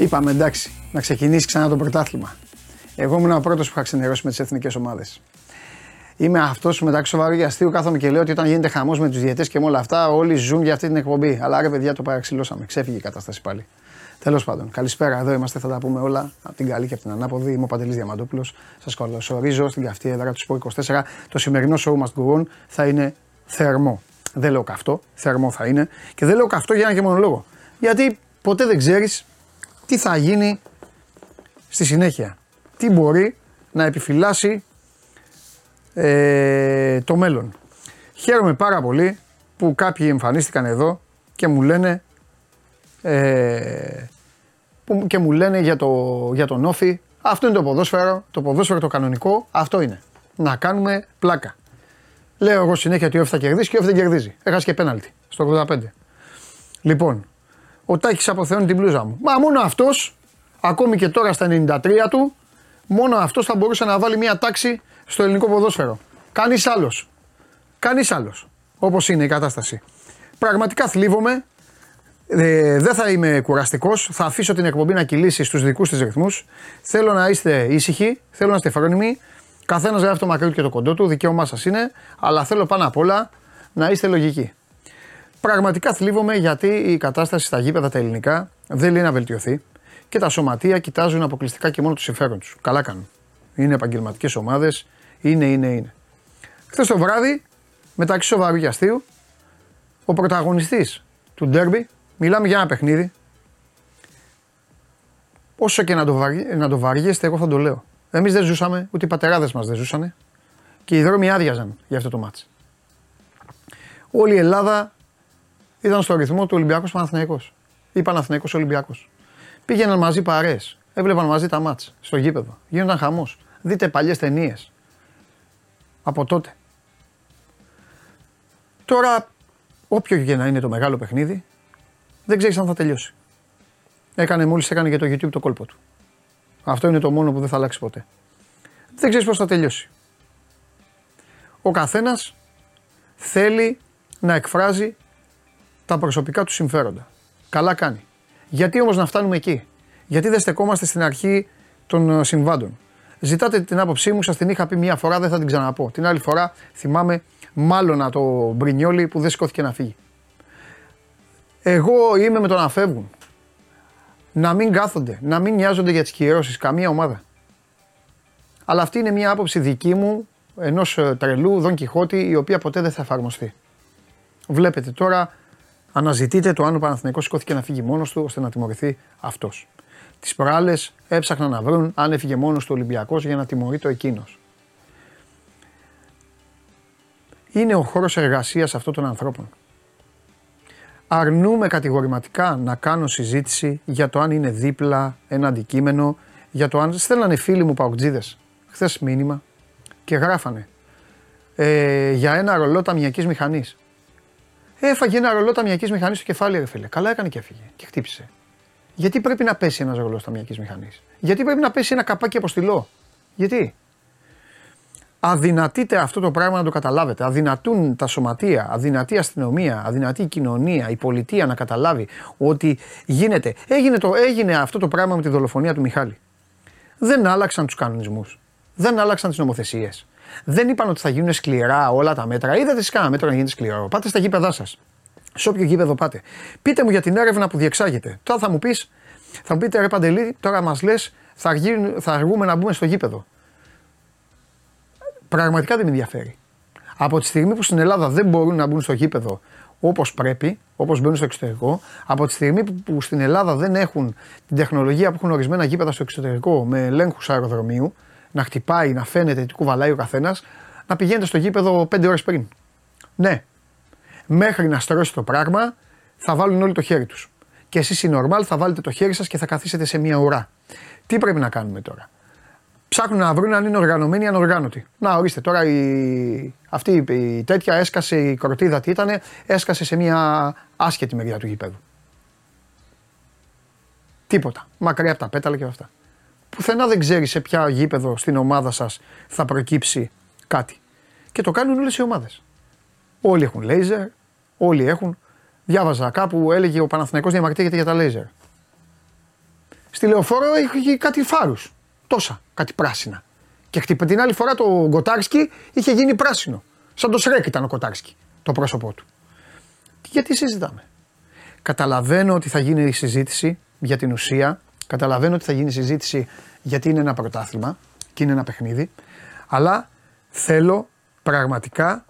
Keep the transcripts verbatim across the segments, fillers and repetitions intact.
Είπαμε εντάξει, να ξεκινήσει ξανά το πρωτάθλημα. Εγώ ήμουν ο πρώτος που είχα ξενερώσει με τις εθνικές ομάδες. Είμαι αυτός μεταξύ σοβαρού και αστείου, κάθομαι και λέω ότι όταν γίνεται χαμός με τους διαιτητές και με όλα αυτά, όλοι ζουν για αυτή την εκπομπή. Αλλά ρε παιδιά, το παραξηλώσαμε. Ξέφυγε η κατάσταση πάλι. Τέλος πάντων, καλησπέρα. Εδώ είμαστε, θα τα πούμε όλα από την καλή και από την ανάποδη. Είμαι ο Παντελής Διαμαντόπουλος. Σας καλωσορίζω στην καυτή έδρα του Σπορ είκοσι τέσσερα. Το σημερινό show must go on θα είναι θερμό. Δεν λέω καυτό, θερμό θα είναι. Και δεν λέω καυτό για ένα και μόνο λόγο. Γιατί ποτέ δεν ξέρεις τι θα γίνει στη συνέχεια. Τι μπορεί να επιφυλάσει ε, το μέλλον. Χαίρομαι πάρα πολύ που κάποιοι εμφανίστηκαν εδώ και μου λένε ε, που, και μου λένε για, το, για τον Όφη. Αυτό είναι το ποδόσφαιρο, το ποδόσφαιρο το κανονικό, αυτό είναι. Να κάνουμε πλάκα. Λέω εγώ συνέχεια ότι ο Όφη θα κερδίσει και ο Όφη δεν κερδίζει. Έχασε και πέναλτι στο ογδόντα πέντε. Λοιπόν, ο Τάκης αποθεώνει την μπλούζα μου. Μα μόνο αυτός, ακόμη και τώρα στα ενενήντα τρία του, μόνο αυτός θα μπορούσε να βάλει μια τάξη στο ελληνικό ποδόσφαιρο. Κανείς άλλος. Κανείς άλλος. Όπως είναι η κατάσταση. Πραγματικά θλίβομαι. Ε, δεν θα είμαι κουραστικός. Θα αφήσω την εκπομπή να κυλήσει στους δικούς της ρυθμούς. Θέλω να είστε ήσυχοι. Θέλω να είστε φρόνιμοι. Καθένας γράφει το μακρύ του και το κοντό του. Δικαίωμά σας είναι. Αλλά θέλω πάνω απ' όλα να είστε λογικοί. Πραγματικά θλίβομαι γιατί η κατάσταση στα γήπεδα τα ελληνικά δεν λέει να βελτιωθεί. Και τα σωματεία κοιτάζουν αποκλειστικά και μόνο το συμφέρον τους. Καλά κάνουν. Είναι επαγγελματικές ομάδες. Είναι, είναι, είναι. Χθες το βράδυ, μεταξύ σοβαρού και αστείου, ο πρωταγωνιστής του ντέρμπι, μιλάμε για ένα παιχνίδι. Όσο και να το, βαρι... να το βαριέστε, εγώ θα το λέω. Εμείς δεν ζούσαμε, ούτε οι πατεράδες μας δεν ζούσανε. Και οι δρόμοι άδειαζαν για αυτό το μάτς. Όλη η Ελλάδα ήταν στο ρυθμό του Ολυμπιακός Παναθηναϊκός. Ή Παναθηναϊκός Ολυμπιακός. Πήγαιναν μαζί παρέες, έβλεπαν μαζί τα μάτς στο γήπεδο, γίνονταν χαμός. Δείτε παλιές ταινίες από τότε. Τώρα, όποιο και να είναι το μεγάλο παιχνίδι, δεν ξέρεις αν θα τελειώσει. Έκανε μόλις έκανε για το YouTube το κόλπο του. Αυτό είναι το μόνο που δεν θα αλλάξει ποτέ. Δεν ξέρεις πώς θα τελειώσει. Ο καθένας θέλει να εκφράζει τα προσωπικά του συμφέροντα. Καλά κάνει. Γιατί όμως να φτάνουμε εκεί? Γιατί δεν στεκόμαστε στην αρχή των συμβάντων? Ζητάτε την άποψή μου, σας την είχα πει μια φορά, δεν θα την ξαναπώ. Την άλλη φορά θυμάμαι μάλλον το Μπρινιόλι που δεν σηκώθηκε να φύγει. Εγώ είμαι με το να φεύγουν. Να μην κάθονται, να μην νοιάζονται για τις κυρώσεις, καμία ομάδα. Αλλά αυτή είναι μια άποψη δική μου, ενός τρελού, Δον Κιχώτη, η οποία ποτέ δεν θα εφαρμοστεί. Βλέπετε τώρα. Αναζητείτε το αν ο Παναθηναϊκός σηκώθηκε να φύγει μόνος του ώστε να τιμωρηθεί αυτός. Τις προάλλες έψαχναν να βρουν αν έφυγε μόνος του Ολυμπιακός για να τιμωρεί το εκείνος. Είναι ο χώρος εργασίας αυτών των ανθρώπων. Αρνούμε κατηγορηματικά να κάνω συζήτηση για το αν είναι δίπλα ένα αντικείμενο, για το αν. Στέλνανε φίλοι μου παοκτζίδες χθες μήνυμα και γράφανε ε, για ένα ρολό ταμιακής μηχανής. Έφαγε ένα ρολό ταμιακής μηχανής στο κεφάλι, ρε φίλε. Καλά έκανε και έφυγε και χτύπησε. Γιατί πρέπει να πέσει ένας ρολός ταμιακής μηχανής? Γιατί πρέπει να πέσει ένα καπάκι από στυλό? Γιατί? Αδυνατείτε αυτό το πράγμα να το καταλάβετε. Αδυνατούν τα σωματεία, αδυνατεί η αστυνομία, αδυνατεί η κοινωνία, η πολιτεία να καταλάβει ότι γίνεται. Έγινε, το, έγινε αυτό το πράγμα με τη δολοφονία του Μιχάλη. Δεν άλλαξαν τους κανονισμούς. Δεν άλλαξαν τις νομοθεσίες. Δεν είπαν ότι θα γίνουν σκληρά όλα τα μέτρα. Είδατε σε κανένα μέτρο να γίνεται σκληρό? Πάτε στα γήπεδά σας. Σε όποιο γήπεδο πάτε. Πείτε μου για την έρευνα που διεξάγεται. Τώρα θα μου πεις, θα μου πείτε ρε Παντελή, τώρα μας λες θα, αργύ, θα αργούμε να μπούμε στο γήπεδο. Πραγματικά δεν με ενδιαφέρει. Από τη στιγμή που στην Ελλάδα δεν μπορούν να μπουν στο γήπεδο όπως πρέπει, όπως μπαίνουν στο εξωτερικό, από τη στιγμή που στην Ελλάδα δεν έχουν την τεχνολογία που έχουν ορισμένα γήπεδα στο εξωτερικό με ελέγχους αεροδρομίου, να χτυπάει, να φαίνεται τι κουβαλάει ο καθένας, να πηγαίνετε στο γήπεδο πέντε ώρες πριν. Ναι, μέχρι να στρώσει το πράγμα θα βάλουν όλοι το χέρι τους. Και εσείς οι normal θα βάλετε το χέρι σας και θα καθίσετε σε μια ουρά. Τι πρέπει να κάνουμε τώρα? Ψάχνουν να βρουν αν είναι οργανωμένοι ή ανοργάνωτοι. Να ορίστε τώρα η... αυτή η τέτοια έσκασε, η κροτίδα τι ήτανε, έσκασε σε μια άσχετη μεριά του γήπεδου. Τίποτα. Μακριά από τα πέταλα και αυτά. Πουθενά δεν ξέρει σε ποια γήπεδο στην ομάδα σας θα προκύψει κάτι. Και το κάνουν όλες οι ομάδες. Όλοι έχουν λέιζερ, όλοι έχουν. Διάβαζα κάπου, έλεγε ο Παναθηναϊκός διαμαρτύρεται για τα λέιζερ. στη Λεωφόρο είχε κάτι φάρους, τόσα, κάτι πράσινα. Και την άλλη φορά το Κοτάρσκι είχε γίνει πράσινο. Σαν το Σρέκ ήταν ο Κοτάρσκι, το πρόσωπό του. Γιατί συζητάμε. Καταλαβαίνω ότι θα γίνει η συζήτηση για την ουσία, καταλαβαίνω ότι θα γίνει η συζήτηση γιατί είναι ένα πρωτάθλημα και είναι ένα παιχνίδι, αλλά θέλω πραγματικά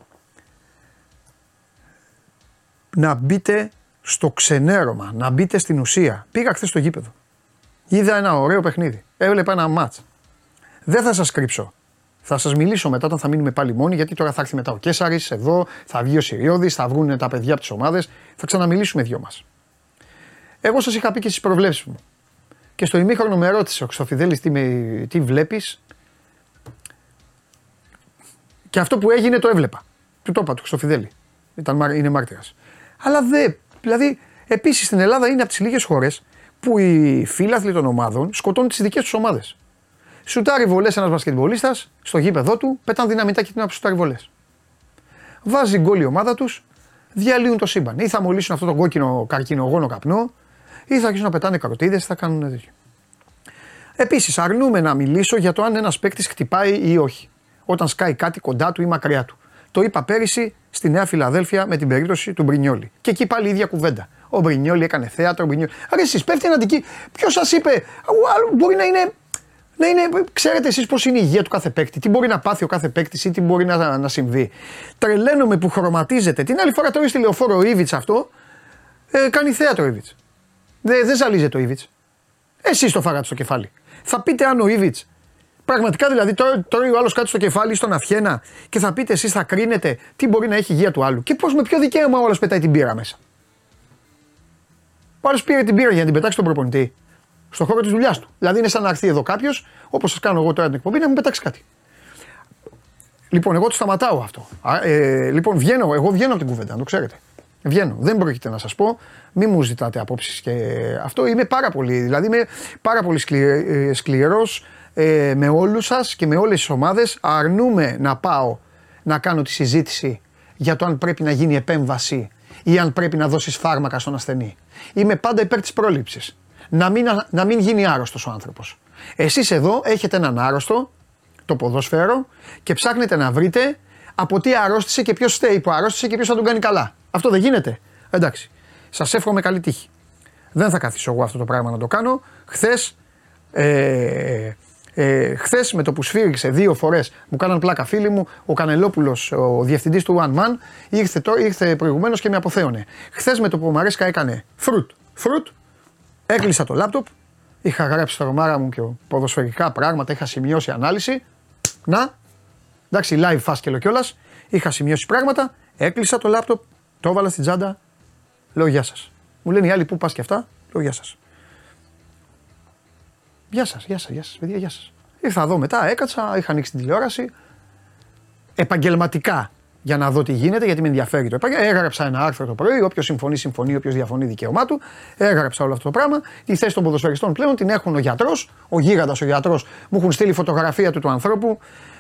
να μπείτε στο ξενέρωμα, να μπείτε στην ουσία. Πήγα χθες στο γήπεδο. Είδα ένα ωραίο παιχνίδι. Έβλεπα ένα μάτς. Δεν θα σας κρύψω. Θα σας μιλήσω μετά όταν θα μείνουμε πάλι μόνοι, γιατί τώρα θα έρθει μετά ο Κέσαρης εδώ, θα βγει ο Συριώδης, θα βγουν τα παιδιά από τις ομάδες, θα ξαναμιλήσουμε δυο μας. Εγώ σας είχα πει και στις προβλέψεις μου. Και στο ημίχρονο με ρώτησε ο Χρυστοφιδέλης τι, τι βλέπεις. Και αυτό που έγινε το έβλεπα. Του το είπα του Χρυστοφιδέλη. Ήταν, είναι μάρτυρας. Αλλά δεν. Δηλαδή, επίσης στην Ελλάδα είναι από τις λίγες χώρες που οι φίλαθλοι των ομάδων σκοτώνουν τις δικές τους ομάδες. Σουτάρει βολές ένας μπασκετμπολίστας στο γήπεδό του, πετάνε δυναμητά και την άποψη σουτάρει βολές. Βάζει γκολ η ομάδα τους, διαλύουν το σύμπαν. Ή θα μολύσουν αυτόν τον κόκκινο καρκινογόνο καπνό, ή θα αρχίσουν να πετάνε καροτίδες, θα κάνουν τέτοιο. Επίσης, αρνούμε να μιλήσω για το αν ένας παίκτης χτυπάει ή όχι. Όταν σκάει κάτι κοντά του ή μακριά του. Το είπα πέρυσι στη Νέα Φιλαδέλφια με την περίπτωση του Μπρινιόλι. Και εκεί πάλι η ίδια κουβέντα. Ο Μπρινιόλι έκανε θέατρο, ο Μπρινιόλι. Άρα εσείς πέφτει έναν αντικεί. Ποιος σας είπε, μπορεί να είναι. Να είναι, ξέρετε εσείς πώς είναι η υγεία του κάθε παίκτη, τι μπορεί να πάθει ο κάθε παίκτης ή τι μπορεί να, να συμβεί. Τρελαίνομαι που χρωματίζεται. Την άλλη φορά το είδε στη Λεωφόρο ο Ήβιτς αυτό, ε, κάνει θέατρο ο Ήβιτς. Δεν δε ζαλίζεται ο Ήβιτς. Εσείς το φάγατε στο κεφάλι. Θα πείτε αν ο Ήβιτς, πραγματικά δηλαδή τώρα, τώρα ο άλλος κάτι στο κεφάλι ή στον αυχένα και θα πείτε εσείς θα κρίνετε τι μπορεί να έχει η υγεία του άλλου και πώς με ποιο δικαίωμα ο άλλος πετάει την πύρα μέσα. Ο άλλος πήρε την πύρα για να την πετάξει τον προπονητή. Στον χώρο της δουλειάς του. Δηλαδή είναι σαν να έρθει εδώ κάποιος, όπως σας κάνω εγώ τώρα την εκπομπή, να μου πετάξει κάτι. Λοιπόν, εγώ το σταματάω αυτό. Ε, ε, λοιπόν, βγαίνω, εγώ βγαίνω από την κουβέντα, να το ξέρετε. Βγαίνω. Δεν πρόκειται να σας πω, μην μου ζητάτε απόψεις και αυτό. Είμαι πάρα πολύ, δηλαδή είμαι πάρα πολύ σκληρός ε, με όλους σας και με όλες τις ομάδες. Αρνούμε να πάω να κάνω τη συζήτηση για το αν πρέπει να γίνει επέμβαση ή αν πρέπει να δώσεις φάρμακα στον ασθενή. Είμαι πάντα υπέρ της πρόληψης. Να μην, να μην γίνει άρρωστος ο άνθρωπος. Εσείς εδώ έχετε έναν άρρωστο, το ποδόσφαιρο, και ψάχνετε να βρείτε από τι αρρώστησε και ποιος στέει που αρρώστησε και ποιος θα τον κάνει καλά. Αυτό δεν γίνεται. Εντάξει. Σας εύχομαι καλή τύχη. Δεν θα καθίσω εγώ αυτό το πράγμα να το κάνω. Χθες, ε, ε, χθες με το που σφύριξε δύο φορές, μου κάναν πλάκα φίλοι μου, ο Κανελόπουλος, ο διευθυντής του One Man, ήρθε, ήρθε προηγουμένως και με αποθέωνε. Χθες με το που Μαρίσκα έκανε φρουτ, φρουτ. Έκλεισα το λάπτοπ, είχα γράψει στα ρομάρα μου και ποδοσφαιρικά πράγματα, είχα σημειώσει ανάλυση. Να, εντάξει, live φάσκελο κιόλας, είχα σημειώσει πράγματα, έκλεισα το λάπτοπ, το έβαλα στην τσάντα, λέω γεια σας. Μου λένε οι άλλοι πού πας και αυτά, λέω γεια σας. Γεια σας, γεια σας, γεια σας, παιδιά, γεια σας. Ήρθα εδώ μετά, έκατσα, είχα ανοίξει την τηλεόραση, επαγγελματικά. Για να δω τι γίνεται, γιατί με ενδιαφέρει το επάγγελμα. Έγραψα ένα άρθρο το πρωί. Όποιος συμφωνεί, συμφωνεί. Όποιος διαφωνεί, δικαίωμά του. Έγραψα όλο αυτό το πράγμα. Τη θέση των ποδοσφαιριστών πλέον την έχουν ο γιατρός, ο γίγαντας ο γιατρός. Μου έχουν στείλει φωτογραφία του του ανθρώπου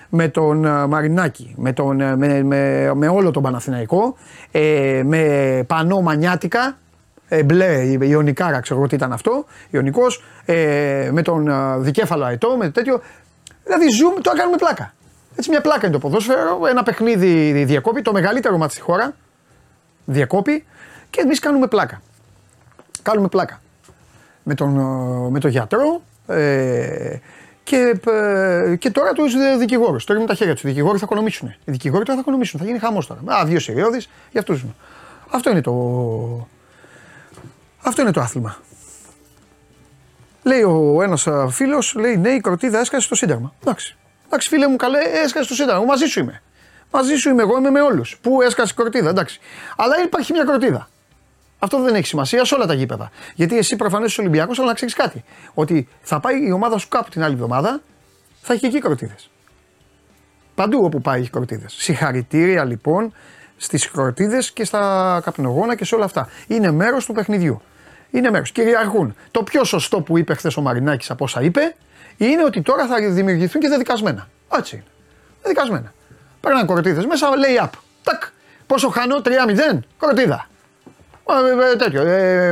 με τον Μαρινάκη, με, τον, με, με, με όλο τον Παναθηναϊκό, ε, με πανό μανιάτικα, ε, μπλε, ιονικάρα, ξέρω τι ήταν αυτό, ιονικός, ε, με τον δικέφαλο αετό, με τέτοιο. Δηλαδή, zoom, το κάνουμε πλάκα. Έτσι μια πλάκα είναι το ποδόσφαιρο, ένα παιχνίδι διακόπη, το μεγαλύτερο μάτς στη χώρα, διακόπη και εμείς κάνουμε πλάκα. Κάνουμε πλάκα με τον, με τον γιατρό ε, και, ε, και τώρα τους δικηγόρους, τώρα με τα χέρια τους, οι δικηγόροι θα οικονομήσουν, οι δικηγόροι τώρα θα οικονομήσουν, θα γίνει χαμός τώρα. Α, δύο Συριώδης, για αυτούς είναι. Αυτό είναι το, αυτό είναι το άθλημα. Λέει ο ένας φίλος, λέει ναι η κροτίδα έσκασε στο Σύνταγμα, εντάξει. Εντάξει, φίλε μου, καλέ, έσκασε το Σύνταγμα. Μαζί σου είμαι. Μαζί σου είμαι εγώ, είμαι με όλους. Πού έσκασε κροτίδα, εντάξει. Αλλά υπάρχει μια κροτίδα. Αυτό δεν έχει σημασία σε όλα τα γήπεδα. Γιατί εσύ προφανώς είσαι Ολυμπιακός, αλλά να ξέρεις κάτι. Ότι θα πάει η ομάδα σου κάπου την άλλη εβδομάδα, θα έχει εκεί κροτίδες. Παντού όπου πάει έχει κροτίδες. Συγχαρητήρια λοιπόν στις κροτίδες και στα καπνογόνα και σε όλα αυτά. Είναι μέρος του παιχνιδιού. Είναι μέρος. Κυριαρχούν. Το πιο σωστό που είπε χθες ο Μαρινάκης από όσα είπε. Είναι ότι τώρα θα δημιουργηθούν και δεδικασμένα. Έτσι είναι. Δεδικασμένα. Παίρναν κορτίδες μέσα, lay up. Τακ. Πόσο χάνω, τρία μηδέν. Κορτίδα. Ε, τέτοιο. Ε,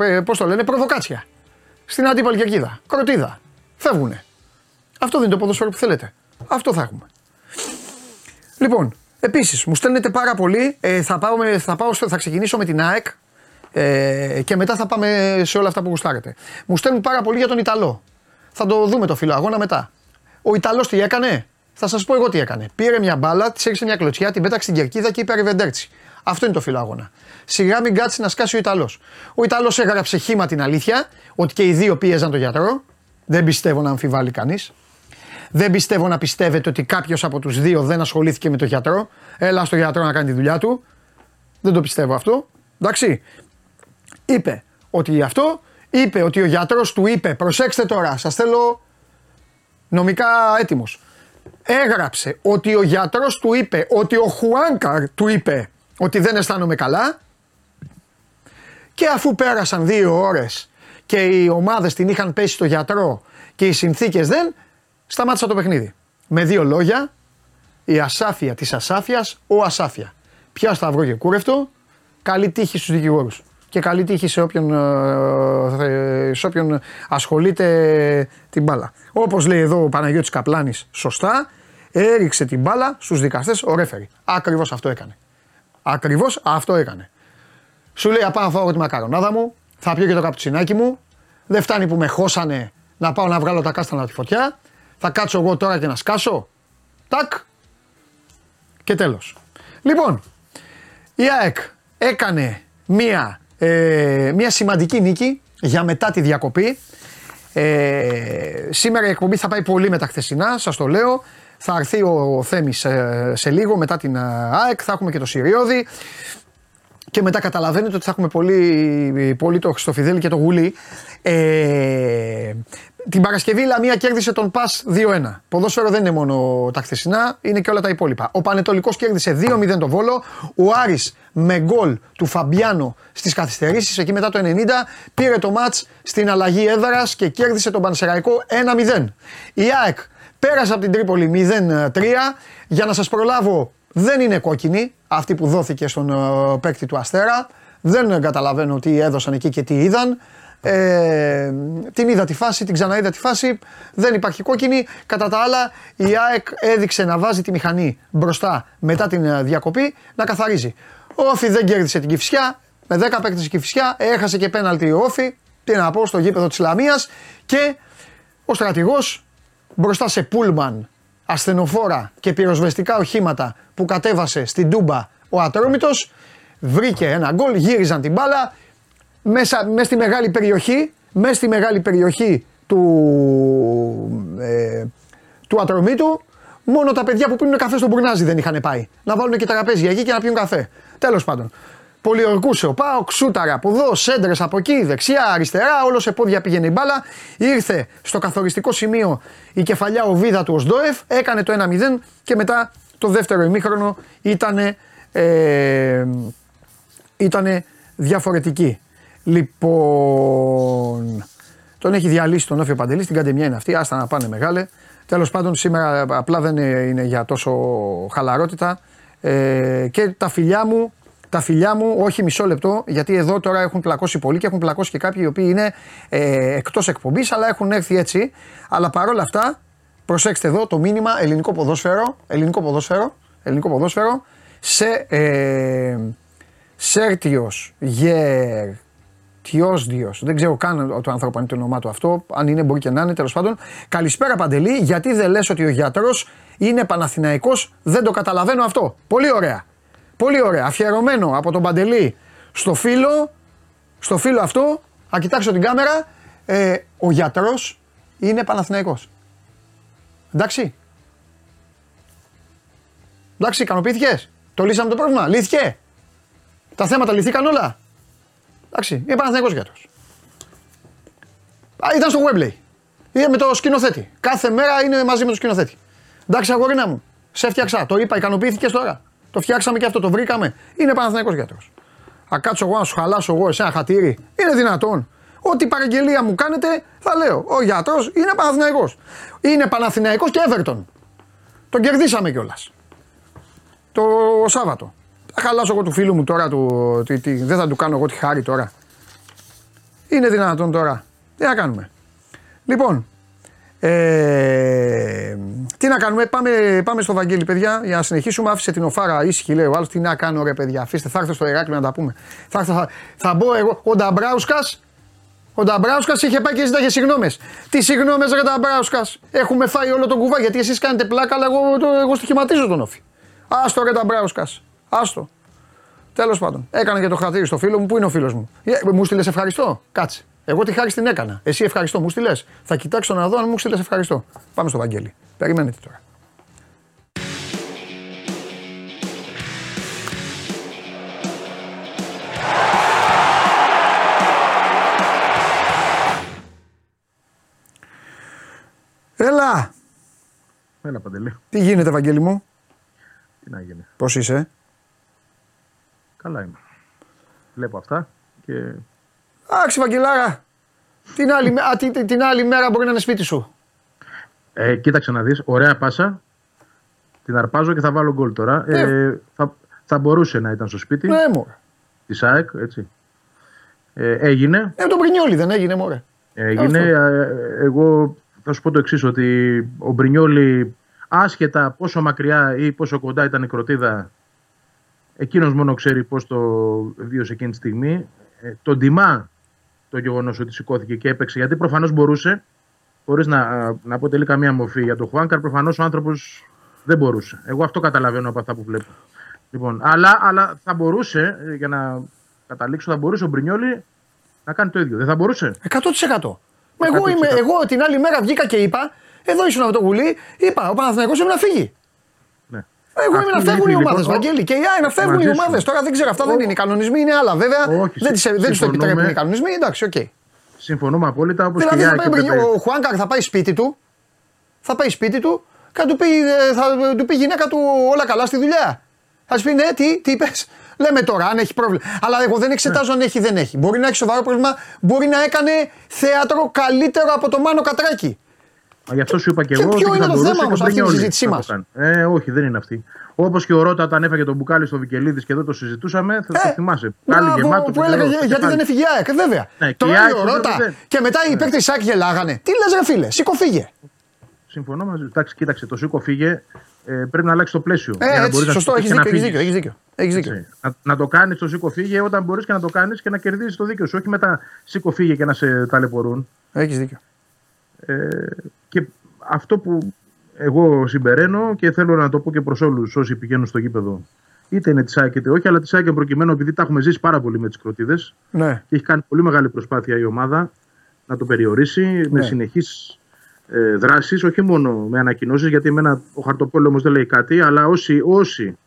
ε, πώς το λένε, προβοκάτσια. στην αντίπαλη κερκίδα. Κροτίδα. Φεύγουνε. Αυτό δεν είναι το ποδόσφαιρο που θέλετε. Αυτό θα έχουμε. Λοιπόν, επίσης μου στέλνετε πάρα πολύ. Ε, θα, πάω με, θα, πάω, θα ξεκινήσω με την ΑΕΚ ε, και μετά θα πάμε σε όλα αυτά που γουστάρετε. Μου στέλνουν πάρα πολύ για τον Ιταλό. Θα το δούμε το φιλοαγώνα μετά. Ο Ιταλός τι έκανε. Θα σας πω εγώ τι έκανε. Πήρε μια μπάλα, της έριξε μια κλωτσιά, την πέταξε στην κερκίδα και είπε αριβεντέρτσι. Αυτό είναι το φιλοαγώνα. Σιγά μην κάτσει να σκάσει ο Ιταλός. Ο Ιταλός έγραψε χήμα την αλήθεια, ότι και οι δύο πίεζαν τον γιατρό. Δεν πιστεύω να αμφιβάλλει κανείς. Δεν πιστεύω να πιστεύετε ότι κάποιος από τους δύο δεν ασχολήθηκε με τον γιατρό. Έλα στον γιατρό να κάνει τη δουλειά του. Δεν το πιστεύω αυτό. Εντάξει. Είπε ότι αυτό, είπε ότι ο γιατρός του είπε, προσέξτε τώρα, σας θέλω νομικά έτοιμος. Έγραψε ότι ο γιατρός του είπε, ότι ο Χουάνκαρ του είπε ότι δεν αισθάνομαι καλά. Και αφού πέρασαν δύο ώρες και οι ομάδες την είχαν πέσει στο γιατρό και οι συνθήκες δεν, σταμάτησα το παιχνίδι. Με δύο λόγια, η ασάφεια της ασάφειας, ο ασάφεια. Πιά σταυρό και κούρευτο, καλή τύχη στους δικηγόρους. Και καλή τύχη σε όποιον, σε όποιον ασχολείται την μπάλα. Όπως λέει εδώ ο Παναγιώτης Καπλάνης, σωστά, έριξε την μπάλα στους δικαστές ο ρέφερι. Ακριβώς αυτό έκανε. Ακριβώς αυτό έκανε. Σου λέει, πάω να φάω τη μακαρονάδα μου, θα πιω και το καπουτσινάκι μου, δεν φτάνει που με χώσανε να πάω να βγάλω τα κάστανα από τη φωτιά, θα κάτσω εγώ τώρα και να σκάσω. Τακ. Και τέλος. Λοιπόν, η ΑΕΚ έκανε μία... Ε, μια σημαντική νίκη για μετά τη διακοπή. Ε, σήμερα η εκπομπή θα πάει πολύ με τα χθεσινά, σας το λέω. Θα έρθει ο Θέμης ε, σε λίγο μετά την ΑΕΚ, θα έχουμε και το Συριώδη και μετά καταλαβαίνετε ότι θα έχουμε πολύ, πολύ το Χριστοφιδέλη και το Γουλή. Ε, την Παρασκευή η Λαμία κέρδισε τον ΠΑΣ δύο ένα. Ποδόσφαιρο δεν είναι μόνο τα χθεσινά, είναι και όλα τα υπόλοιπα. Ο Πανετολικός κέρδισε δύο μηδέν τον Βόλο. Ο Άρης με γκολ του Φαμπιάνο στις καθυστερήσεις, εκεί μετά το ενενήντα, πήρε το μάτς στην αλλαγή έδρας και κέρδισε τον Πανσεραϊκό ένα μηδέν. Η ΑΕΚ πέρασε από την Τρίπολη μηδέν τρία. Για να σας προλάβω, δεν είναι κόκκινη αυτή που δόθηκε στον παίκτη του Αστέρα. Δεν καταλαβαίνω τι έδωσαν εκεί και τι είδαν. Ε, την είδα τη φάση, την ξαναείδα τη φάση, δεν υπάρχει κόκκινη. Κατά τα άλλα, η ΑΕΚ έδειξε να βάζει τη μηχανή μπροστά μετά την διακοπή, να καθαρίζει. Ο Όφι δεν κέρδισε την Κηφισιά, με δέκα παίκτες η Κηφισιά, έχασε και πέναλτι ο Όφι, τι να πω, στο γήπεδο της Λαμίας. Και ο στρατηγός μπροστά σε πούλμαν, ασθενοφόρα και πυροσβεστικά οχήματα που κατέβασε στην Τούμπα ο Ατρόμητος, βρήκε ένα γκολ, γύριζαν την μπάλα. Μέσα, μέσα στη μεγάλη περιοχή, μέσα στη μεγάλη περιοχή του, ε, του Ατρομήτου, μόνο τα παιδιά που πίνουν καφέ στον Μπουρνάζι δεν είχαν πάει. Να βάλουν και τραπέζια εκεί και να πιούν καφέ. Τέλος πάντων. Πολιορκούσε ο ΠΑΟΚ, σούταρα από εδώ, σέντρες από εκεί, δεξιά, αριστερά, όλο σε πόδια πήγαινε η μπάλα. Ήρθε στο καθοριστικό σημείο η κεφαλιά οβίδα του Οσντόεφ, έκανε το ένα μηδέν και μετά το δεύτερο ημίχρονο ήτανε, ε, ήτανε διαφορετική. Λοιπόν, τον έχει διαλύσει τον Όφιο Παντελής, την καντεμιά είναι αυτή, άστα να πάνε μεγάλε. Τέλος πάντων σήμερα απλά δεν είναι για τόσο χαλαρότητα. Ε, και τα φιλιά μου, τα φιλιά μου, όχι μισό λεπτό, γιατί εδώ τώρα έχουν πλακώσει πολλοί και έχουν πλακώσει και κάποιοι οι οποίοι είναι ε, εκτός εκπομπής, αλλά έχουν έρθει έτσι. Αλλά παρόλα αυτά, προσέξτε εδώ το μήνυμα ελληνικό ποδόσφαιρο, ελληνικό ποδόσφαιρο, ελληνικό ποδόσφαιρο, σε ε, Σέρτιος Γερ... Τιός Διος. Δεν ξέρω καν το άνθρωπο αν είναι το όνομά του αυτό. Αν είναι, μπορεί και να είναι, τέλος πάντων. Καλησπέρα Παντελή. Γιατί δεν λες ότι ο γιατρός είναι Παναθηναϊκός, δεν το καταλαβαίνω αυτό. Πολύ ωραία. Πολύ ωραία. Αφιερωμένο από τον Παντελή στο φίλο, στο φίλο αυτό. Α, κοιτάξω την κάμερα. Ε, ο γιατρός είναι Παναθηναϊκός. Εντάξει. Εντάξει, ικανοποιήθηκες. Το λύσαμε το πρόβλημα. Λύθηκε. Τα θέματα λυθήκαν όλα. Εντάξει, είναι Παναθηναϊκός γιατρός. Ήταν στο Wembley. Είναι με το σκηνοθέτη. Κάθε μέρα είναι μαζί με το σκηνοθέτη. Εντάξει, αγορίνα μου, σε φτιάξα. Το είπα, ικανοποιήθηκες τώρα. Το φτιάξαμε και αυτό, το βρήκαμε. Είναι Παναθηναϊκός γιατρός. Α, κάτσω εγώ να σου χαλάσω εγώ εσένα χατήρι. Είναι δυνατόν. Ό,τι παραγγελία μου κάνετε, θα λέω. Ο γιατρός είναι Παναθηναϊκός. Είναι Παναθηναϊκός και Everton. Τον κερδίσαμε κιόλας. Το Σάββατο. Θα χαλάσω εγώ του φίλου μου τώρα, του, τη, τη, δεν θα του κάνω εγώ τη χάρη τώρα. Είναι δυνατόν τώρα Τι να κάνουμε. Λοιπόν, ε, τι να κάνουμε, πάμε, πάμε στο Βαγγέλη, παιδιά, για να συνεχίσουμε. Άφησε την οφάρα ήσυχη, λέει ο άλλος. Τι να κάνω, ρε παιδιά, αφήστε, θα έρθω στο Ηράκλειο να τα πούμε. Θα, θα, θα μπω εγώ. Ο Νταμπράουσκας, ο Νταμπράουσκας είχε πάει και ζητάγε συγγνώμες. Τι συγγνώμες, ρε Νταμπράουσκας, έχουμε φάει όλο τον κουβά. Γιατί εσείς κάνετε πλάκα, αλλά εγώ, το, εγώ στοιχηματίζω τον όφη. Άστο, ρε Νταμπράουσκας, άστο. Τέλος πάντων, έκανα και το χατήρι στο φίλο μου. Πού είναι ο φίλος μου? Μου στείλες ευχαριστώ, κάτσε. Εγώ τη χάρη την έκανα. Εσύ ευχαριστώ, μου στείλες. Θα κοιτάξω να δω αν μου στείλες ευχαριστώ. Πάμε στο Βαγγέλη. Περιμένετε τώρα. Έλα. Έλα, Παντελή. Τι γίνεται, Βαγγέλη μου? Τι να γίνει. Πώς είσαι? Καλά είμαι. Βλέπω αυτά και... Άξι Βαγγελάρα, την άλλη, α, την, την άλλη μέρα μπορεί να είναι σπίτι σου. Ε, κοίταξε να δεις, ωραία πάσα, την αρπάζω και θα βάλω γκολ τώρα. Ε, ε, θα, θα μπορούσε να ήταν στο σπίτι, ναι, της ΑΕΚ, έτσι. Ε, έγινε. Ε, τον Μπρινιόλι δεν έγινε, μωρέ? Έγινε, ε, εγώ θα σου πω το εξής, ότι ο Μπρινιόλι, άσχετα πόσο μακριά ή πόσο κοντά ήταν η κροτίδα, εκείνος μόνο ξέρει πώς το βίωσε εκείνη τη στιγμή. Ε, τον τιμά το γεγονός ότι σηκώθηκε και έπαιξε, γιατί προφανώς μπορούσε, χωρίς να, να αποτελεί καμία μορφή για τον Χουάνκαρ, προφανώς ο άνθρωπος δεν μπορούσε. Εγώ αυτό καταλαβαίνω από αυτά που βλέπω. Λοιπόν, αλλά, αλλά θα μπορούσε, για να καταλήξω, θα μπορούσε ο Μπρινιόλι να κάνει το ίδιο. Δεν θα μπορούσε. εκατό τοις εκατό. εκατό τοις εκατό. Μα εγώ, εκατό τοις εκατό. Είμαι, εγώ την άλλη μέρα βγήκα και είπα, εδώ ήσουν από το γουλί, είπα ο Παναθηναϊκός έπρεπε να φύγει. Εγώ είμαι να φεύγουν οι ομάδες, Βαγγέλη, και οι Άι να φεύγουν οι ομάδες. Τώρα δεν ξέρω, αυτά δεν είναι οι κανονισμοί, είναι άλλα βέβαια. Όχι, δεν τις, δεν τους το επιτρέπουν οι κανονισμοί, εντάξει, οκ. Okay. Συμφωνούμε απόλυτα. Όπως δηλαδή, και θα πάει, ο Χουάνκαρ θα πάει σπίτι του, θα πάει σπίτι του και θα του πει, θα του πει η γυναίκα του όλα καλά στη δουλειά. Θα σου πει, ναι, τι, τι είπες, λέμε τώρα, αν έχει πρόβλημα. Αλλά εγώ δεν εξετάζω αν έχει δεν έχει. Μπορεί να έχει σοβαρό πρόβλημα, μπορεί να έκανε θέατρο καλύτερο από το Μάνο Κατράκη. Γι' αυτό σου είπα και, και εγώ. Ποιο είναι το θέμα όμως αυτή τη συζήτησή μας? Ε, όχι, δεν είναι αυτή. Όπως και ο Ρώτα όταν έφαγε τον μπουκάλι στο Βικελίδης και εδώ το συζητούσαμε, θα ε, το θυμάσαι. Μπουκάλι γεμάτο. Που έλεγα γιατί πάλι δεν έφυγε η ΑΕΚ, βέβαια. Ναι, το έλεγε ο Ρώτα δεν... και μετά οι ναι. παίκτες της ΑΕΚ γελάγανε. Τι λες, ρε φίλε, σήκω φύγε. Συμφωνώ μαζί. Εντάξει, κοίταξε, το σήκω φύγε πρέπει να αλλάξει το πλαίσιο. Σωστό, έχεις δίκιο. Να το κάνεις το σήκω φύγε όταν μπορείς και να το κάνεις και να κερδίζεις το δίκιο σου. Όχι μετά σήκω φύγε και να σε ταλαιπωρούν. Έχεις δίκιο. Ε, και αυτό που εγώ συμπεραίνω και θέλω να το πω και προς όλους όσοι πηγαίνουν στο γήπεδο, είτε είναι της ΑΕΚ είτε όχι, αλλά της ΑΕΚ προκειμένου, επειδή τα έχουμε ζήσει πάρα πολύ με τις κροτίδες, ναι, και έχει κάνει πολύ μεγάλη προσπάθεια η ομάδα να το περιορίσει, ναι, με συνεχείς ε, δράσεις, όχι μόνο με ανακοινώσεις, γιατί εμένα ο χαρτοπόλεμος δεν λέει κάτι, αλλά όσοι, όσοι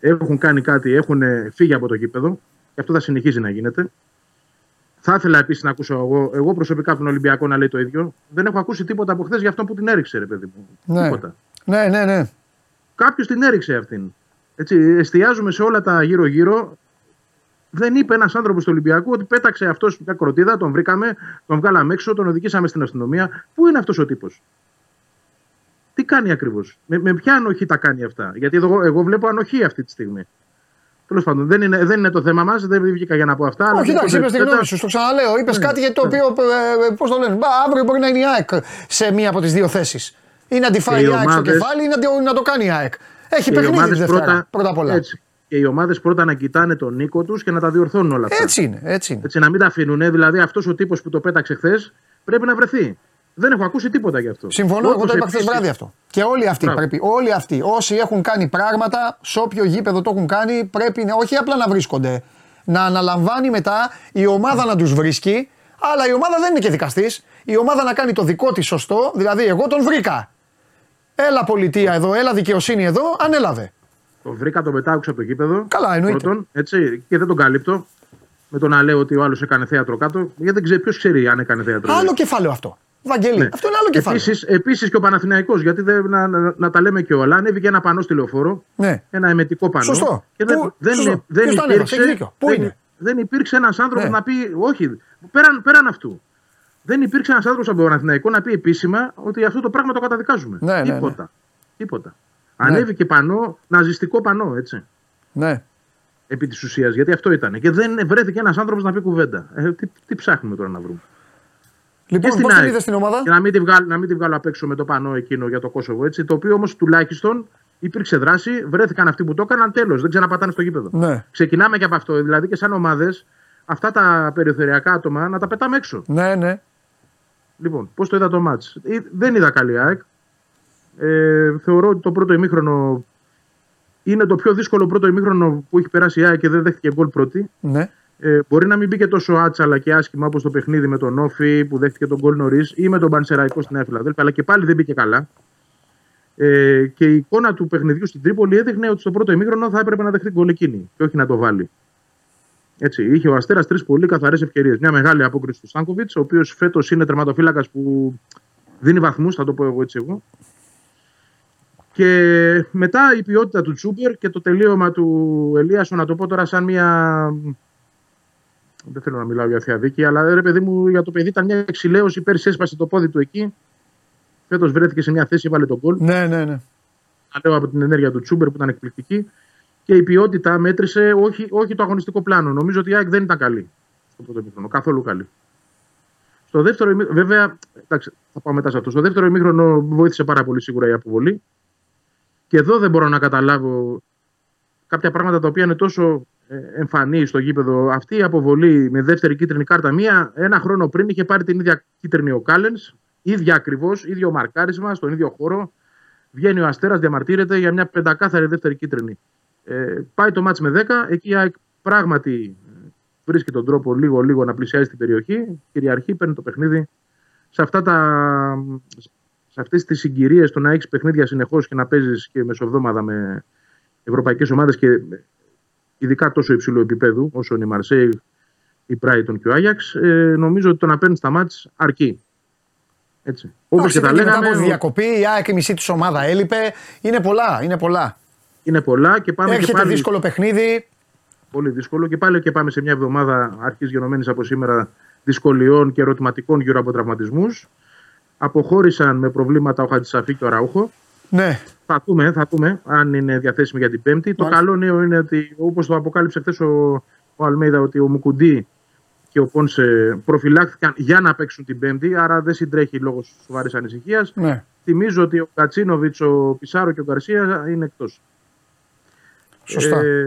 έχουν κάνει κάτι, έχουν φύγει από το γήπεδο, και αυτό θα συνεχίζει να γίνεται. Θα ήθελα επίσης να ακούσω εγώ, εγώ προσωπικά από τον Ολυμπιακό να λέει το ίδιο. Δεν έχω ακούσει τίποτα από χθες για αυτόν που την έριξε, ρε παιδί μου. Ναι. Τίποτα. Ναι, ναι, ναι. Κάποιος την έριξε αυτήν. Έτσι, εστιάζουμε σε όλα τα γύρω-γύρω. Δεν είπε ένας άνθρωπος του Ολυμπιακού ότι πέταξε αυτός μια κροτίδα, τον βρήκαμε, τον βγάλαμε έξω, τον οδηγήσαμε στην αστυνομία. Πού είναι αυτός ο τύπος? Τι κάνει ακριβώς? Με, με ποια ανοχή τα κάνει αυτά? Γιατί εδώ, εγώ βλέπω ανοχή αυτή τη στιγμή. Δεν είναι, δεν είναι το θέμα μας, δεν βγήκα για να πω αυτά. Όχι, εντάξει, είπες τη γνώμη σου, το ξαναλέω. Είπες κάτι για το οποίο, πώς το λένε, αύριο μπορεί να είναι η ΑΕΚ σε μία από τις δύο θέσεις. Ή να τη φάει η ΑΕΚ στο κεφάλι ή να το κάνει η ΑΕΚ. Έχει παιχνίδι τη Δευτέρα, πρώτα απ' όλα. Και οι ομάδες πρώτα να κοιτάνε τον οίκο τους και να τα διορθώνουν όλα αυτά. Έτσι είναι. Έτσι, είναι. Έτσι να μην τα αφήνουν. Δηλαδή αυτός ο τύπος που το πέταξε χθες πρέπει να βρεθεί. Δεν έχω ακούσει τίποτα γι' αυτό. Συμφωνώ, όπως εγώ το είπα χθες βράδυ αυτό. Και όλοι αυτοί Φράβο. πρέπει, όλοι αυτοί, όσοι έχουν κάνει πράγματα, σε όποιο γήπεδο το έχουν κάνει, πρέπει να, όχι απλά να βρίσκονται, να αναλαμβάνει μετά η ομάδα να τους βρίσκει, αλλά η ομάδα δεν είναι και δικαστής. Η ομάδα να κάνει το δικό της σωστό, δηλαδή εγώ τον βρήκα. Έλα πολιτεία εδώ, έλα δικαιοσύνη εδώ, ανέλαβε. Τον βρήκα, τον πετάξω από το γήπεδο. Καλά, εννοείται. Πρώτον, έτσι, και δεν τον κάλυπτο. Με το να λέω ότι ο άλλος έκανε θέατρο κάτω, γιατί δεν ξέρει, ποιος ξέρει αν έκανε θέατρο. Άλλο κεφάλαιο αυτό. Βαγγέλη, ναι, αυτό είναι άλλο κεφάλαιο. Επίσης, επίσης και ο Παναθηναϊκός, γιατί δεν, να, να, να τα λέμε και όλα, ανέβηκε ένα πανό στη Λεωφόρο. Ναι. Ένα εμετικό πανό. Σωστό. Και δεν, Πού, δεν, σωστό. δεν υπήρξε, δεν, δεν υπήρξε ένας άνθρωπος, ναι, να πει, όχι, πέραν, πέραν αυτού. Δεν υπήρξε ένας άνθρωπος από τον Παναθηναϊκό να πει επίσημα ότι αυτό το πράγμα το καταδικάζουμε. Ναι, τίποτα. Ναι, ναι. Τίποτα. Ναι. Ανέβηκε πανό, ναζιστικό πανό, έτσι. Ναι. Επί της ουσίας, γιατί αυτό ήταν. Και δεν βρέθηκε ένας άνθρωπος να πει κουβέντα. Ε, τι, τι ψάχνουμε τώρα να βρούμε? Λοιπόν, και πώς την είδες στην ομάδα. Και να μην τη βγάλω, βγάλω απ' έξω με το πανό εκείνο για το Κόσοβο. Έτσι, το οποίο όμως τουλάχιστον υπήρξε δράση, βρέθηκαν αυτοί που το έκαναν, τέλος. Δεν ξαναπατάνε στο γήπεδο. Ναι. Ξεκινάμε και από αυτό. Δηλαδή και σαν ομάδες, αυτά τα περιφερειακά άτομα να τα πετάμε έξω. Ναι, ναι. Λοιπόν, πώς το είδα το μάτς. Δεν είδα καλή ΑΕΚ. Ε, θεωρώ ότι το πρώτο ημίχρονο είναι το πιο δύσκολο πρώτο ημίχρονο που έχει περάσει η ΑΕΚ και δεν δέχτηκε γκολ πρώτη. Ναι. Ε, μπορεί να μην μπήκε τόσο άτσαλα και άσχημα όπως το παιχνίδι με τον Όφη που δέχτηκε τον γκολ νωρίς ή με τον Πανσεραϊκό στην Νέα Φιλαδέλφεια, αλλά και πάλι δεν μπήκε καλά. Ε, και η εικόνα του παιχνιδιού στην Τρίπολη έδειχνε ότι στο πρώτο ημίχρονο θα έπρεπε να δεχτεί γκολ εκείνη και όχι να το βάλει. Έτσι, είχε ο Αστέρας τρεις πολύ καθαρές ευκαιρίες. Μια μεγάλη απόκριση του Στάνκοβιτς, ο οποίος φέτος είναι τερματοφύλακας που δίνει βαθμούς, θα το πω εγώ έτσι εγώ. Και μετά η ποιότητα του Τσούπερ και το τελείωμα του Ελίασον, να το πω τώρα σαν μια. Δεν θέλω να μιλάω για θεία δίκη, αλλά ρε παιδί μου, για το παιδί ήταν μια εξηλαίωση. Πέρσι έσπασε το πόδι του εκεί. Φέτος βρέθηκε σε μια θέση, βάλε τον γκολ. Ναι, ναι, ναι. Λέω από την ενέργεια του Τσούπερ που ήταν εκπληκτική. Και η ποιότητα μέτρησε, όχι, όχι το αγωνιστικό πλάνο. Νομίζω ότι η ΑΕΚ δεν ήταν καλή στο πρώτο ημίχρονο. Καθόλου καλή. Στο δεύτερο ημίχρονο, βέβαια. Εντάξει, θα πάω μετά σε αυτό. Στο δεύτερο ημίχρονο βοήθησε πάρα πολύ σίγουρα η αποβολή. Και εδώ δεν μπορώ να καταλάβω κάποια πράγματα τα οποία είναι τόσο εμφανή στο γήπεδο. Αυτή η αποβολή με δεύτερη κίτρινη κάρτα, μία ένα χρόνο πριν είχε πάρει την ίδια κίτρινη ο Κάλενς, ίδια ακριβώς, ίδιο μαρκάρισμα, στον ίδιο χώρο. Βγαίνει ο Αστέρας, διαμαρτύρεται για μια πεντακάθαρη δεύτερη κίτρινη. Ε, πάει το μάτς με δέκα, εκεί πράγματι βρίσκει τον τρόπο λίγο-λίγο να πλησιάζει την περιοχή. Κυριαρχεί, παίρνει το παιχνίδι. Σε αυτά τα. Σε αυτές τις συγκυρίες, το να έχεις παιχνίδια συνεχώς και να παίζεις και μεσοβδόμαδα με ευρωπαϊκές ομάδες και ειδικά τόσο υψηλού επίπεδου όσο είναι η Μαρσέη, η Brighton και ο Άγιαξ, ε, νομίζω ότι το να παίρνεις τα μάτς αρκεί. Έτσι. Όπως και τα λέγαμε. Μετά από διακοπή, η ΑΕΚ μισή της ομάδα έλειπε. Είναι πολλά, είναι πολλά. Είναι πολλά και πάμε. Έρχεται και πάλι δύσκολο παιχνίδι. Πολύ δύσκολο και πάλι και πάμε σε μια εβδομάδα αρχής γενομένης από σήμερα δυσκολιών και ερωτηματικών γύρω από τραυματισμούς. Αποχώρησαν με προβλήματα ο Χατζησαφή και ο Ραούχο. Ναι. Θα δούμε, θα δούμε αν είναι διαθέσιμοι για την Πέμπτη. Μάλιστα. Το καλό νέο είναι ότι, όπως το αποκάλυψε χθες ο, ο Αλμέιδα, ότι ο Μουκουντή και ο Πόνσε προφυλάχθηκαν για να παίξουν την Πέμπτη, άρα δεν συντρέχει λόγω σοβαρής ανησυχίας. Ναι. Θυμίζω ότι ο Κατσίνοβιτς, ο Πισάρο και ο Γκαρσία είναι εκτός. Σωστά. Ε,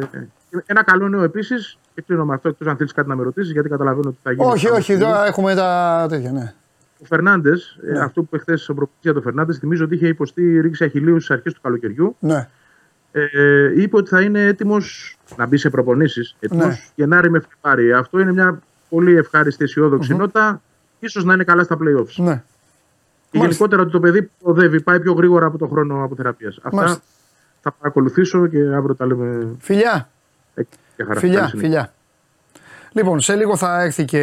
ένα καλό νέο επίσης, και κλείνω με αυτό, εκτός αν θέλεις κάτι να με ρωτήσεις, γιατί καταλαβαίνω ότι θα γίνει. Όχι, όχι, εδώ έχουμε τα τέτοια, ναι. Ο Φερνάντες, ναι. ε, αυτό που χθες προπονητής το Φερνάντες, θυμίζω ότι είχε υποστεί ρήξη αχιλλείου στις αρχές του καλοκαιριού. Ναι. Ε, ε, είπε ότι θα είναι έτοιμος να μπει σε προπονήσεις. Έτοιμος ναι. Γενάρη με Φλεβάρι. Αυτό είναι μια πολύ ευχάριστη αισιόδοξη mm-hmm. νότα. Ίσως να είναι καλά στα play-offs. Ναι. Και γενικότερα ότι το παιδί που οδεύει πάει πιο γρήγορα από τον χρόνο αποθεραπείας. Αυτά Μάλιστα. θα παρακολουθήσω και αύριο τα λέμε. Φιλιά! Ε, φιλιά, φιλιά. Λοιπόν, σε λίγο θα έρθει και,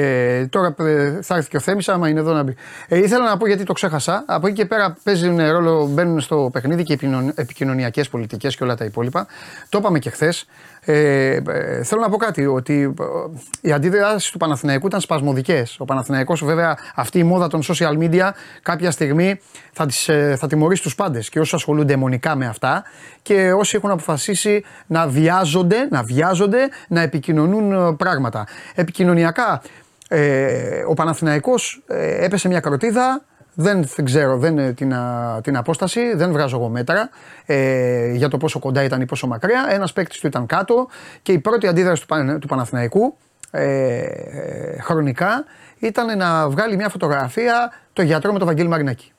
τώρα θα έρθει και ο Θέμης, άμα είναι εδώ να μπει. Ε, ήθελα να πω γιατί το ξέχασα. Από εκεί και πέρα παίζουν ρόλο, μπαίνουν στο παιχνίδι και οι επικοινωνιακές πολιτικές και όλα τα υπόλοιπα. Το είπαμε και χθες. Ε, ε, θέλω να πω κάτι, ότι οι αντίδρασεις του Παναθηναϊκού ήταν σπασμωδικές. Ο Παναθηναϊκός, βέβαια, αυτή η μόδα των social media κάποια στιγμή θα, τις, θα τιμωρήσει τους πάντες και όσοι ασχολούνται αιμονικά με αυτά και όσοι έχουν αποφασίσει να βιάζονται, να βιάζονται, να επικοινωνούν πράγματα. Επικοινωνιακά, ε, ο Παναθηναϊκός ε, έπεσε μια καροτίδα, δεν ξέρω δεν, την, α, την απόσταση, δεν βγάζω εγώ μέτρα ε, για το πόσο κοντά ήταν ή πόσο μακριά, ένας παίκτης του ήταν κάτω και η πρώτη αντίδραση του, του Παναθηναϊκού ε, ε, χρονικά ήταν να βγάλει μια φωτογραφία το γιατρό με τον Βαγγέλη Μαρινάκη.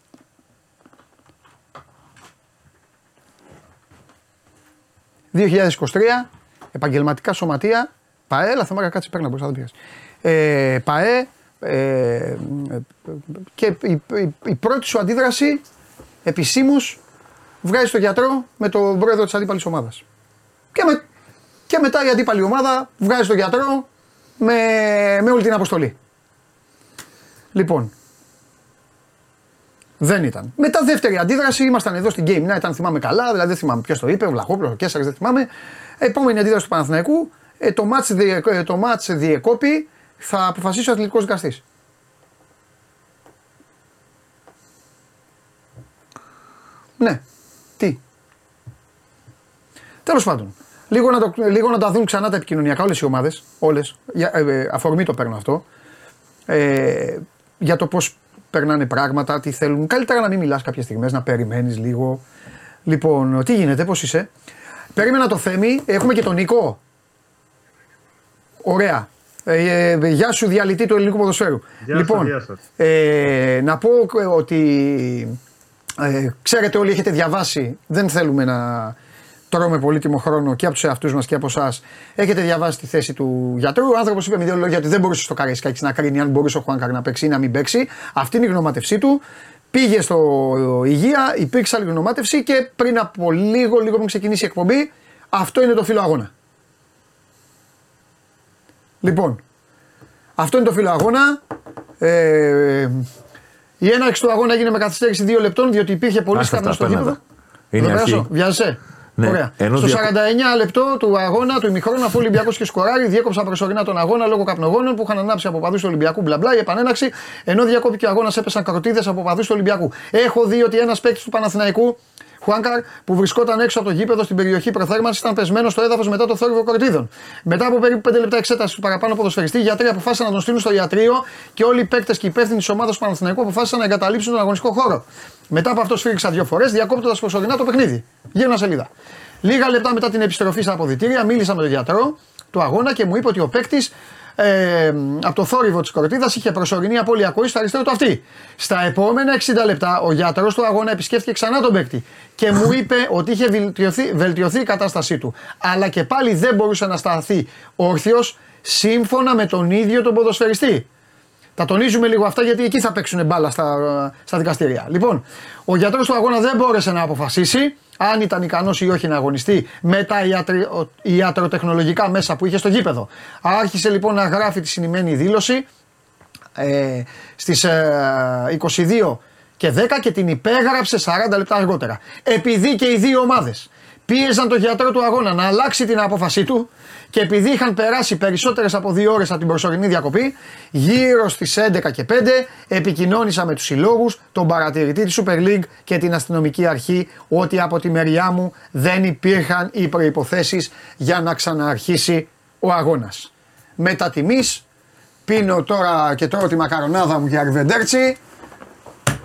δύο χιλιάδες είκοσι τρία, επαγγελματικά σωματεία, ΠΑΕ, λάθο μάκα κάτσε πέρα μπροστά, δεν πήγες. Ε, ΠΑΕ ε, και η, η, η πρώτη σου αντίδραση επισήμως βγάζει τον γιατρό με τον πρόεδρο της αντίπαλης ομάδας. Και, με, και μετά η αντίπαλη ομάδα βγάζει τον γιατρό με, με όλη την αποστολή. Λοιπόν, δεν ήταν. Μετά δεύτερη αντίδραση, ήμασταν εδώ στην Game Night, αν θυμάμαι καλά, δηλαδή δεν θυμάμαι ποιος το είπε, ο Βλαχόπλος, ο Κέσσαρης, δεν θυμάμαι. Επόμενη αντίδραση του Παναθηναϊκού. Ε, το μάτς διε, διεκόπη θα αποφασίσει ο αθλητικός δικαστής. Ναι. Τι. Τέλος πάντων. Λίγο να, το, λίγο να τα δουν ξανά τα επικοινωνιακά όλες οι ομάδες. Όλες. Για, ε, αφορμή το παίρνω αυτό. Ε, για το πώς περνάνε πράγματα, τι θέλουν. Καλύτερα να μην μιλάς κάποιες στιγμές, να περιμένεις λίγο. Λοιπόν, τι γίνεται, πώς είσαι? Περίμενα το Θέμη, έχουμε και τον Νίκο. Ωραία. Ε, ε, γεια σου, διαλυτή του ελληνικού ποδοσφαίρου. Γεια λοιπόν, σας, γεια σας. Ε, να πω ότι ε, ξέρετε όλοι, έχετε διαβάσει, δεν θέλουμε να τρώμε πολύτιμο χρόνο και από τους εαυτούς μας και από εσάς. Έχετε διαβάσει τη θέση του γιατρού. Ο άνθρωπος είπε με δύο λόγια ότι δεν μπορούσε στο Καραϊσκάκη να κρίνει αν μπορούσε ο Χουάνκαρ να παίξει ή να μην παίξει. Αυτή είναι η γνωμάτευσή του. Πήγε στο Υγεία, υπήρξε άλλη γνωμάτευση και πριν από λίγο, λίγο πριν ξεκινήσει η εκπομπή, αυτό είναι το Φίλο Αγώνα. Λοιπόν, αυτό είναι το Φίλο Αγώνα. Ε, η έναρξη του αγώνα έγινε με καθυστέρηση δύο λεπτών, διότι υπήρχε πολύ σκαμμένο στο γήπεδο. Είναι αρχή. Βιάζεσαι. Ναι. Ωραία. Ενώ στο διακο... σαράντα εννέα λεπτό του αγώνα του ημιχρόνου, αφού ο Ολυμπιακός είχε σκοράρει, διέκοψαν προσωρινά τον αγώνα λόγω καπνογόνων που είχαν ανάψει από παδούς του Ολυμπιακού. Μπλαμπλά, η επανέναξη. Ενώ διακόπηκε ο αγώνας, έπεσαν καροτίδες από παδούς του Ολυμπιακού. Έχω δει ότι ένας παίκτης του Παναθηναϊκού, Χουάνκαρ, που βρισκόταν έξω από το γήπεδο στην περιοχή προθέρμανσης, ήταν πεσμένο στο έδαφος μετά το θόρυβο κορτίδων. Μετά από περίπου πέντε λεπτά εξέταση του παραπάνω ποδοσφαιριστή, οι γιατροί αποφάσισαν να τον στείλουν στο ιατρείο και όλοι οι παίκτες και οι υπεύθυνοι της ομάδας του Παναθηναϊκού αποφάσισαν να εγκαταλείψουν τον αγωνιστικό χώρο. Μετά από αυτό σφύριξα δύο φορές, διακόπτοντας προσωρινά το παιχνίδι. Γύρνα σελίδα. Λίγα λεπτά μετά την επιστροφή στα αποδυτήρια, μίλησα με τον γιατρό του αγώνα και μου είπε ότι ο παίκτης Ε, από το θόρυβο της κορτίδας είχε προσωρινή απώλεια ακοής στο αριστερό του αυτή. Στα επόμενα εξήντα λεπτά ο γιατρός του αγώνα επισκέφθηκε ξανά τον παίκτη και μου είπε ότι είχε βελτιωθεί, βελτιωθεί η κατάστασή του, αλλά και πάλι δεν μπορούσε να σταθεί όρθιος σύμφωνα με τον ίδιο τον ποδοσφαιριστή. Τα τονίζουμε λίγο αυτά γιατί εκεί θα παίξουν μπάλα στα, στα δικαστήρια. Λοιπόν, ο γιατρός του αγώνα δεν μπόρεσε να αποφασίσει αν ήταν ικανός ή όχι να αγωνιστεί με τα ιατρο, ιατροτεχνολογικά μέσα που είχε στο γήπεδο. Άρχισε λοιπόν να γράφει τη συνημένη δήλωση ε, στις ε, είκοσι δύο και δέκα και την υπέγραψε σαράντα λεπτά αργότερα. Επειδή και οι δύο ομάδες πίεζαν τον γιατρό του αγώνα να αλλάξει την απόφασή του και επειδή είχαν περάσει περισσότερες από δύο ώρες από την προσωρινή διακοπή, γύρω στις έντεκα και πέντε επικοινώνησα με τους συλλόγους, τον παρατηρητή της Super League και την αστυνομική αρχή ότι από τη μεριά μου δεν υπήρχαν οι προϋποθέσεις για να ξανααρχίσει ο αγώνας. Μετά τιμής, πίνω τώρα και τρώω τη μακαρονάδα μου για αρβεντέρτσι,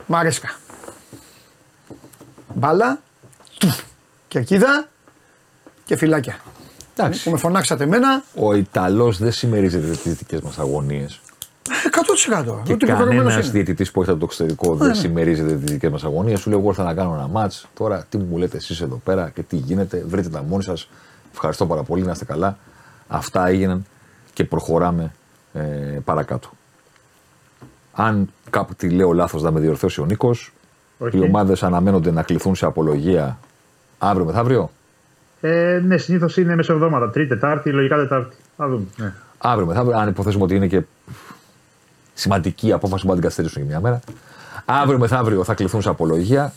μαρέσκα. Μπάλα, κερκίδα και φυλάκια. Εντάξει. Που με φωνάξατε εμένα. Ο Ιταλός δεν συμμερίζεται τις δικές μας αγωνίες. εκατό τοις εκατό. Και κανένας διαιτητής που έχει από το εξωτερικό δεν συμμερίζεται τις δικές μας αγωνίες. Σου λέω: εγώ ήρθα να κάνω ένα μάτς. Τώρα τι μου λέτε εσείς εδώ πέρα και τι γίνεται. Βρείτε τα μόνοι σας. Ευχαριστώ πάρα πολύ. Να είστε καλά. Αυτά έγιναν και προχωράμε ε, παρακάτω. Αν κάπου τη λέω λάθος, να με διορθώσει ο Νίκος. Okay. Οι ομάδες αναμένονται να κληθούν σε απολογία αύριο μεθαύριο. Ε, ναι, συνήθως είναι μεσοβδόματα. Τρίτη, Τετάρτη, λογικά Τετάρτη. Θα δούμε. Ναι. Αύριο μεθαύριο, αν υποθέσουμε ότι είναι και σημαντική απόφαση που θα την καθυστερήσουν για μια μέρα. Αύριο μεθαύριο θα κληθούν σε απολογία.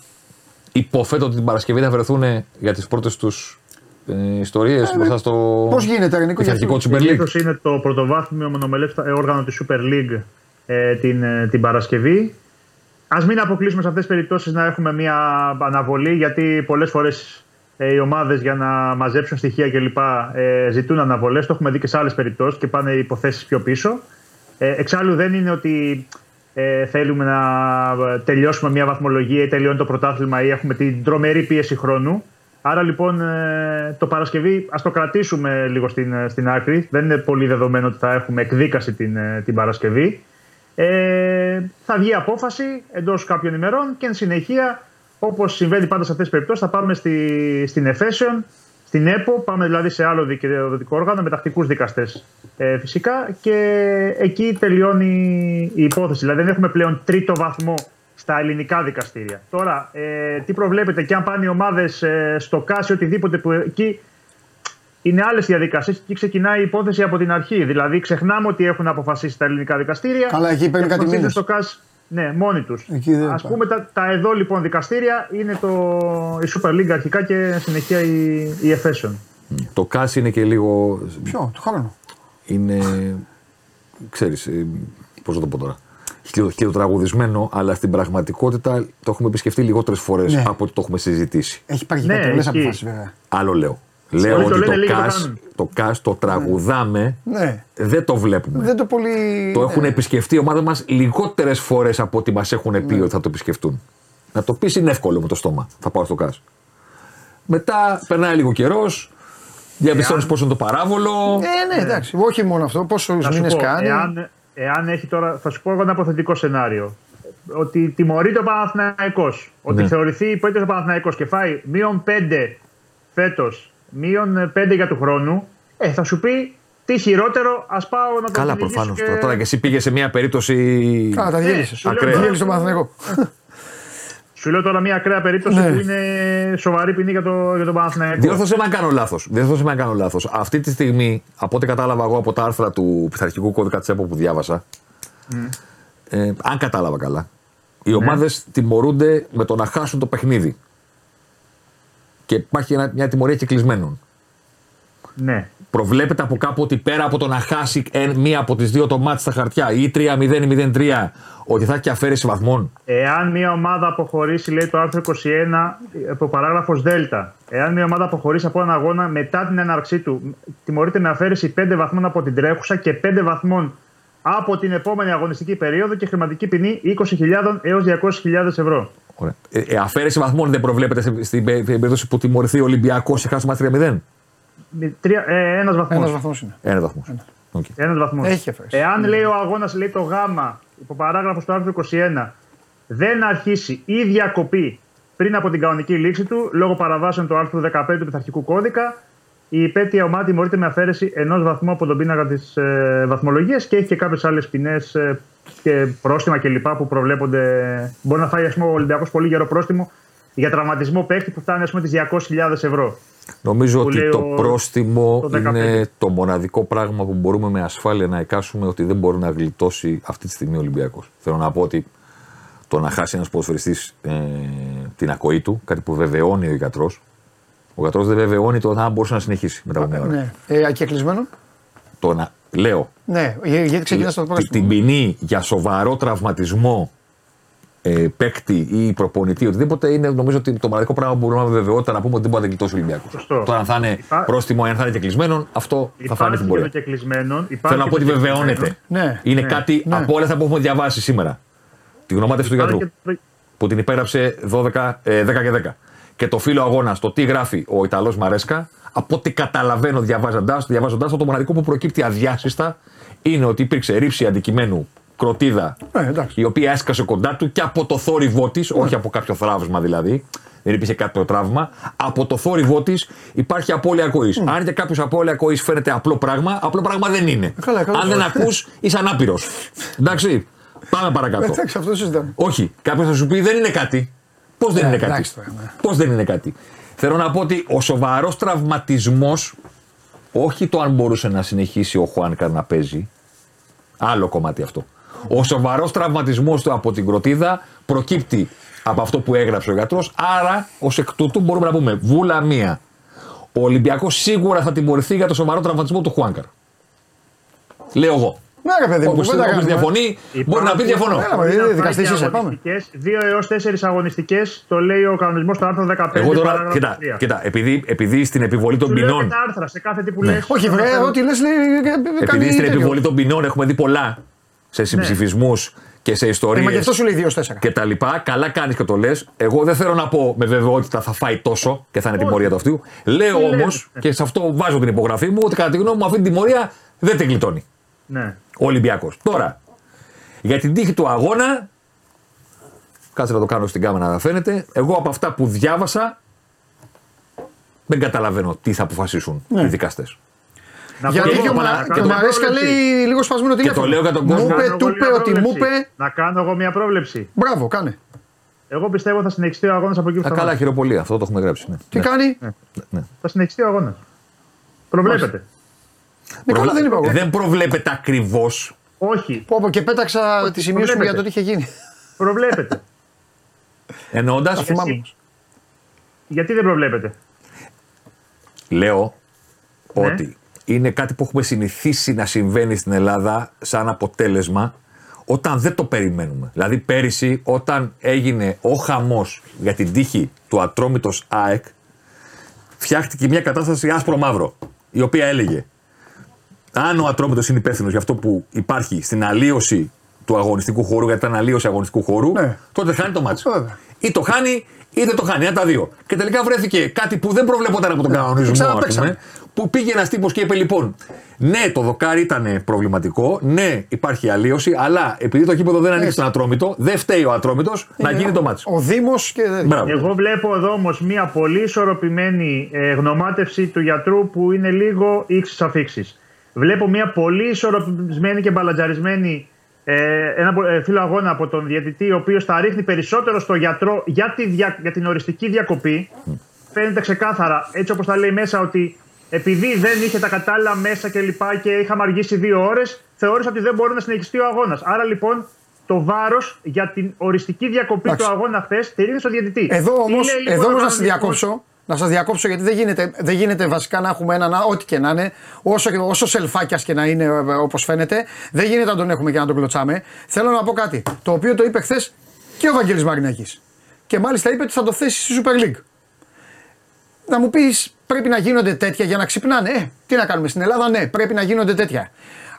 Υποθέτω ότι την Παρασκευή θα βρεθούν για τις πρώτες τους ε, ιστορίες μπροστά στο. Πώς γίνεται, Ελληνικό Πειθαρχικό τη Super League. Συνήθως είναι το πρωτοβάθμιο μονομελές όργανο τη Super League ε, την, ε, την Παρασκευή. Ας μην αποκλείσουμε σε αυτές τις περιπτώσεις να έχουμε μια αναβολή, γιατί πολλές φορές οι ομάδες για να μαζέψουν στοιχεία κλπ. Ζητούν αναβολές. Το έχουμε δει και σε άλλες περιπτώσεις και πάνε υποθέσεις πιο πίσω. Εξάλλου δεν είναι ότι ε, θέλουμε να τελειώσουμε μια βαθμολογία ή τελειώνει το πρωτάθλημα ή έχουμε την τρομερή πίεση χρόνου. Άρα λοιπόν ε, το Παρασκευή ας το κρατήσουμε λίγο στην, στην άκρη. Δεν είναι πολύ δεδομένο ότι θα έχουμε εκδίκαση την, την Παρασκευή. Ε, θα βγει απόφαση εντός κάποιων ημερών και εν συνεχεία, όπως συμβαίνει πάντα σε αυτές τις περιπτώσεις, θα πάμε στη, στην Εφέσεων, στην ΕΠΟ, πάμε δηλαδή σε άλλο δικαιοδοτικό όργανο με τακτικούς δικαστές ε, φυσικά και εκεί τελειώνει η υπόθεση. Δηλαδή δεν έχουμε πλέον τρίτο βαθμό στα ελληνικά δικαστήρια. Τώρα, ε, τι προβλέπετε και αν πάνε οι ομάδες ε, στο ΚΑΣ ή οτιδήποτε που εκεί... Είναι άλλες διαδικασίες και εκεί ξεκινάει η υπόθεση από την αρχή. Δηλαδή, ξεχνάμε ότι έχουν αποφασίσει τα ελληνικά δικαστήρια. Καλά, εκεί παίρνει κάτι μήνες. Στο ΚΑΣ, ναι, μόνοι τους. Ας πούμε, τα, τα εδώ λοιπόν δικαστήρια είναι το, η Super League αρχικά και συνεχεία η, η Εφέσεων. Το ΚΑΣ είναι και λίγο. Ποιο, το χρόνο. Είναι. Ξέρεις, πώς θα το πω τώρα. Χειροτραγουδισμένο, αλλά στην πραγματικότητα το έχουμε επισκεφτεί λιγότερες φορές, ναι, από ότι το έχουμε συζητήσει. Έχει πάρει και ναι, πολλές αποφάσεις, βέβαια. Άλλο λέω. Λέω ότι το, το κάσ, το, κάσ, το τραγουδάμε, ναι. δεν το βλέπουμε. Δεν το, πολύ... το έχουν ναι. επισκεφτεί η ομάδα μας λιγότερες φορές από ό,τι μας έχουν πει ναι. ότι θα το επισκεφτούν. Να το πεις είναι εύκολο με το στόμα, θα πάω στο κάσ. Μετά περνάει λίγο καιρός, διαπιστώνεις εάν... πόσο είναι το παράβολο. Ναι, ναι, εντάξει, ναι. όχι μόνο αυτό, πόσους μήνες κάνει. Εάν, εάν έχει τώρα, θα σου πω εγώ ένα αποθετικό σενάριο. Ότι τιμωρείται ο Παναθηναϊκός, ότι ναι. θεωρηθεί υπέτειος ο Παναθηναϊκός και φάει μείον πέντε φέτος, μείον πέντε για του χρόνου, ε, θα σου πει τι χειρότερο, ας πάω να το καλά, προφανώς. Και... τώρα και εσύ πήγες σε μια περίπτωση. Καλά, τα διέλυσες. Ακραία. Διέλυσες τον Παναθηναϊκό. Σου λέω τώρα μια ακραία περίπτωση ναι. που είναι σοβαρή ποινή για, το, για τον Παναθηναϊκό. Διόρθωσε με αν κάνω λάθος. Διόρθωσε με αν κάνω λάθος. Αυτή τη στιγμή, από ό,τι κατάλαβα εγώ από τα άρθρα του πειθαρχικού κώδικα Τσέπο που διάβασα, mm. ε, αν κατάλαβα καλά, οι ομάδες ναι. τιμωρούνται με το να χάσουν το παιχνίδι. Και υπάρχει μια τιμωρία κυκλισμένων. Ναι. Προβλέπεται από κάπου ότι πέρα από το να χάσει μία από τις δύο το μάτς στα χαρτιά ή τρία μηδέν μηδέν τρία, ότι θα έχει αφαίρεση βαθμών. Εάν μία ομάδα αποχωρήσει, λέει το άρθρο είκοσι ένα, από παράγραφος Δέλτα, εάν μία ομάδα αποχωρήσει από έναν αγώνα μετά την έναρξή του, τιμωρείται με αφαίρεση πέντε βαθμών από την τρέχουσα και πέντε βαθμών από την επόμενη αγωνιστική περίοδο και χρηματική ποινή είκοσι χιλιάδες έως διακόσιες χιλιάδες ευρώ. Ε, ε, αφαίρεση βαθμών δεν προβλέπεται στην στη, στη, στη περίπτωση που τιμωρηθεί ο Ολυμπιακός και χάσει το μάτς τρία μηδέν. Ε, ένας βαθμός. Ένας βαθμός είναι. Ένας βαθμός. Ένα. Okay. Ένας βαθμός. Έχει αφαίρεση. Εάν mm. λέει ο αγώνας, λέει το γάμα, υποπαράγραφος του άρθρου είκοσι ένα, δεν αρχίσει ή διακοπεί πριν από την κανονική λήξη του, λόγω παραβάσεων του άρθρου δεκαπέντε του πειθαρχικού κώδικα, η υπαίτια ομάδα τιμωρείται με αφαίρεση ενός βαθμού από τον πίνακα της ε, βαθμολογίας και έχει και κάποιες άλλες ποινές ε, και πρόστιμα κλπ. Που προβλέπονται. Μπορεί να φάει ας πούμε, ο Ολυμπιακός πολύ γερό πρόστιμο για τραυματισμό παίκτη που φτάνει ας πούμε, τις διακόσιες χιλιάδες ευρώ. Νομίζω ότι το ο... πρόστιμο το είναι το μοναδικό πράγμα που μπορούμε με ασφάλεια να εικάσουμε ότι δεν μπορεί να γλιτώσει αυτή τη στιγμή ο Ολυμπιακός. Θέλω να πω ότι το να χάσει ένας ποδοσφαιριστής ε, την ακοή του, κάτι που βεβαιώνει ο ιατρός. Ο γιατρός δεν βεβαιώνει το θα μπορούσε να συνεχίσει μετά από μια ώρα. Ναι. Ε, ακυκλισμένο. Το να λέω. Ναι, γιατί ξεκινάς το πρόστιμο. Την ποινή για σοβαρό τραυματισμό ε, παίκτη ή προπονητή, οτιδήποτε, είναι νομίζω ότι το μοναδικό πράγμα που μπορούμε με βεβαιότητα να πούμε ότι δεν μπορεί να γλιτώσει ο Ολυμπιακός. Τώρα, αν θα είναι Υπά... πρόστιμο ή αν θα είναι κεκλεισμένον, αυτό θα φανεί στην πορεία. Θέλω να πω ότι βεβαιώνεται. Ναι. Είναι ναι. κάτι ναι. από όλα αυτά που έχουμε διαβάσει σήμερα. Τη γνωμάτευση του γιατρού. Και... που την υπέγραψε δώδεκα, δέκα και δέκα. Και το φύλλο αγώνα, το τι γράφει ο Ιταλός Μαρέσκα, από ό,τι καταλαβαίνω διαβάζοντας, διαβάζοντας το μοναδικό που προκύπτει αδιάσυστα είναι ότι υπήρξε ρήψη αντικειμένου κροτίδα, ε, η οποία έσκασε κοντά του και από το θόρυβό της, ε. όχι από κάποιο θράψμα δηλαδή, δεν υπήρχε κάποιο τραύμα, από το θόρυβό της υπάρχει απώλεια ακοής. Ε. Αν και κάποιος απώλεια ακοής φαίνεται απλό πράγμα, απλό πράγμα δεν είναι. Καλά, καλά, αν δεν ακούς, είσαι ανάπηρος. Εντάξει, πάμε παρακάτω. Εντάξει, αυτό συζητάμε. Όχι, κάποιος θα σου πει δεν είναι κάτι. Πώς δεν, yeah, yeah. δεν είναι κάτι. Θέλω να πω ότι ο σοβαρός τραυματισμός, όχι το αν μπορούσε να συνεχίσει ο Χουάνκαρ να παίζει, άλλο κομμάτι αυτό. Ο σοβαρός τραυματισμός του από την κροτίδα προκύπτει από αυτό που έγραψε ο γιατρός, άρα ως εκ τούτου μπορούμε να πούμε βούλα μία. Ο Ολυμπιακός σίγουρα θα τιμωρηθεί για το σοβαρό τραυματισμό του Χουάνκαρ. Λέω εγώ. Όποιος διαφωνεί, μπορεί να πει διαφωνώ. Δύο έως τέσσερις αγωνιστικές, το λέει ο κανονισμός του άρθρου δεκαπέντε. Εγώ τώρα, κοίτα, κοίτα επειδή, επειδή στην επιβολή των ποινών. Τα άρθρα, σε κάθε τι που λες. Όχι, βέβαια, ό,τι λες λέει. Επειδή στην επιβολή των ποινών έχουμε δει πολλά σε συμψηφισμούς και σε ιστορίες. Μα γι' αυτό σου λέει δύο έως τέσσερα. Και τα λοιπά, καλά κάνεις και το λες. Εγώ δεν θέλω να πω με βεβαιότητα θα φάει τόσο και θα είναι τιμωρία του αυτού. Λέω όμως, και σε αυτό βάζω την υπογραφή μου, ότι κατά τη γνώμη μου αυτή την τιμωρία δεν την γλιτώνει. Ναι. Ο Ολυμπιακός. Τώρα, για την τύχη του αγώνα, κάτσε να το κάνω στην κάμερα να φαίνεται, εγώ από αυτά που διάβασα δεν καταλαβαίνω τι θα αποφασίσουν ναι. οι δικαστές. Να γιατί και ο Μαρέσκα λέει πρόβλεψη. Λίγο σπασμένο τηλέφωνο. Και το λέω για τον κόσμο. Μου είπε, του είπε ότι μου είπε. Να κάνω εγώ μια πρόβλεψη. Μπράβο, κάνε. Εγώ πιστεύω θα συνεχιστεί ο αγώνας από εκεί που θα πάει. Καλά, χειροπολία, αυτό το έχουμε γράψει. Ναι. Τι ναι. κάνει. Ναι. Ναι. Θα συνεχιστεί ο αγώνας. Προβλέπετε. Προβλε... Δεν, είπα, δεν προβλέπεται ακριβώς. Όχι. Πω, πω, και πέταξα τη σημείωση μου για το τι είχε γίνει. Προβλέπεται. Εννοώντας. Εσύ... γιατί δεν προβλέπεται. Λέω ναι. ότι είναι κάτι που έχουμε συνηθίσει να συμβαίνει στην Ελλάδα σαν αποτέλεσμα όταν δεν το περιμένουμε. Δηλαδή πέρυσι όταν έγινε ο χαμός για την τύχη του ατρόμητος ΑΕΚ φτιάχτηκε μια κατάσταση άσπρο-μαύρο, η οποία έλεγε αν ο Ατρόμητος είναι υπεύθυνος για αυτό που υπάρχει στην αλλίωση του αγωνιστικού χώρου, γιατί ήταν αλλίωση αγωνιστικού χώρου, ναι, τότε χάνει το μάτσο. Βέβαια. Ή το χάνει, είτε το χάνει. Ένα τα δύο. Και τελικά βρέθηκε κάτι που δεν προβλεπόταν από τον κανονισμό. Ξαναπέξαμε. Που πήγε ένας τύπος και είπε λοιπόν, ναι, το δοκάρι ήταν προβληματικό, ναι, υπάρχει αλλίωση, αλλά επειδή το γήπεδο δεν ανοίξει τον Ατρόμητο, δεν φταίει ο Ατρόμητος, ε, να γίνει το μάτσο. Ο Δήμος και. Μπράβο. Εγώ βλέπω εδώ όμως μια πολύ ισορροπημένη ε, γνωμάτευση του γιατρού που είναι λίγο ύξης αφήξης. Βλέπω μια πολύ ισορροπημένη και μπαλατζαρισμένη. Ε, ένα ε, φίλο αγώνα από τον διαιτητή, ο οποίος θα ρίχνει περισσότερο στο γιατρό για, τη δια, για την οριστική διακοπή. Φαίνεται ξεκάθαρα, έτσι όπως τα λέει μέσα, ότι επειδή δεν είχε τα κατάλληλα μέσα και λοιπά και είχαμε αργήσει δύο ώρες, θεώρησε ότι δεν μπορεί να συνεχιστεί ο αγώνας. Άρα λοιπόν το βάρος για την οριστική διακοπή Άξι. του αγώνα χθες τη ρίχνει στο διαιτητή. Εδώ όμως, Είναι, εδώ όμως να σας διακόψω. Να σας διακόψω, γιατί δεν γίνεται, δεν γίνεται βασικά να έχουμε έναν, ό,τι και να είναι, όσο, όσο σελφάκιας και να είναι, όπως φαίνεται, δεν γίνεται να τον έχουμε και να τον κλωτσάμε. Θέλω να πω κάτι, το οποίο το είπε χθες και ο Βαγγέλης Μαρινάκης. Και μάλιστα είπε ότι θα το θέσει στη Super League. Να μου πεις, πρέπει να γίνονται τέτοια για να ξυπνάνε. Ε, τι να κάνουμε στην Ελλάδα, ναι, πρέπει να γίνονται τέτοια.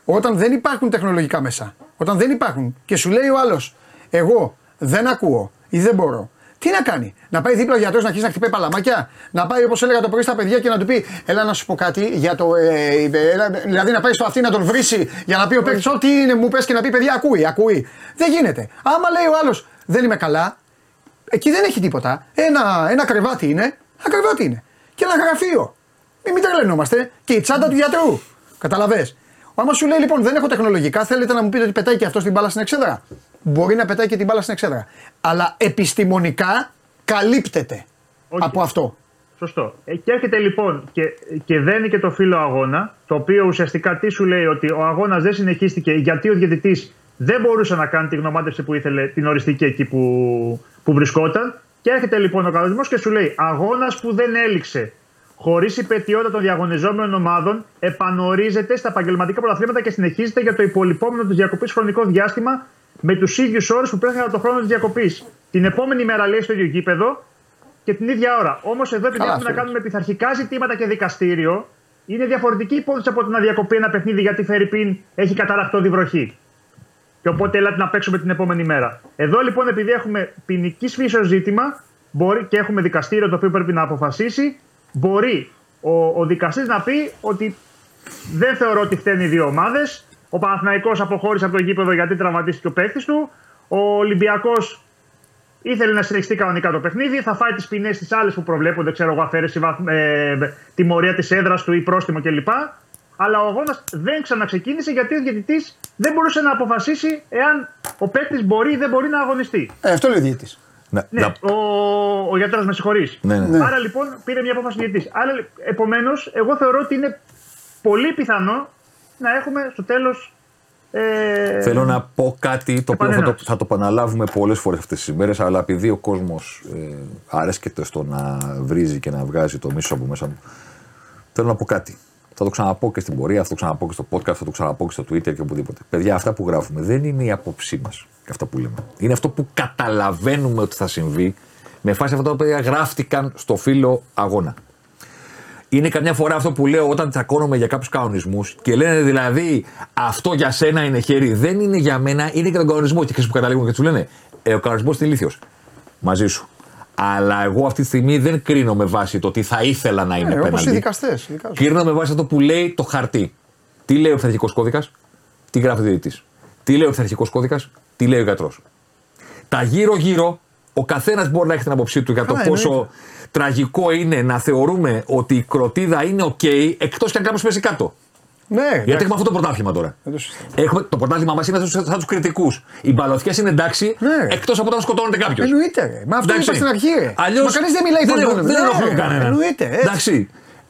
Όταν δεν υπάρχουν τεχνολογικά μέσα, όταν δεν υπάρχουν και σου λέει ο άλλος, εγώ δεν ακούω ή δεν μπορώ. Τι να κάνει, να πάει δίπλα ο γιατρός να αρχίσει να χτυπάει παλαμάκια, να πάει όπως έλεγα το πρωί στα παιδιά και να του πει: έλα να σου πω κάτι για το. Ε, έλα, δηλαδή να πάει στο αυτή να τον βρήσει για να πει ο παίκτης: ό,τι είναι, μου πες, και να πει: παιδιά, ακούει, ακούει. Δεν γίνεται. Άμα λέει ο άλλος: δεν είμαι καλά, εκεί δεν έχει τίποτα. Ένα, ένα κρεβάτι είναι, ένα κρεβάτι είναι. Και ένα γραφείο. Μην, μην τρελαινόμαστε. Και η τσάντα του γιατρού. Καταλαβες. Άμα σου λέει λοιπόν: δεν έχω τεχνολογικά, θέλετε να μου πείτε ότι πετάει και αυτός την μπάλα στην εξέδρα. Μπορεί να πετάει και την μπάλα στην εξέδρα. Αλλά επιστημονικά καλύπτεται okay. από αυτό. Σωστό. Ε, και έρχεται λοιπόν και, και δένει και το φύλλο αγώνα, το οποίο ουσιαστικά τι σου λέει, ότι ο αγώνας δεν συνεχίστηκε γιατί ο διαιτητής δεν μπορούσε να κάνει τη γνωμάτευση που ήθελε, την οριστική εκεί που, που βρισκόταν. Και έρχεται λοιπόν ο κανονισμός και σου λέει: αγώνας που δεν έληξε χωρίς υπαιτιότητα των διαγωνιζόμενων ομάδων επανορίζεται στα επαγγελματικά πρωταθλήματα και συνεχίζεται για το υπολοιπόμενο της διακοπής χρονικό διάστημα. Με τους ίδιους όρους που πρέχανε το χρόνο της διακοπής. Την επόμενη μέρα λέει στο ίδιο γήπεδο και την ίδια ώρα. Όμως εδώ, επειδή έχουμε να κάνουμε πειθαρχικά ζητήματα και δικαστήριο, είναι διαφορετική υπόθεση από το να διακοπεί ένα παιχνίδι γιατί φερειπίν έχει καταραχτώδη βροχή. Και οπότε έλατε να παίξουμε την επόμενη μέρα. Εδώ λοιπόν, επειδή έχουμε ποινική φύσεως ζήτημα μπορεί, και έχουμε δικαστήριο το οποίο πρέπει να αποφασίσει, μπορεί ο, ο δικαστής να πει ότι δεν θεωρώ ότι φταίνουν οι δύο ομάδες. Ο Παναθηναϊκός αποχώρησε από το γήπεδο γιατί τραυματίστηκε ο παίκτης του. Ο Ολυμπιακός ήθελε να συνεχιστεί κανονικά το παιχνίδι. Θα φάει τις ποινές τις άλλες που προβλέπονται, ξέρω εγώ, αφαίρεση, ε, τιμωρία της έδρας του ή πρόστιμο κλπ. Αλλά ο αγώνας δεν ξαναξεκίνησε γιατί ο διαιτητής δεν μπορούσε να αποφασίσει εάν ο παίκτης μπορεί ή δεν μπορεί να αγωνιστεί. Ε, αυτό λέει ο διαιτητής. Ναι, ναι, ο, ο γιατρός, με συγχωρείς. Ναι, ναι. Άρα λοιπόν πήρε μια απόφαση ο διαιτητής. Επομένως, εγώ θεωρώ ότι είναι πολύ πιθανό να έχουμε στο τέλος. Ε... Θέλω να πω κάτι το οποίο θα το, θα το επαναλάβουμε πολλές φορές αυτές τις ημέρες, αλλά επειδή ο κόσμος ε, αρέσκεται στο να βρίζει και να βγάζει το μίσος από μέσα μου, θέλω να πω κάτι. Θα το ξαναπώ και στην πορεία, θα το ξαναπώ και στο podcast, θα το ξαναπώ και στο Twitter και οπουδήποτε. Παιδιά, αυτά που γράφουμε δεν είναι η απόψή μας και αυτά που λέμε. Είναι αυτό που καταλαβαίνουμε ότι θα συμβεί με φάση αυτά τα οποία γράφτηκαν στο φύλλο αγώνα. Είναι καμιά φορά αυτό που λέω όταν τσακώνομαι για κάποιους κανονισμούς και λένε δηλαδή αυτό για σένα είναι χέρι, δεν είναι για μένα, είναι για τον κανονισμό. Και ξέρεις που καταλήγουν και τους λένε ε, ο κανονισμός είναι ηλίθιος. Μαζί σου. Αλλά εγώ αυτή τη στιγμή δεν κρίνω με βάση το τι θα ήθελα να είναι ε, πέναντι. Όπως οι δικαστές. Κρίνω με βάση αυτό που λέει το χαρτί. Τι λέει ο πειθαρχικός κώδικας, τι γράφει ο διαιτητής. Τι λέει ο πειθαρχικός κώδικας, τι λέει ο γιατρός. Τα γύρω-γύρω. Ο καθένας μπορεί να έχει την άποψή του για το Άρα, πόσο εννοεί. Τραγικό είναι να θεωρούμε ότι η κροτίδα είναι οκ, okay, εκτός κι αν κάποιος πέσει κάτω. Ναι, γιατί ναι. έχουμε αυτό το πρωτάθλημα τώρα. Έχουμε, το πρωτάθλημα μας είναι σαν τους κριτικούς. Οι μπαλωθιές είναι εντάξει, ναι. εκτός από όταν σκοτώνεται κάποιος. Εννοείται. Μα αυτό είπα στην αρχή. Ρε. Αλλιώς, μα κανείς δεν μιλάει φωνή. Δεν ενοχλούν κανέναν. Εντάξει.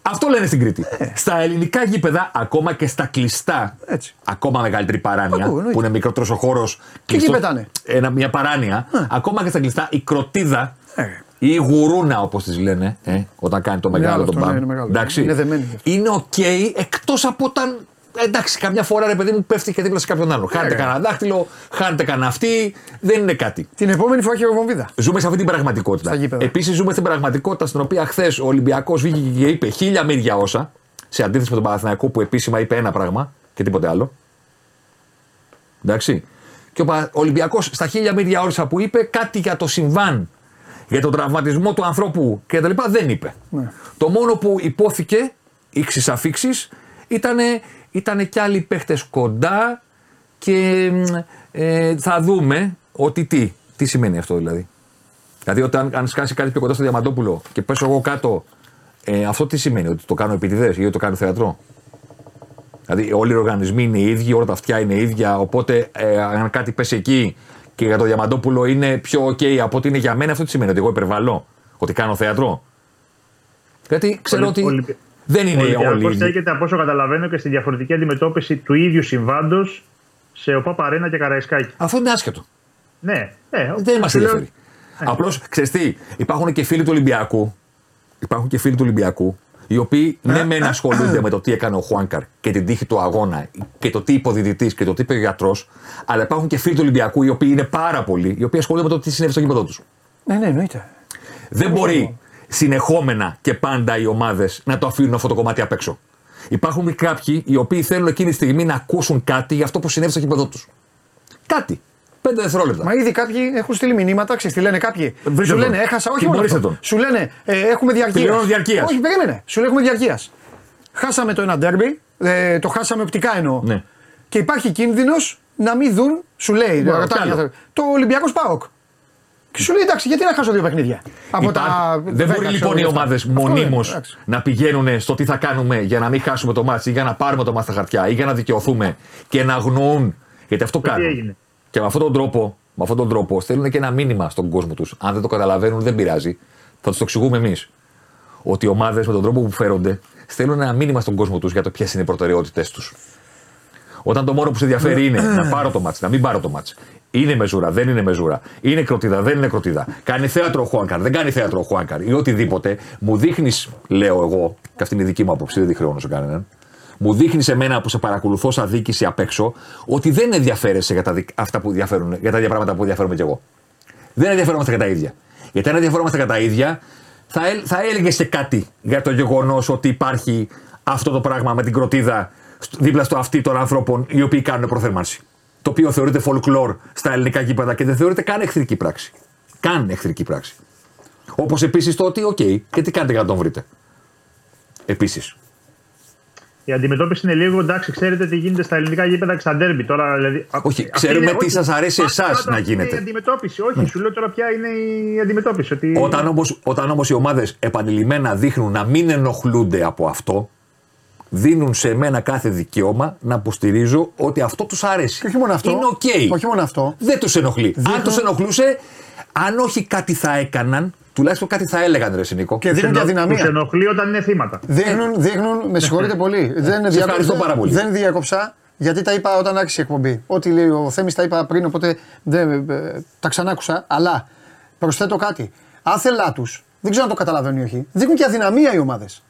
Αυτό λένε στην Κρήτη. Ναι. Στα ελληνικά γήπεδα, ακόμα και στα κλειστά, έτσι. ακόμα μεγαλύτερη παράνοια, Ακού, που είναι μικρότερος ο χώρος και κλειστός, ένα, μια παράνοια, ναι. ακόμα και στα κλειστά, η κροτίδα ναι. ή η γουρούνα όπως τις λένε, ε, όταν κάνει το μεγάλο τον μπαμ, είναι, είναι οκ okay, εκτός από όταν εντάξει, καμιά φορά ρε παιδί μου πέφτει και δίπλα σε κάποιον άλλο. Χάνεται κανένα δάχτυλο, χάνεται κανένα αυτή, δεν είναι κάτι. Την επόμενη φορά και εγώ βομβίδα. Ζούμε σε αυτή την πραγματικότητα. Επίσης, ζούμε στην πραγματικότητα στην οποία χθες ο Ολυμπιακός βγήκε και είπε χίλια μύρια όσα, σε αντίθεση με τον Παναθηναϊκό που επίσημα είπε ένα πράγμα και τίποτε άλλο. Εντάξει. Και ο Ολυμπιακός στα χίλια μύρια όσα που είπε κάτι για το συμβάν, για τον τραυματισμό του ανθρώπου κτλ. Δεν είπε. Ναι. Το μόνο που υπόθηκε, ήξης αφήξης, ήταν κι άλλοι παίχτες κοντά και ε, θα δούμε ότι τι. Τι σημαίνει αυτό δηλαδή. Δηλαδή, όταν, αν σκάσει κάτι πιο κοντά στο Διαμαντόπουλο και πέσω εγώ κάτω, ε, αυτό τι σημαίνει, ότι το κάνω επιτηδές ή ότι το κάνω θεατρό. Δηλαδή, όλοι οι οργανισμοί είναι οι ίδιοι, όλα τα αυτιά είναι ίδια. Οπότε, ε, αν κάτι πέσει εκεί και για το Διαμαντόπουλο είναι πιο ok από ότι είναι για μένα, αυτό τι σημαίνει, ότι εγώ υπερβάλλω, ότι κάνω θέατρο. Γιατί ξέρω ότι Ολυμπι... δεν είναι όλοι. Ο Ολυμπιακός στέκεται από όσο καταλαβαίνω και στη διαφορετική αντιμετώπιση του ίδιου συμβάντος σε ΟΠΑΠ Αρένα και Καραϊσκάκη. Αυτό είναι άσχετο. Ναι, ναι. Δεν μας ενδιαφέρει. Ναι. Απλώς ξέρεις τι, υπάρχουν και φίλοι του Ολυμπιακού, υπάρχουν και φίλοι του Ολυμπιακού, οι οποίοι ναι, μεν ασχολούνται με το τι έκανε ο Χουάνκαρ και την τύχη του αγώνα και το τι είπε ο διδυτής και το τι είπε ο γιατρός, αλλά υπάρχουν και φίλοι του Ολυμπιακού οι οποίοι είναι πάρα πολλοί, οι οποίοι ασχολούνται με το τι συνέβη στο γήπεδο τους. Ναι, ναι, εννοείται. Δεν ναι, μπορεί ναι. συνεχόμενα και πάντα οι ομάδες να το αφήνουν αυτό το κομμάτι απ' έξω. Υπάρχουν κάποιοι οι οποίοι θέλουν εκείνη τη στιγμή να ακούσουν κάτι για αυτό που συνέβη στο γήπεδο τους. Κάτι. Πέντε δευτερόλεπτα. Μα ήδη κάποιοι έχουν στείλει μηνύματα, ξέρεις τι λένε κάποιοι. Βρήστε σου τον. Λένε, έχασα, όχι μόνο αυτό. Σου λένε, ε, έχουμε διαρκείας. Όχι, περίμενε. Σου λένε, έχουμε διαρκείας. Χάσαμε το ένα ντέρμπι, ε, το χάσαμε οπτικά εννοώ. Ναι. Και υπάρχει κίνδυνος να μην δουν, σου λέει, Μπα, το, το Ολυμπιακός ΠΑΟΚ. Και σου λέει, εντάξει, γιατί να χάσω δύο παιχνίδια. Από Υπά... τα... Δεν μπορεί λοιπόν οι ομάδες μονίμως να πηγαίνουν στο τι θα κάνουμε για να μην χάσουμε το μάτς ή για να πάρουμε το μάτς στα χαρτιά ή για να δικαιωθούμε και να αγνοούν. Γιατί αυτό κάνουν. Και με αυτόν τον τρόπο, με αυτόν τον τρόπο στέλνουν και ένα μήνυμα στον κόσμο τους. Αν δεν το καταλαβαίνουν, δεν πειράζει. Θα τους το εξηγούμε εμείς. Ότι οι ομάδες με τον τρόπο που φέρονται στέλνουν ένα μήνυμα στον κόσμο τους για το ποιες είναι οι προτεραιότητες τους. Όταν το μόνο που σε ενδιαφέρει είναι να πάρω το μάτς, να μην πάρω το μάτς. Είναι μεζούρα, δεν είναι μεζούρα. Είναι κροτίδα, δεν είναι κροτίδα. Κάνει θέατρο ο Χουάνκαρ, δεν κάνει θέατρο ο Χουάνκαρ ή οτιδήποτε. Μου δείχνεις, λέω εγώ, και αυτή είναι η δική μου άποψη, δεν τη χρεώνω σε κανέναν. Μου δείχνει εμένα που σε παρακολουθώ σαν δίκηση απ' έξω ότι δεν ενδιαφέρεσαι για τα, δι... αυτά που διαφέρουν, για τα ίδια πράγματα που ενδιαφέρομαι κι εγώ. Δεν ενδιαφέρομαστε για τα ίδια. Γιατί αν ενδιαφέρομαστε για τα ίδια, θα, ε... θα έλεγε και κάτι για το γεγονός ότι υπάρχει αυτό το πράγμα με την κροτίδα δίπλα στο αυτί των ανθρώπων οι οποίοι κάνουν προθέρμανση. Το οποίο θεωρείται folklore στα ελληνικά γήπεδα και δεν θεωρείται καν εχθρική πράξη. Καν εχθρική πράξη. Όπως επίσης το ότι, οκ, okay, και τι κάνετε για να τον βρείτε. Επίσης. Η αντιμετώπιση είναι λίγο εντάξει, ξέρετε τι γίνεται στα ελληνικά γήπεδα και στα ντέρμπι. Τώρα, δηλαδή, όχι, ξέρουμε είναι, τι σας αρέσει εσάς να γίνεται. Η αντιμετώπιση, όχι, mm. σου λέω τώρα ποια είναι η αντιμετώπιση. Ότι... Όταν, όμως, όταν όμως οι ομάδες επανειλημμένα δείχνουν να μην ενοχλούνται από αυτό, δίνουν σε μένα κάθε δικαίωμα να υποστηρίζω ότι αυτό τους αρέσει. Και όχι μόνο αυτό. Είναι okay. Όχι μόνο αυτό. Δεν τους ενοχλεί. Δείχνουν... Αν τους ενοχλούσε, αν όχι κάτι θα έκαναν. Τουλάχιστον κάτι θα έλεγαν ρε Νίκο. Και δείχνουν και δυναμία. Τους ενοχλεί όταν είναι θύματα. Δείχνουν, δείχνουν με συγχωρείτε πολύ. δεν, διακόψα, πάρα πολύ. δεν διακόψα γιατί τα είπα όταν άρχισε η εκπομπή. Ό,τι λέει ο Θέμης τα είπα πριν, οπότε δεν, τα ξανάκουσα. Αλλά προσθέτω κάτι. Άθελά τους, δεν ξέρω αν το καταλαβαίνουν ή όχι, δείχνουν και αδυναμία οι ομάδες.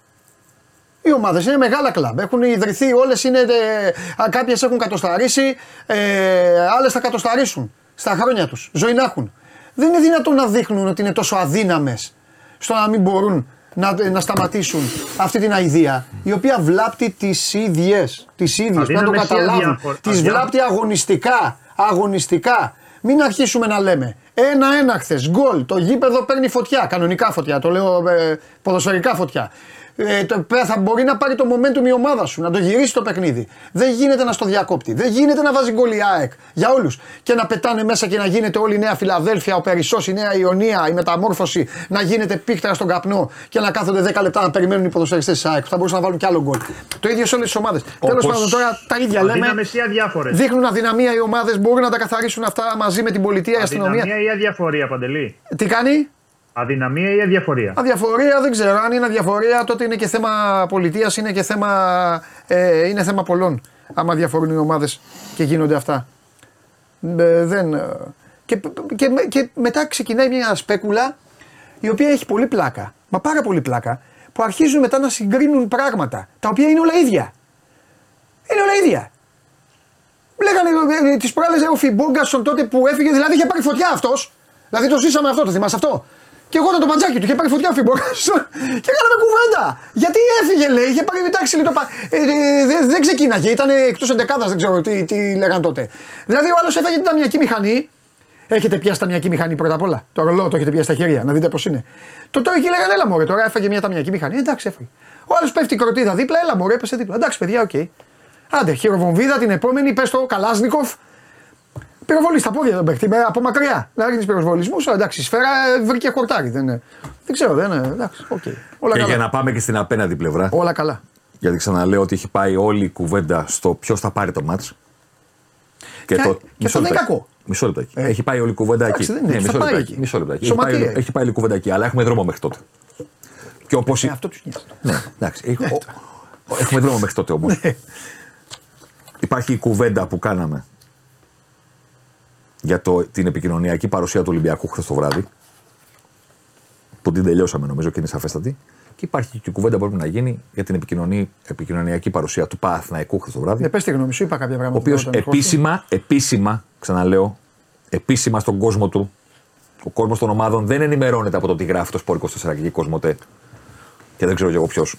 Οι ομάδες είναι μεγάλα κλαμπ. Έχουν ιδρυθεί, όλες είναι. Ε, κάποιες έχουν κατοσταρίσει, ε, άλλες θα κατοσταρίσουν στα χρόνια τους. Ζωή να έχουν. Δεν είναι δυνατόν να δείχνουν ότι είναι τόσο αδύναμες στο να μην μπορούν να, να σταματήσουν αυτή την αηδία, η οποία βλάπτει τις ίδιες, τις ίδιες, πρέπει να το καταλάβουν, τις βλάπτει αγωνιστικά, αγωνιστικά. Μην αρχίσουμε να λέμε ένα-ένα χθες, γκολ, το γήπεδο παίρνει φωτιά, κανονικά φωτιά, το λέω ε, ποδοσφαιρικά φωτιά. Ε, το, θα μπορεί να πάρει το momentum η ομάδα σου, να το γυρίσει το παιχνίδι. Δεν γίνεται να στο διακόπτει, δεν γίνεται να βάζει γκολ η ΑΕΚ για όλους και να πετάνε μέσα και να γίνεται όλη η Νέα Φιλαδέλφια, ο Περισσός, η Νέα Ιωνία, η Μεταμόρφωση, να γίνεται πίκτερα στον καπνό και να κάθονται δέκα λεπτά να περιμένουν οι ποδοσφαιριστές της ΑΕΚ. Θα μπορούσαν να βάλουν κι άλλο γκολ. Το ίδιο σε όλες τις ομάδες. Τέλος πάντων, τώρα τα ίδια λέμε. Δείχνουν αδυναμία οι ομάδες, μπορούν να τα καθαρίσουν αυτά μαζί με την πολιτεία, η αστυνομία. Αδυναμία ή αδιαφορία, Παντελή. Τι κάνει? Αδυναμία ή αδιαφορία. Αδιαφορία δεν ξέρω. Αν είναι αδιαφορία τότε είναι και θέμα πολιτείας, είναι και θέμα, ε, είναι θέμα πολλών. Άμα διαφορούν οι ομάδες και γίνονται αυτά. Ε, δεν, και, και, και μετά ξεκινάει μια σπέκουλα η οποία έχει πολύ πλάκα. Μα πάρα πολύ πλάκα. Που αρχίζουν μετά να συγκρίνουν πράγματα τα οποία είναι όλα ίδια. είναι όλα ίδια. Λέγανε τις προάλλες ο Φιμπόγκασον τότε που έφυγε, δηλαδή είχε πάρει φωτιά αυτός. Δηλαδή το ζήσαμε αυτό, το θυμάσαι αυτό. Και εγώ ήταν το παντζάκι του, είχε πάρει φωτιά ο Φιμπόγκασον και κάναμε κουβέντα. Γιατί έφυγε, λέει, είχε πάρει τάξη, λέει, το πα... ε, ε, δεν δε ξεκίναγε, ήταν εκτός εντεκάδας, δεν ξέρω τι, τι λέγανε τότε. Δηλαδή ο άλλος έφαγε την ταμιακή μηχανή. Έχετε πιάσει ταμιακή μηχανή πρώτα απ' όλα. Το ρολό το έχετε πιάσει στα χέρια, να δείτε πώς είναι. Το τώρα εκεί λέγανε, έλα μωρέ, τώρα έφαγε μια ταμιακή μηχανή. Εντάξει, έφαγε. Ο άλλος πέφτει κροτίδα δίπλα, έλα μωρέ, έπεσε δίπλα. Εντάξει, παιδιά, οκ. Okay. Άντε, χειροβομβίδα την επόμενη, πες το Καλάσνικοφ. Πυροβολή στα πόδια τον παίχτη, από μακριά. Να ρίχνει πυροβολισμού, εντάξει, η σφαίρα βρήκε χορτάρι. Δεν, δεν ξέρω, δεν είναι. Εντάξει, οκ. Okay. Όλα και καλά. Για να πάμε και στην απέναντι πλευρά. Όλα καλά. Γιατί ξαναλέω ότι έχει πάει όλη η κουβέντα στο ποιο θα πάρει το μάτς. Και, και, το... και αυτό δεν είναι κακό. Μισό λεπτό εκεί. Ε. Έχει πάει όλη η κουβέντα εκεί. Δεν είναι, ναι, μισό λεπτό εκεί. Μισό λεπτό εκεί. Έχει πάει όλη η κουβέντα εκεί, αλλά έχουμε δρόμο μέχρι τότε. Και όπως. Αυτό του νοιάζει. Ναι, εντάξει. Έχουμε δρόμο μέχρι τότε όμως. Υπάρχει η κουβέντα που κάναμε για το, την επικοινωνιακή παρουσία του Ολυμπιακού χθες το βράδυ, που την τελειώσαμε νομίζω και είναι σαφέστατη, και υπάρχει και η κουβέντα που πρέπει να γίνει για την επικοινωνιακή παρουσία του Παναθηναϊκού χθες το βράδυ. Ε, πες τη γνώμη σου, είπα κάποια πράγματα. Ο οποίος επίσημα, επίσημα, ξαναλέω, επίσημα στον κόσμο του, ο κόσμος των ομάδων δεν ενημερώνεται από το τι γράφει το Σπορ είκοσι τέσσερα και η Κοσμοτέ, και δεν ξέρω κι εγώ ποιος,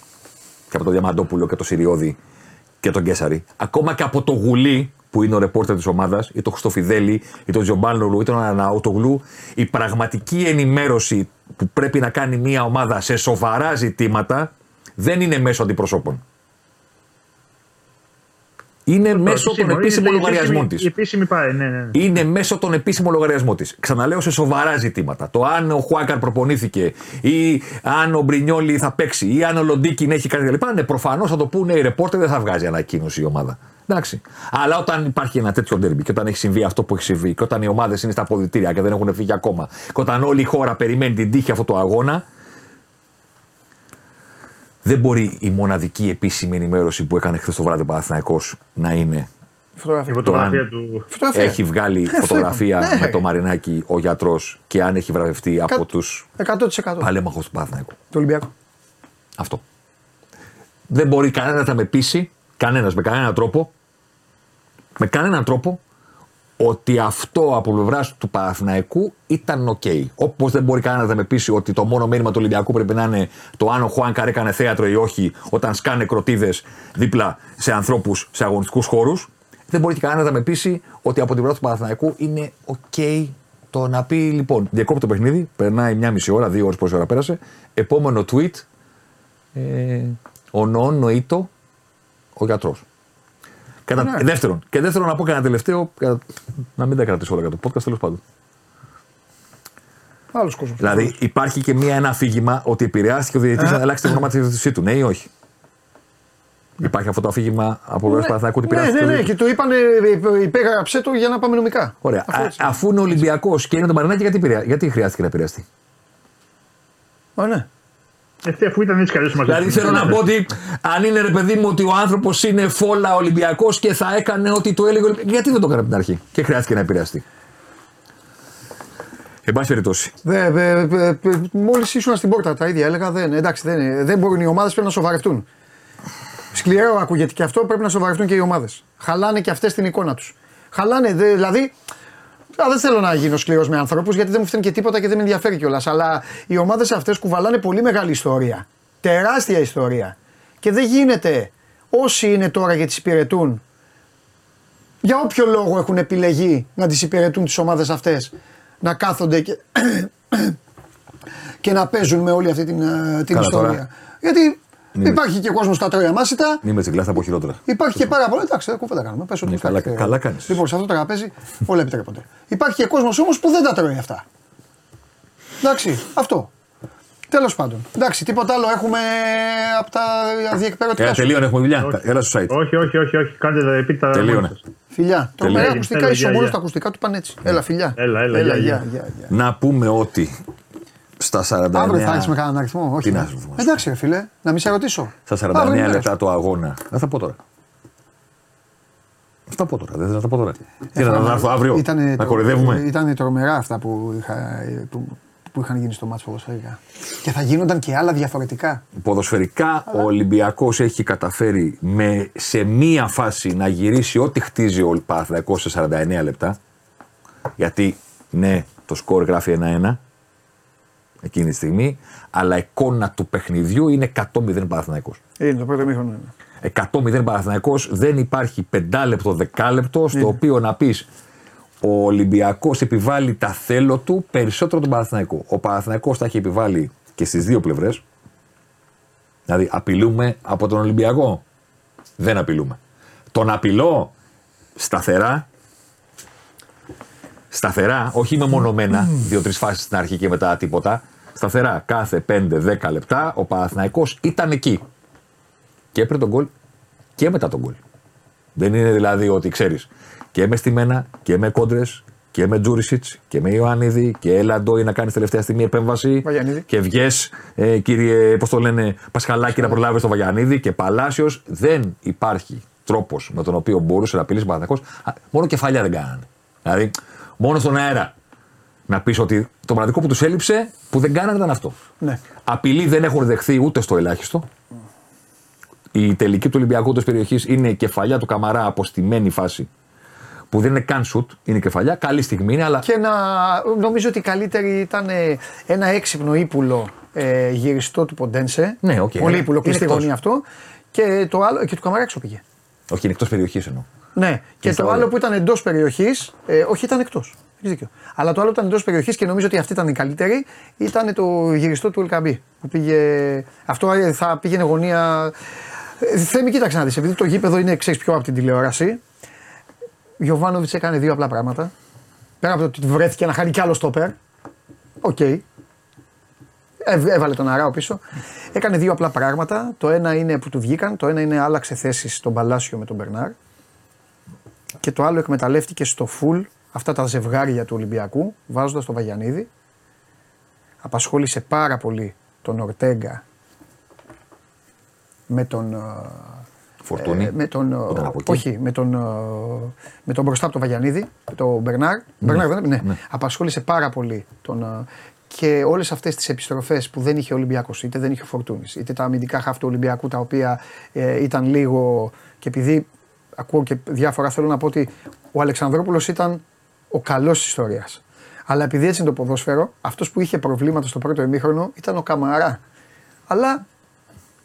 και από τον Διαμαντόπουλο και τον Συριώδη και τον Κέσαρη, ακόμα και από το Γουλή, που είναι ο ρεπόρτερ της ομάδας, ή το Χριστοφιδέλη, ή τον Τζομπάνλογλου, ή τον Αναοτογλου, η πραγματική ενημέρωση που πρέπει να κάνει μια ομάδα σε σοβαρά ζητήματα δεν είναι μέσω αντιπροσώπων. Είναι το μέσω επίσημο, των επίσημων λογαριασμών της. Ναι, ναι. Είναι μέσω των επίσημων λογαριασμών της. Ξαναλέω σε σοβαρά ζητήματα. Το αν ο Χουάκαρ προπονήθηκε, ή αν ο Μπρινιόλι θα παίξει, ή αν ο Λοντίκιν έχει κάτι κλπ. Ναι, προφανώς θα το πούνε οι ρεπόρτερ, δεν θα βγάζει ανακοίνωση η ομάδα. Εντάξει. Αλλά όταν υπάρχει ένα τέτοιο ντέρμπι και όταν έχει συμβεί αυτό που έχει συμβεί, και όταν οι ομάδες είναι στα αποδυτήρια και δεν έχουν φύγει ακόμα, και όταν όλη η χώρα περιμένει την τύχη αυτού του αγώνα, δεν μπορεί η μοναδική επίσημη ενημέρωση που έκανε χθες το βράδυ ο Παναθηναϊκός να είναι φωτογραφία. Το φωτογραφία αν του... έχει βγάλει φωτογραφία ναι, με το Μαρινάκι ο γιατρός και αν έχει βραβευτεί εκατό τοις εκατό από τους παλέμαχους του Παναθηναϊκού. Του Ολυμπιακού. Αυτό. Δεν μπορεί κανένα να με πείσει, κανένας με κανέναν τρόπο, με κανέναν τρόπο ότι αυτό από πλευράς του Παναθηναϊκού ήταν οκ. Okay. Όπως δεν μπορεί κανένα να με πείσει ότι το μόνο μήνυμα του Ολυμπιακού πρέπει να είναι το αν ο Χουάνκαρ έκανε θέατρο ή όχι όταν σκάνε κροτίδες δίπλα σε ανθρώπους σε αγωνιστικούς χώρους. Δεν μπορεί κανένα να με πείσει ότι από την πλευρά του Παναθηναϊκού είναι οκ okay το να πει λοιπόν. Διακόπτει το παιχνίδι, περνάει μια μισή ώρα, δύο ώρες πόση ώρα πέρασε. Επόμενο tweet. Ε, ο Νόν Νοήτο, ο γιατρός. Κατα... Ναι. Δεύτερον, και δεύτερον να πω κανένα τελευταίο, κατα... να μην τα κρατήσω όλα κατά το podcast, τέλος πάντων. Άλλος κόσμος. Δηλαδή υπάρχει και μία, ένα αφήγημα ότι επηρεάστηκε ο διαιτητής να αλλάξει τη γνωματοδότησή του, ναι ή όχι. Υπάρχει αυτό το αφήγημα από τον Παναθηναϊκό ότι πειράζει. Ναι, ναι, ναι, και το είπαν, υπέγραψε το για να πάμε νομικά. Ωραία. Α, αφού είναι Ολυμπιακός και είναι το Μαρινάκι, γιατί, πηρεα... γιατί χρειάστηκε να επηρεαστεί. Ω, ναι. Ευτυχώ που ήταν έτσι καλή σου ματιά. Δηλαδή θέλω να πω ότι αν είναι ρε παιδί μου ότι ο άνθρωπος είναι φόλα Ολυμπιακός και θα έκανε ό,τι του έλεγε. Γιατί δεν το έκανε από την αρχή και χρειάστηκε να επηρεαστεί. Εν πάση περιπτώσει. Μόλις ήσουν στην πόρτα τα ίδια έλεγα. Δεν, εντάξει, δεν, δεν μπορούν οι ομάδες, πρέπει να σοβαρευτούν. Σκληραίο ακούγεται και αυτό, πρέπει να σοβαρευτούν και οι ομάδες. Χαλάνε και αυτές την εικόνα τους. Χαλάνε, δε, δηλαδή. Α, δεν θέλω να γίνω σκληρός με ανθρώπους γιατί δεν μου φταίνει και τίποτα και δεν με ενδιαφέρει κιόλας. Αλλά οι ομάδες αυτές κουβαλάνε πολύ μεγάλη ιστορία. Τεράστια ιστορία. Και δεν γίνεται όσοι είναι τώρα και τις υπηρετούν, για όποιο λόγο έχουν επιλεγεί να τις υπηρετούν τις ομάδες αυτές, να κάθονται και, και να παίζουν με όλη αυτή την, την ιστορία. Τώρα. Γιατί Νίμη. Υπάρχει και κόσμος στα τρία μάσιτα. Μην με τσιγκλάς, θα πω χειρότερα. Υπάρχει και πάρα πολλά. Εντάξει, δεν κουβέντα κάνουμε. Πες ότι καλά, καλά κάνεις. Λοιπόν, σε αυτό το τραπέζι όλα επιτρέπονται. Υπάρχει και κόσμος όμως που δεν τα τρώει αυτά. Εντάξει, αυτό. Τέλος πάντων. Εντάξει, τίποτα άλλο έχουμε από τα διεκπαιρεωτικά. Έλα, τελείωνε, έχουμε δουλειά. Όχι. Έλα στο site. Όχι, όχι, όχι, όχι. Κάντε τα επίτα. Τελείωνε. Φιλιά. Τρομερά ακουστικά, είσαι μόνο τα ακουστικά του πάνε έτσι. Έλα, φιλιά. Να πούμε ότι. Στα σαράντα εννιά... Αύριο θα έχεις με κανέναν αριθμό, όχι. Ναι. Εντάξει ρε φίλε, να μην σε ρωτήσω. Στα σαράντα εννιά Αύριο λεπτά του αγώνα. Δεν θα πω τώρα. Δεν θα πω τώρα, δεν θα τα πω τώρα. Ήθελα να έρθω αύριο, ήτανε να το... κορυδεύουμε. Ήταν τρομερά αυτά που, είχα, που, που είχαν γίνει στο μάτσο ποδοσφαιρικά. Και θα γίνονταν και άλλα διαφορετικά. Ποδοσφαιρικά, αλλά... ο Ολυμπιακός έχει καταφέρει με, σε μία φάση να γυρίσει ό,τι χτίζει ο Παναθηναϊκός σε σαράντα εννέα λεπτά. Γιατί ναι, το σκορ γράφει ένα ένα εκείνη τη στιγμή, αλλά εικόνα του παιχνιδιού είναι εκατό μηδέν Παναθηναϊκός. Είναι το πρώτο μήχρονο. εκατό μηδέν Παναθηναϊκός, δεν υπάρχει πεντάλεπτο, δεκάλεπτο, στο είναι. οποίο να πεις ο Ολυμπιακός επιβάλλει τα θέλω του περισσότερο τον Παναθηναϊκό. Ο Παναθηναϊκός τα έχει επιβάλλει και στις δύο πλευρές. Δηλαδή, απειλούμε από τον Ολυμπιακό. Δεν απειλούμε. Τον απειλώ σταθερά, σταθερά, όχι μεμονωμένα, δύο-τρεις φάσεις στην αρχή και μετά τίποτα. Σταθερά, κάθε πέντε δέκα λεπτά ο Παναθηναϊκός ήταν εκεί. Και πριν τον γκολ και μετά τον γκολ. Δεν είναι δηλαδή ότι ξέρεις. Και με στιμένα και με κόντρες και με Τζούρισιτς και με Ιωάννιδη και έλα Ντόι να κάνεις τελευταία στιγμή επέμβαση. Βαγιανίδη. Και βγες, ε, κύριε, πώς το λένε, Πασχαλάκη, να προλάβεις τον Βαγιανίδη και Παλάσιος. Δεν υπάρχει τρόπος με τον οποίο μπορούσε να πηλήσει ο Παναθηναϊκός. Μόνο κεφαλιά δεν κάνανε. Δηλαδή, μόνο στον αέρα. Να πεις ότι το μοναδικό που τους έλειψε που δεν κάνανε ήταν αυτό. Ναι. Απειλή δεν έχουν δεχθεί ούτε στο ελάχιστο. Η τελική του Ολυμπιακού της περιοχής είναι η κεφαλιά του Καμαρά από στημένη φάση. Που δεν είναι καν σουτ, είναι κεφαλιά. Καλή στιγμή είναι, αλλά. Και να, νομίζω ότι καλύτερη ήταν ένα έξυπνο ύπουλο ε, γυριστό του Ποντένσε. Ναι, οκ. Okay, πολύ ύπουλο, κλειστή γωνία αυτό. Και το άλλο. Και του Καμαρά έξω πήγε. Όχι, είναι εκτός περιοχής εννοώ. Ναι, είναι και το άλλο που ήταν εντός περιοχής. Ε, όχι, ήταν εκτός. Έχεις δίκιο. Αλλά το άλλο ήταν εντός περιοχής και νομίζω ότι αυτή ήταν η καλύτερη. Ήταν το γυριστό του Ελκαμπή. Πήγε... Αυτό θα πήγαινε γωνία. Θέμη, κοίταξε να δεις, επειδή το γήπεδο είναι εξής πιο από την τηλεόραση. Γιοβάνοβιτς έκανε δύο απλά πράγματα. Πέρα από το ότι βρέθηκε να χάνει κι άλλο στόπερ. Οκ. Okay. Έβαλε τον Αράο πίσω. Έκανε δύο απλά πράγματα. Το ένα είναι που του βγήκαν. Το ένα είναι άλλαξε θέσεις στον Παλάσιο με τον Μπερνάρ. Και το άλλο εκμεταλλεύτηκε στο φουλ αυτά τα ζευγάρια του Ολυμπιακού βάζοντας τον Βαγιανίδη. Απασχόλησε πάρα πολύ τον Ορτέγκα με τον... Φορτούνι, ε, με τον, όχι, με τον, με τον μπροστά από τον Βαγιανίδη, τον Μπερνάρ, ναι, Μπερνάρ δεν, ναι. Ναι. Απασχόλησε πάρα πολύ τον, και όλες αυτές τις επιστροφές που δεν είχε ο Ολυμπιακός, είτε δεν είχε ο Φορτούνης, είτε τα αμυντικά χαφ του Ολυμπιακού τα οποία ε, ήταν λίγο, και επειδή ακούω και διάφορα θέλω να πω ότι ο Αλεξανδρόπουλος ήταν ο καλός της ιστορίας, αλλά επειδή έτσι είναι το ποδόσφαιρο, αυτός που είχε προβλήματα στο πρώτο ημίχρονο ήταν ο Καμαρά, αλλά...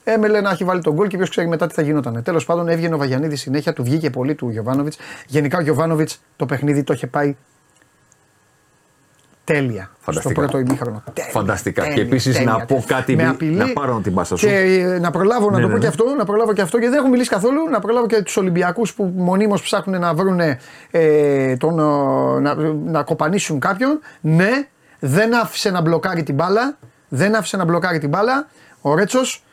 Έμελε να έχει βάλει τον γκολ και ποιος ξέρει μετά τι θα γινόταν. Τέλος πάντων, έβγαινε ο Βαγιανίδης συνέχεια, του βγήκε πολύ του Γιοβάνοβιτς. Γενικά ο Γιοβάνοβιτς το παιχνίδι το είχε πάει τέλεια. Φανταστικά. Στο πρώτο ημίχρονο. Τέλεια, φανταστικά. Τέλεια, και επίσης τέλεια, να πω κάτι με απειλή, να πάρω την πάσα σου. Και να προλάβω ναι, να το ναι, πω ναι. και αυτό, να προλάβω και αυτό, γιατί δεν έχω μιλήσει καθόλου. Να προλάβω και τους Ολυμπιακούς που μονίμως ψάχνουν να βρουν ε, τον, ε, να, να κοπανίσουν κάποιον. Ναι, δεν άφησε να μπλοκάρει την μπάλα. Δεν άφησε να μπλοκάρει την μπάλα. Ο Ρέτσος.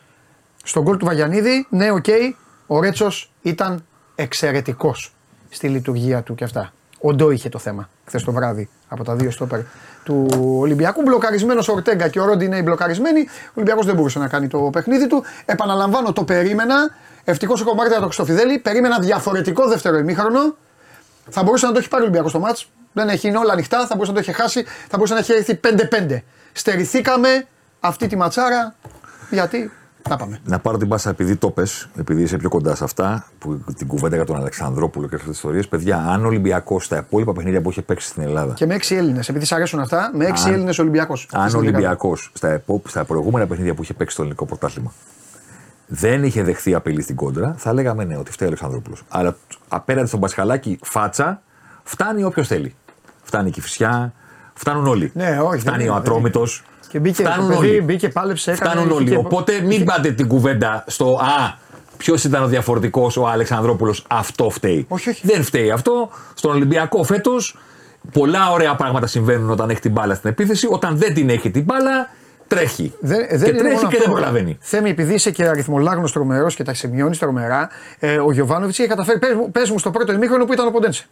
Στον γκολ του Βαγιανίδη, ναι, οκ, okay, ο Ρέτσος ήταν εξαιρετικός στη λειτουργία του και αυτά. Ο Ντόι είχε το θέμα χθες το βράδυ από τα δύο στόπερ του Ολυμπιακού. Μπλοκαρισμένος ο Ορτέγκα και ο Ρόντι είναι μπλοκαρισμένοι. Ο Ολυμπιακός δεν μπορούσε να κάνει το παιχνίδι του. Επαναλαμβάνω, το περίμενα. Ευτυχώς ο Κομμάρτια το Χριστοφιδέλη. Περίμενα διαφορετικό δεύτερο ημίχρονο. Θα μπορούσε να το έχει πάρει ο Ολυμπιακός το μάτς. Δεν έχει, είναι όλα ανοιχτά. Θα μπορούσε να το έχει χάσει. Θα μπορούσε να έχει έρθει πέντε πέντε. Στερηθήκαμε αυτή τη ματσάρα. Γιατί. Να, πάμε. Να πάρω την πάσα επειδή το πες, επειδή είσαι πιο κοντά σε αυτά, που την κουβέντα για τον Αλεξανδρόπουλο και αυτές τις ιστορίες. Παιδιά, αν ο Ολυμπιακός στα υπόλοιπα παιχνίδια που έχει παίξει στην Ελλάδα. Και με έξι Έλληνες, επειδή σ' αρέσουν αυτά, με έξι Έλληνες Ολυμπιακός. Αν ο Ολυμπιακός στα, στα προηγούμενα παιχνίδια που είχε παίξει στο ελληνικό πρωτάθλημα δεν είχε δεχθεί απειλή στην κόντρα, θα λέγαμε ναι, ότι φταίει ο Αλεξανδρόπουλος. Αλλά απέναντι στον Πασχαλάκη φάτσα φτάνει όποιος θέλει. Φτάνει η Κηφισιά, φτάνουν όλοι. Ναι, όχι, φτάνει δεν, ο Ατρόμητος. Και μπήκε, φτάνουν παιδί, όλοι. Μπήκε, πάλεψε, έκανε, φτάνουν όλοι. Και... Οπότε μην πάτε την κουβέντα στο «Α, ποιος ήταν ο διαφορετικός, ο Αλεξανδρόπουλος, αυτό φταίει». Όχι, όχι. Δεν φταίει αυτό. Στον Ολυμπιακό φέτος πολλά ωραία πράγματα συμβαίνουν όταν έχει την μπάλα στην επίθεση. Όταν δεν την έχει την μπάλα, τρέχει. Δεν, δεν και τρέχει και δεν προλαβαίνει. Θέμη, επειδή είσαι και αριθμολάγνος τρομερός και τα σημειώνεις τρομερά, ε, ο Γιοβάνοβιτς είχε καταφέρει. Πες, πες μου στο πρώτο ημίχρονο που ήταν ο Ποντένσε.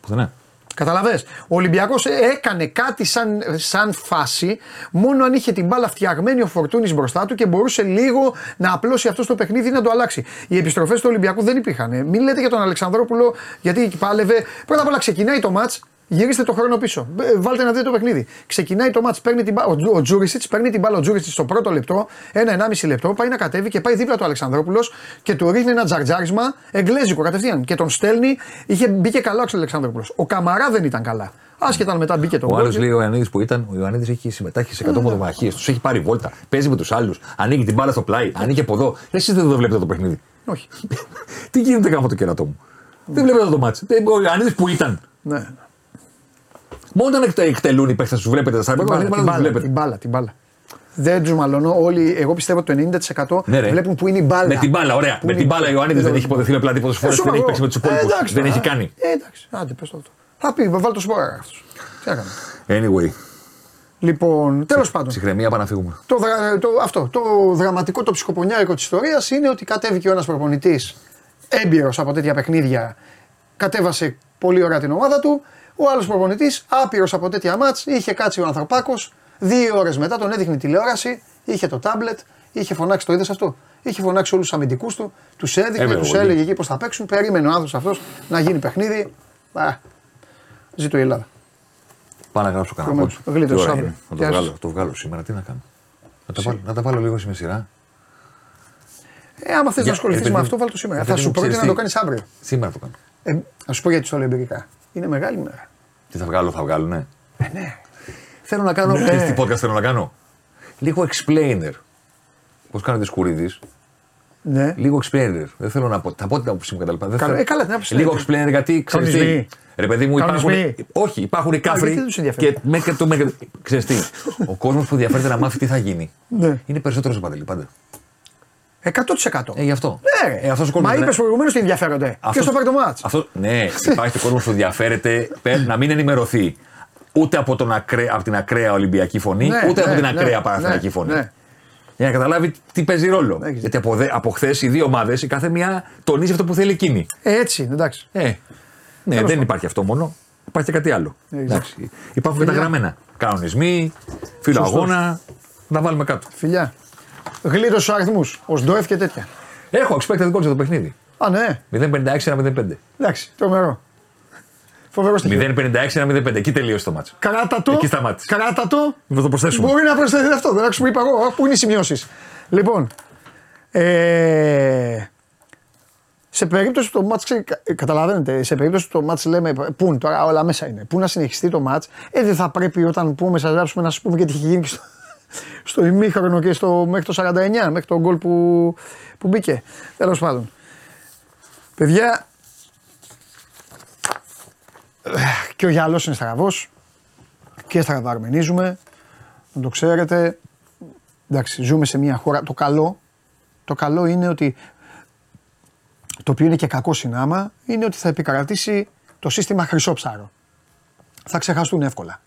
Πουθενά. Καταλαβες. Ο Ολυμπιακός έκανε κάτι σαν, σαν φάση, μόνο αν είχε την μπάλα φτιαγμένη ο Φορτούνης μπροστά του και μπορούσε λίγο να απλώσει αυτό στο παιχνίδι να το αλλάξει. Οι επιστροφές του Ολυμπιακού δεν υπήρχαν. Μην λέτε για τον Αλεξανδρόπουλο, γιατί πάλευε. Πρώτα απ' όλα ξεκινάει το μάτς Γυρίστε το χρόνο πίσω. Βάλτε να δείτε το παιχνίδι. Ξεκινάει το μάτς, παίρνει την μπάλα. Ο Τζούρισιτς παίρνει την μπάλα. Ο Τζούρισιτς στο πρώτο λεπτό, ένα-ενάμιση λεπτό, πάει να κατέβει και πάει δίπλα του Αλεξανδρόπουλος και του ρίχνει ένα τζαρτζάρισμα εγγλέζικο κατευθείαν. Και τον στέλνει, είχε, μπήκε καλά ο Αλεξανδρόπουλος. Ο Καμαρά δεν ήταν καλά. Άσχετα μετά μπήκε το γκολ. Ο άλλος λέει ο Ιωαννίδης που ήταν, ο Ιωαννίδης έχει συμμετάχει σε εκατό μονομαχίες, τους έχει πάρει βόλτα, παίζει με τους άλλους, ανοίγει την μπάλα στο πλάι, ανοίγει από εδώ. Εσείς δεν το βλέπετε το παιχνίδι. Όχι. Τι γίνεται κάπου το κερατό μου. Δεν βλέπετε το μάτσο. Ο Ιωαννίδης που ήταν. Ναι. Μόνο όταν εκτελούν οι παίχτες, τους βλέπετε στα μπάλα. Την μπάλα, την μπάλα. Δεν τους μαλώνω. Όλοι, εγώ πιστεύω ότι το ενενήντα τοις εκατό ναι, βλέπουν που είναι η μπάλα. Με την μπάλα, ωραία. Με την μπάλα ο Ιωαννίδης δεν έχει υποδεχθεί με πλάτη πόσες φορές, δεν έχει παίξει με τους υπόλοιπους. Δεν έχει κάνει. Εντάξει, άντε πες το αυτό. Θα πει, βάλ το σπόρα αυτός. Τι έκανε. Anyway. Λοιπόν, τέλος πάντων. Ψυχραιμία, πάμε να φύγουμε. Το, το, αυτό, το δραματικό, το ψυχοπονιάρικο της ιστορίας είναι ότι κατέβηκε ο ένας προπονητής έμπειρος από τέτοια παιχνίδια. Κατέβασε πολύ ωραία την ομάδα του. Ο άλλος προπονητής, άπειρος από τέτοια μάτς, είχε κάτσει ο Ανθρωπάκος. Δύο ώρες μετά τον έδειχνε τηλεόραση, είχε το τάμπλετ, είχε φωνάξει, το είδες αυτό. Είχε φωνάξει όλους τους αμυντικούς του, τους έδειχνε, τους έλεγε εκεί πώς θα παίξουν. Περίμενε ο άνθρωπος αυτός να γίνει παιχνίδι. Α, ζήτω η Ελλάδα. Πάω να γράψω κανένα πόντ. Να το βγάλω, το βγάλω σήμερα, τι να κάνω. Να τα βάλω, να τα βάλω λίγο σε σειρά. Ε, άμα θες να ασχοληθείς με αυτό, βάλω το σήμερα. Θα σου πρότεινα να το κάνεις αύριο. Σήμερα το κάνω. Α σου πω γιατί στο λέω εμπειρικά. Είναι μεγάλη μέρα. Τι θα βγάλω, θα βγάλω, ναι. Ε, ναι. Θέλω να κάνω. Ναι. Τι podcast θέλω να κάνω. Λίγο explainer. Πώς κάνετε σκουρίδης. Ναι. Λίγο explainer. Δεν θέλω να πω. Θα πω την άποψή μου κατάλαβα. Δεν θέλω. Ε, καλά, την άποψή μου. Λίγο explainer γιατί ξέρεις τι. Ρε παιδί μου, υπάρχουν. Όχι, υπάρχουν οι κάφροι. Και μέχρι το μέχρι. Ξέρεις τι. Ο κόσμος που ενδιαφέρεται να μάθει τι θα γίνει. Ναι. Είναι περισσότερος από πάντα. εκατό τοις εκατό. Ε, γι' αυτό. Ναι, ε, αυτός ο κόσμος. Μα είπες προηγουμένως ότι ενδιαφέρονται. Αυτός... Και στο πάρει το μάτς. Αυτό... Ναι, υπάρχει κόσμο που ενδιαφέρεται να μην ενημερωθεί ούτε από, τον ακραία, από την ακραία Ολυμπιακή φωνή, ναι, ούτε ναι, από την ακραία ναι, Παναθηναϊκή ναι, φωνή. Ναι. Για να καταλάβει τι παίζει ρόλο. Ναι, γιατί από, δε... από χθες οι δύο ομάδες, η κάθε μία τονίζει αυτό που θέλει εκείνη. Ε, έτσι, εντάξει. Ε, ναι, δεν υπάρχει αυτό μόνο. Υπάρχει και κάτι άλλο. Εντάξει. Υπάρχουν και τα γραμμένα. Κανονισμοί, φιλοαγώνα. Να βάλουμε κάτω. Φιλιά. Γλίτωσε στους αριθμούς, ως ντοεφ και τέτοια. Έχω expected goals για το παιχνίδι. Α, ναι. μηδέν πενήντα έξι ένα μηδέν πέντε. Εντάξει, τρομερό. Φοβερό στοιχείο. μηδέν πενήντα έξι ένα μηδέν πέντε. Εκεί τελείωσε το μάτσο. Κράτα το. Εκεί σταμάτησε. Κράτα το. Να το προσθέσουμε. Μπορεί να προσθέσει αυτό. Δεν άκουσα που είπα εγώ. Πού είναι οι σημειώσεις. Λοιπόν. Ε... Σε περίπτωση που το μάτς, καταλαβαίνετε, σε περίπτωση που το μάτς λέμε, πού τώρα όλα μέσα είναι, πού να συνεχιστεί το μάτς, ε, δεν θα πρέπει όταν πούμε, σας γράψουμε να σας πούμε γιατί έχει γίνει και στο. Στο ημίχρονο και στο, μέχρι το σαράντα εννιά, μέχρι το γκολ που, που μπήκε. Τέλος πάντων. Παιδιά, και ο Γιάλος είναι στραβός και στραβαρμενίζουμε, να το ξέρετε. Εντάξει, ζούμε σε μια χώρα, το καλό, το καλό είναι ότι, το οποίο είναι και κακό συνάμα, είναι ότι θα επικρατήσει το σύστημα χρυσόψαρο. Θα ξεχαστούν εύκολα.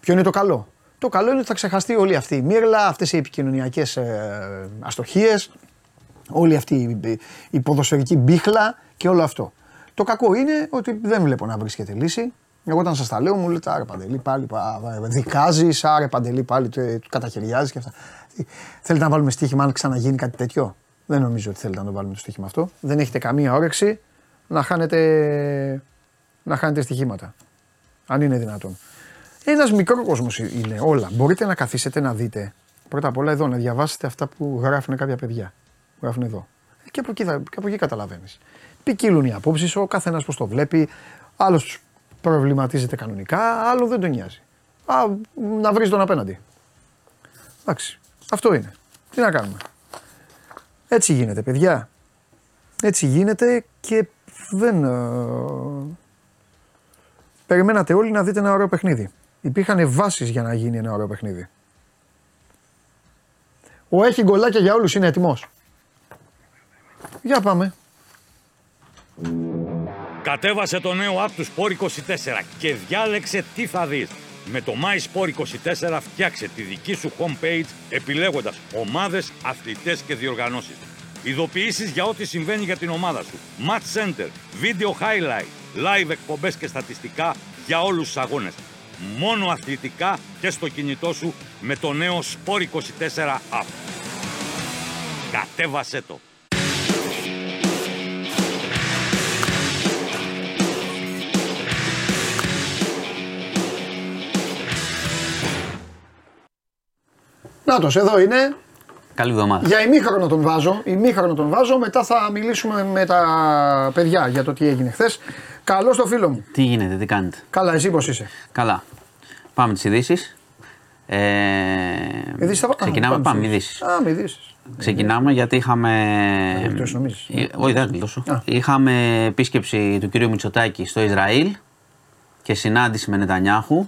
Ποιο είναι το καλό. Το καλό είναι ότι θα ξεχαστεί όλη αυτή η μύρλα, αυτές οι επικοινωνιακές ε, αστοχίες, όλη αυτή η, η ποδοσφαιρική μπίχλα και όλο αυτό. Το κακό είναι ότι δεν βλέπω να βρίσκεται λύση. Εγώ όταν σας τα λέω μου λέτε άρε Παντελή πάλι πα, δικάζεις, άρε Παντελή πάλι του καταχαιριάζεις και αυτά. Θέλετε να βάλουμε στοίχημα αν ξαναγίνει κάτι τέτοιο. Δεν νομίζω ότι θέλετε να το βάλουμε το στοίχημα αυτό. Δεν έχετε καμία όρεξη να χάνετε, να χάνετε στοιχήματα, αν είναι δυνατόν. Ένας μικρό κόσμος είναι όλα. Μπορείτε να καθίσετε να δείτε. Πρώτα απ' όλα εδώ να διαβάσετε αυτά που γράφουν κάποια παιδιά. Γράφουν εδώ. Και από εκεί, εκεί καταλαβαίνεις. Ποικίλουν οι απόψεις, ο καθένας πώς το βλέπει. Άλλος προβληματίζεται κανονικά, άλλο δεν τον νοιάζει. Α, να βρεις τον απέναντι. Εντάξει. Αυτό είναι. Τι να κάνουμε. Έτσι γίνεται, παιδιά. Έτσι γίνεται και δεν. Περιμένατε όλοι να δείτε ένα ωραίο παιχνίδι. Υπήρχαν βάσεις για να γίνει ένα ωραίο παιχνίδι. Ο έχει γκολάκια για όλους είναι έτοιμος. Για πάμε. Κατέβασε το νέο app του Σπορ είκοσι τέσσερα και διάλεξε τι θα δεις. Με το MySport είκοσι τέσσερα φτιάξε τη δική σου homepage επιλέγοντας ομάδες, αθλητές και διοργανώσεις. Ειδοποιήσεις για ό,τι συμβαίνει για την ομάδα σου. Match Center, Video Highlight, Live εκπομπές και στατιστικά για όλους τους αγώνες. Μόνο αθλητικά και στο κινητό σου με το νέο Σπορ είκοσι τέσσερα app. Κατέβασέ το! Νάτος, εδώ είναι. Καλή εβδομάδα. Για ημίχρονο τον βάζω, ημίχρονο τον βάζω, μετά θα μιλήσουμε με τα παιδιά για το τι έγινε χθες. Καλώς το φίλο μου. Τι γίνεται, τι κάνετε. Καλά, εσύ πώς είσαι. Καλά. Πάμε τις ειδήσεις. Ε... Ειδήσεις θα... Ξεκινάμε, πάμε, πάμε ειδήσεις. Α, με ειδήσεις. Ξεκινάμε γιατί είχαμε. Όχι, δεν κλειτώσω. Είχαμε επίσκεψη του κυρίου Μητσοτάκη στο Ισραήλ και συνάντηση με Νετανιάχου.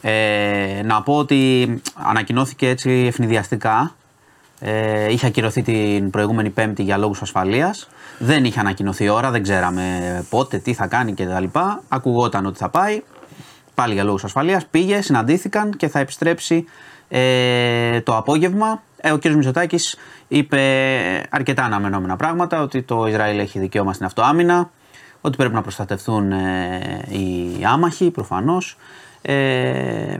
Ε, να πω ότι ανακοινώθηκε έτσι ευνηδιαστικά. Ε, είχε ακυρωθεί την προηγούμενη Πέμπτη για λόγους ασφαλείας. Δεν είχε ανακοινωθεί η ώρα, δεν ξέραμε πότε, τι θα κάνει κτλ. Ακουγόταν ότι θα πάει. Πάλι για λόγους ασφαλείας. Πήγε, συναντήθηκαν και θα επιστρέψει ε, το απόγευμα. Ε, ο κ. Μητσοτάκης είπε αρκετά αναμενόμενα πράγματα, ότι το Ισραήλ έχει δικαίωμα στην αυτοάμυνα, ότι πρέπει να προστατευτούν ε, οι άμαχοι προφανώς ε,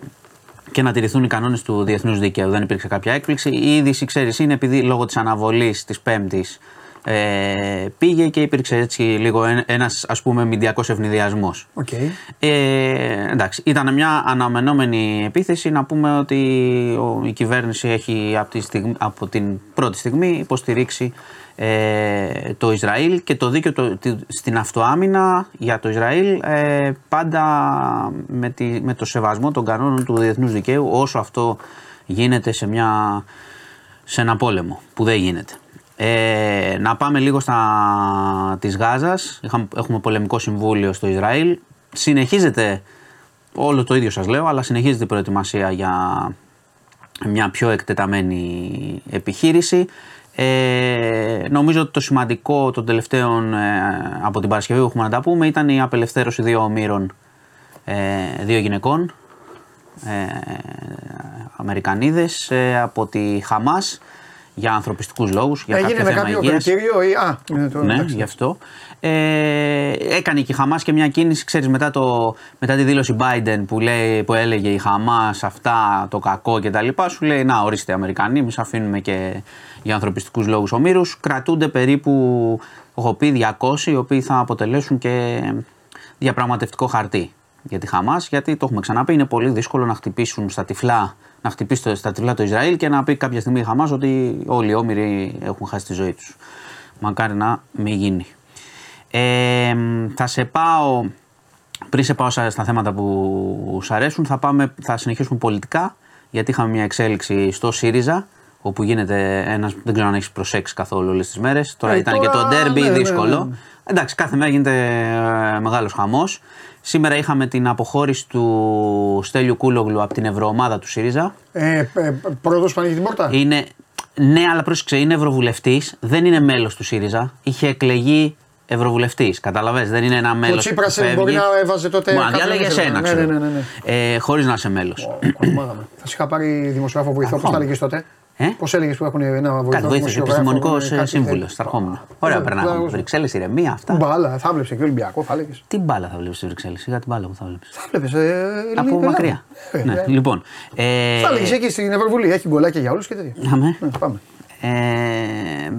και να τηρηθούν οι κανόνες του διεθνούς δικαίου. Δεν υπήρξε κάποια έκπληξη. Η είδηση, ξέρεις, είναι επειδή λόγω της αναβολής της Πέμπτης ε, πήγε και υπήρξε έτσι λίγο ένας, ας πούμε, μηντιακός ευνηδιασμός. Okay. Ε, εντάξει, ήταν μια αναμενόμενη επίθεση. Να πούμε ότι ο, η κυβέρνηση έχει από, τη στιγμ, από την πρώτη στιγμή υποστηρίξει ε, το Ισραήλ και το δίκαιο το, τη, στην αυτοάμυνα για το Ισραήλ ε, πάντα με, τη, με το σεβασμό των κανόνων του διεθνούς δικαίου, όσο αυτό γίνεται σε, μια, σε ένα πόλεμο που δεν γίνεται. Ε, να πάμε λίγο στα της Γάζας. Έχουμε πολεμικό συμβούλιο στο Ισραήλ. Συνεχίζεται, όλο το ίδιο σας λέω, αλλά συνεχίζεται η προετοιμασία για μια πιο εκτεταμένη επιχείρηση. Ε, νομίζω ότι το σημαντικό των τελευταίων ε, από την Παρασκευή που έχουμε να τα πούμε ήταν η απελευθέρωση δύο ομήρων, ε, δύο γυναικών, ε, Αμερικανίδες, ε, από τη Χαμάς. Για ανθρωπιστικούς λόγους, για έγινε κάποιο θέμα υγείας. Έγινε με κάποιο κριτήριο ή... Α, το ναι, γι' αυτό. Ε, έκανε και η Χαμάς και μια κίνηση, ξέρεις, μετά, το, μετά τη δήλωση Biden που, λέει, που έλεγε η Χαμάς αυτά το κακό και τα λοιπά, σου λέει να ορίστε Αμερικανοί, εμείς αφήνουμε και για ανθρωπιστικούς λόγους ομήρους. Κρατούνται περίπου, έχω πει, διακόσιοι, οι οποίοι θα αποτελέσουν και διαπραγματευτικό χαρτί για τη Χαμάς, γιατί το έχουμε ξαναπεί, είναι πολύ δύσκολο να χτυπήσουν στα τυφλά, να χτυπήσει στα τυφλά το Ισραήλ και να πει κάποια στιγμή η Χαμάς ότι όλοι οι όμηροι έχουν χάσει τη ζωή τους. Μακάρι να μην γίνει. Ε, θα σε πάω, πριν σε πάω στα θέματα που σου αρέσουν, θα, πάμε, θα συνεχίσουμε πολιτικά, γιατί είχαμε μια εξέλιξη στο ΣΥΡΙΖΑ, όπου γίνεται ένας, δεν ξέρω αν έχεις προσέξει καθόλου όλες τις μέρες, τώρα ε, ήταν τώρα, και το ντέρμπι ναι, δύσκολο. Ναι, ναι. Εντάξει, κάθε μέρα γίνεται μεγάλος χαμός. Σήμερα είχαμε την αποχώρηση του Στέλιου Κούλογλου από την ευρωομάδα του ΣΥΡΙΖΑ. Ε, Πρόεδρος που ανοίγει την πόρτα. Είναι, ναι, αλλά πρόσεξε, είναι ευρωβουλευτής, δεν είναι μέλος του ΣΥΡΙΖΑ. Είχε εκλεγεί ευρωβουλευτής. Καταλαβαίνεις, δεν είναι ένα μέλος. Ο Τσίπρας μπορεί να έβαζε τότε. Μα διάλεγε ένα, ξέρω. Ναι, ναι, ναι, ναι. Ε, χωρίς να είσαι μέλος. Θα σου είχα πάρει δημοσιογράφο βοηθό, όπως τα έλεγες τότε. Ε? Πώς έλεγες που έχουν ένα βοηθό. Βοήθησε, επιστημονικός σύμβουλος, στα ερχόμενα. Ωραία, περνάμε. Βρυξέλλες, ηρεμία, αυτά. Μπάλα, θα βλέπει και Ολυμπιακό, θα έλεγε. Τι μπάλα θα βλέπει στι Βρυξέλλες, σιγά την μπάλα που θα βλέπει. Θα βλέπει. Ε, από μακριά. Ε, ναι, ε, λοιπόν. Ε, θα έλεγε εκεί στην Ευρωβουλή, έχει γκολάκια για όλους και τέτοια. Αμέ. Ναι, πάμε. Ε,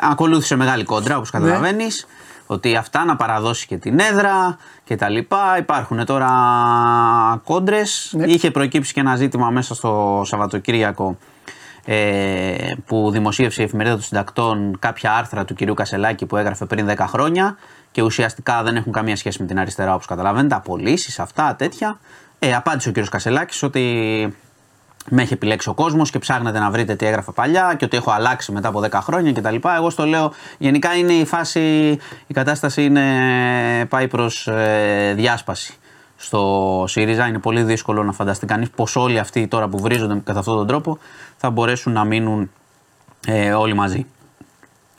ακολούθησε μεγάλη κόντρα, όπως καταλαβαίνεις. Ότι αυτά να παραδώσει και την έδρα και τα λοιπά. Υπάρχουν τώρα κόντρες. Ναι. Είχε προκύψει και ένα ζήτημα μέσα στο Σαββατοκύριακο ε, που δημοσίευσε η εφημερίδα των συντακτών κάποια άρθρα του κυρίου Κασελάκη που έγραφε πριν δέκα χρόνια και ουσιαστικά δεν έχουν καμία σχέση με την αριστερά, όπως καταλαβαίνετε. Απολύσεις, αυτά, τέτοια. Ε, απάντησε ο κύριος Κασελάκης ότι με έχει επιλέξει ο κόσμος και ψάχνετε να βρείτε τι έγραφα παλιά και ότι έχω αλλάξει μετά από δέκα χρόνια κτλ. Εγώ στο λέω, γενικά είναι η φάση, η κατάσταση είναι, πάει προς ε, διάσπαση στο ΣΥΡΙΖΑ. Είναι πολύ δύσκολο να φανταστεί κανείς πως όλοι αυτοί τώρα που βρίζονται κατά αυτόν τον τρόπο θα μπορέσουν να μείνουν ε, όλοι μαζί.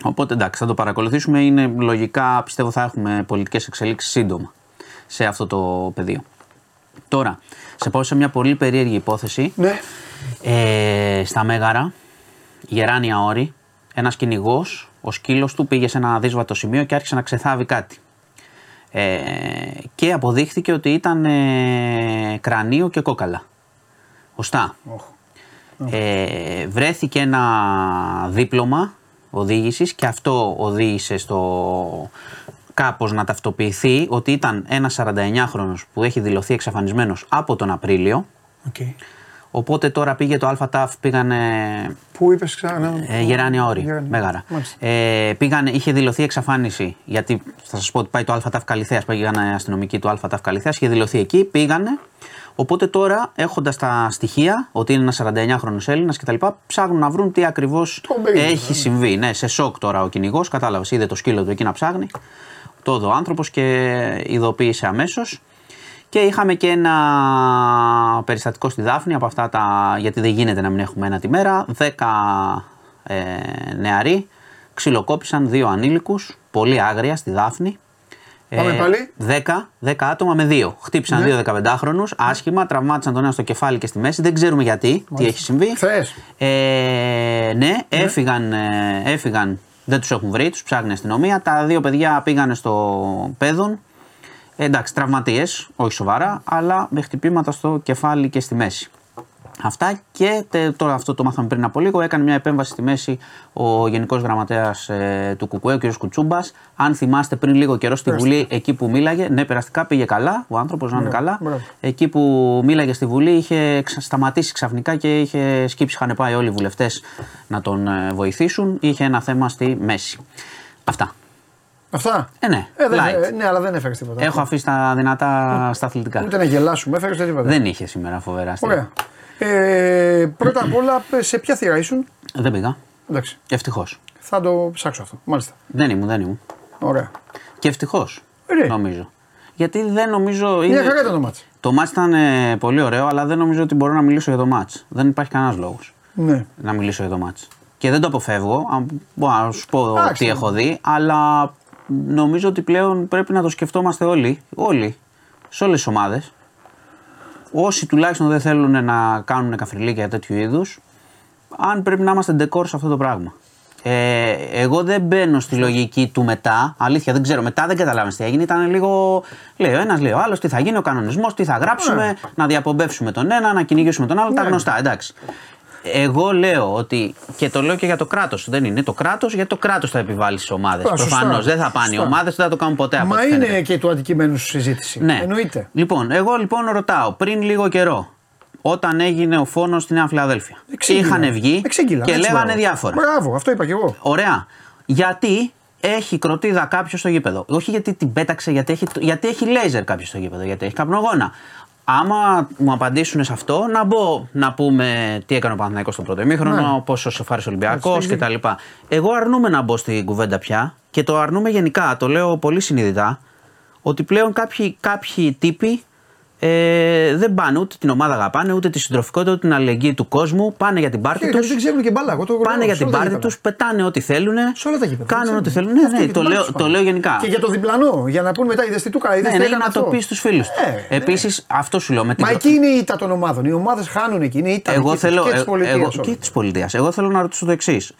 Οπότε εντάξει, θα το παρακολουθήσουμε, είναι λογικά, πιστεύω θα έχουμε πολιτικές εξελίξεις σύντομα σε αυτό το πεδίο. Τώρα, σε πάω σε μια πολύ περίεργη υπόθεση. Ναι. Ε, στα Μέγαρα, Γεράνια Όρη, ένας κυνηγός, ο σκύλος του πήγε σε ένα δύσβατο σημείο και άρχισε να ξεθάβει κάτι. Ε, και αποδείχθηκε ότι ήταν ε, κρανίο και κόκαλα. Οστά. Oh. Oh. Ε, βρέθηκε ένα δίπλωμα οδήγησης και αυτό οδήγησε στο... κάπως να ταυτοποιηθεί ότι ήταν ένας σαρανταεννιάχρονος που έχει δηλωθεί εξαφανισμένος από τον Απρίλιο. Okay. Οπότε τώρα πήγε το ΑΛΦΑΤΑΦ, πήγανε. Πού είπες ξανά. Ε, Γεράνια Όρη. Γεράνια. Μέγαρα. Ε, πήγαν, είχε δηλωθεί εξαφάνιση. Γιατί θα σας πω ότι πάει το ΑΛΦΑΤΑΦ Καλυθέας. Πήγανε αστυνομικοί του ΑΛΦΑΤΑΦ Καλυθέας. Είχε δηλωθεί εκεί, πήγανε. Οπότε τώρα έχοντας τα στοιχεία ότι είναι ένας σαρανταεννιάχρονος Έλληνας κτλ. Ψάχνουν να βρουν τι ακριβώς έχει συμβεί. Ναι, σε σοκ τώρα ο κυνηγός. Κατάλαβες, είδε το σκύλο του εκεί να ψάχνει. Το είδε ο άνθρωπος και ειδοποίησε αμέσως. Και είχαμε και ένα περιστατικό στη Δάφνη από αυτά τα. Γιατί δεν γίνεται να μην έχουμε ένα τη μέρα. Δέκα ε, νεαροί ξυλοκόπησαν δύο ανήλικους, πολύ άγρια στη Δάφνη. Πάμε ε, πάλι. Δέκα, δέκα άτομα με δύο. Χτύπησαν ναι. δύο δεκαπεντάχρονους, άσχημα, τραυμάτισαν τον ένα στο κεφάλι και στη μέση. Δεν ξέρουμε γιατί, μάλιστα. τι έχει συμβεί. Χθες. Ε, ναι, ναι, έφυγαν, έφυγαν, δεν τους έχουν βρει, τους ψάχνει η αστυνομία. Τα δύο παιδιά πήγανε στο Πέδον. Εντάξει, τραυματίες, όχι σοβαρά, αλλά με χτυπήματα στο κεφάλι και στη μέση. Αυτά και τώρα, αυτό το μάθαμε πριν από λίγο. Έκανε μια επέμβαση στη μέση ο Γενικός Γραμματέας ε, του ΚΚΕ, ο κ. Κουτσούμπας. Αν θυμάστε, πριν λίγο καιρό στη Βουλή, Περαστικά. εκεί που μίλαγε, ναι, περαστικά πήγε καλά, ο άνθρωπος να είναι καλά. Μπρε. Εκεί που μίλαγε στη Βουλή, είχε σταματήσει ξαφνικά και είχε σκύψει. Είχαν πάει όλοι οι βουλευτές να τον βοηθήσουν. Είχε ένα θέμα στη μέση. Αυτά. Αυτά. Ε, ναι. Ε, δεν, ε, ναι, αλλά δεν έφερε τίποτα. Έχω αφήσει τα δυνατά στα αθλητικά. Ούτε να γελάσουμε, έφερε τίποτα. Δεν είχε σήμερα φοβερά στοιχεία. Ε, πρώτα απ' όλα, σε ποια θύρα ήσουν? Δεν πήγα. Εντάξει. Ευτυχώς. Θα το ψάξω αυτό. Μάλιστα. Δεν ήμουν, δεν ήμουν. Ωραία. Και ευτυχώς. Ρε. Νομίζω. Γιατί δεν νομίζω. Μια χαρά ήταν το μάτς. Το μάτς ήταν ε, πολύ ωραίο, αλλά δεν νομίζω ότι μπορώ να μιλήσω για το μάτς. Δεν υπάρχει κανένας λόγος ναι. να μιλήσω για το μάτς. Και δεν το αποφεύγω. Μπορώ να σου πω Άξε. τι έχω δει, αλλά. Νομίζω ότι πλέον πρέπει να το σκεφτόμαστε όλοι, όλοι, σε όλες τις ομάδες. Όσοι τουλάχιστον δεν θέλουν να κάνουν καφριλίκια τέτοιου είδους, αν πρέπει να είμαστε ντεκόρ σε αυτό το πράγμα. Ε, εγώ δεν μπαίνω στη λογική του μετά, αλήθεια δεν ξέρω, μετά δεν καταλάβαινε τι έγινε, ήταν λίγο, λέει ο ένας, λέει ο άλλος, τι θα γίνει ο κανονισμός, τι θα γράψουμε, ναι. να διαπομπεύσουμε τον ένα, να κυνηγήσουμε τον άλλο, ναι. τα γνωστά, εντάξει. Εγώ λέω ότι, και το λέω και για το κράτος, δεν είναι το κράτος, γιατί το κράτος θα επιβάλλει στις ομάδες. Προφανώς δεν θα πάνε σωστά. οι ομάδες, δεν θα το κάνουν ποτέ αυτό. Μα είναι φαίνεται. Και του αντικειμένου συζήτηση. Ναι. Εννοείται. Λοιπόν, εγώ λοιπόν ρωτάω, πριν λίγο καιρό, όταν έγινε ο φόνος στην Νέα Φιλαδέλφια, είχαν βγει εξήγηλα, και λέγανε μπράβο. διάφορα. Μπράβο, αυτό είπα και εγώ. Ωραία. Γιατί έχει κροτίδα κάποιο στο γήπεδο. Όχι γιατί την πέταξε, γιατί έχει, γιατί έχει λέιζερ κάποιο στο γήπεδο, γιατί έχει καπνογόνα. Άμα μου απαντήσουν σε αυτό, να μπω να πούμε τι έκανε ο Παναθηναϊκός στον πρώτο ημίχρονο, ναι. πόσο σοφάρισε ο Ολυμπιακός κτλ. Εγώ αρνούμαι να μπω στην κουβέντα πια και το αρνούμαι γενικά, το λέω πολύ συνειδητά, ότι πλέον κάποιοι, κάποιοι τύποι ε, δεν πάνε ούτε την ομάδα αγαπάνε, ούτε τη συντροφικότητα, ούτε την αλληλεγγύη του κόσμου. Πάνε για την πάρτι τους. Δεν ξέρουν και μπάλα. Εγώ το γνωρίζω. Πάνε για την πάρτι τους, πετάνε ό,τι θέλουν. Σε όλα τα γήπεδα. Κάνουν ό,τι θέλουν. Ναι, ναι, ναι, το, λέω, το λέω γενικά. Και για το διπλανό, για να πούν μετά είδες τι του κάνει. Ναι, ναι, ναι, να το πει στους φίλους του. Ε, Επίσης, ναι. αυτό σου λέω με την. Μα εκεί είναι η ήττα των ομάδων. Οι ομάδες χάνουν εκεί. Είναι η ήττα και τη πολιτεία. Εγώ θέλω να ρωτήσω το εξής.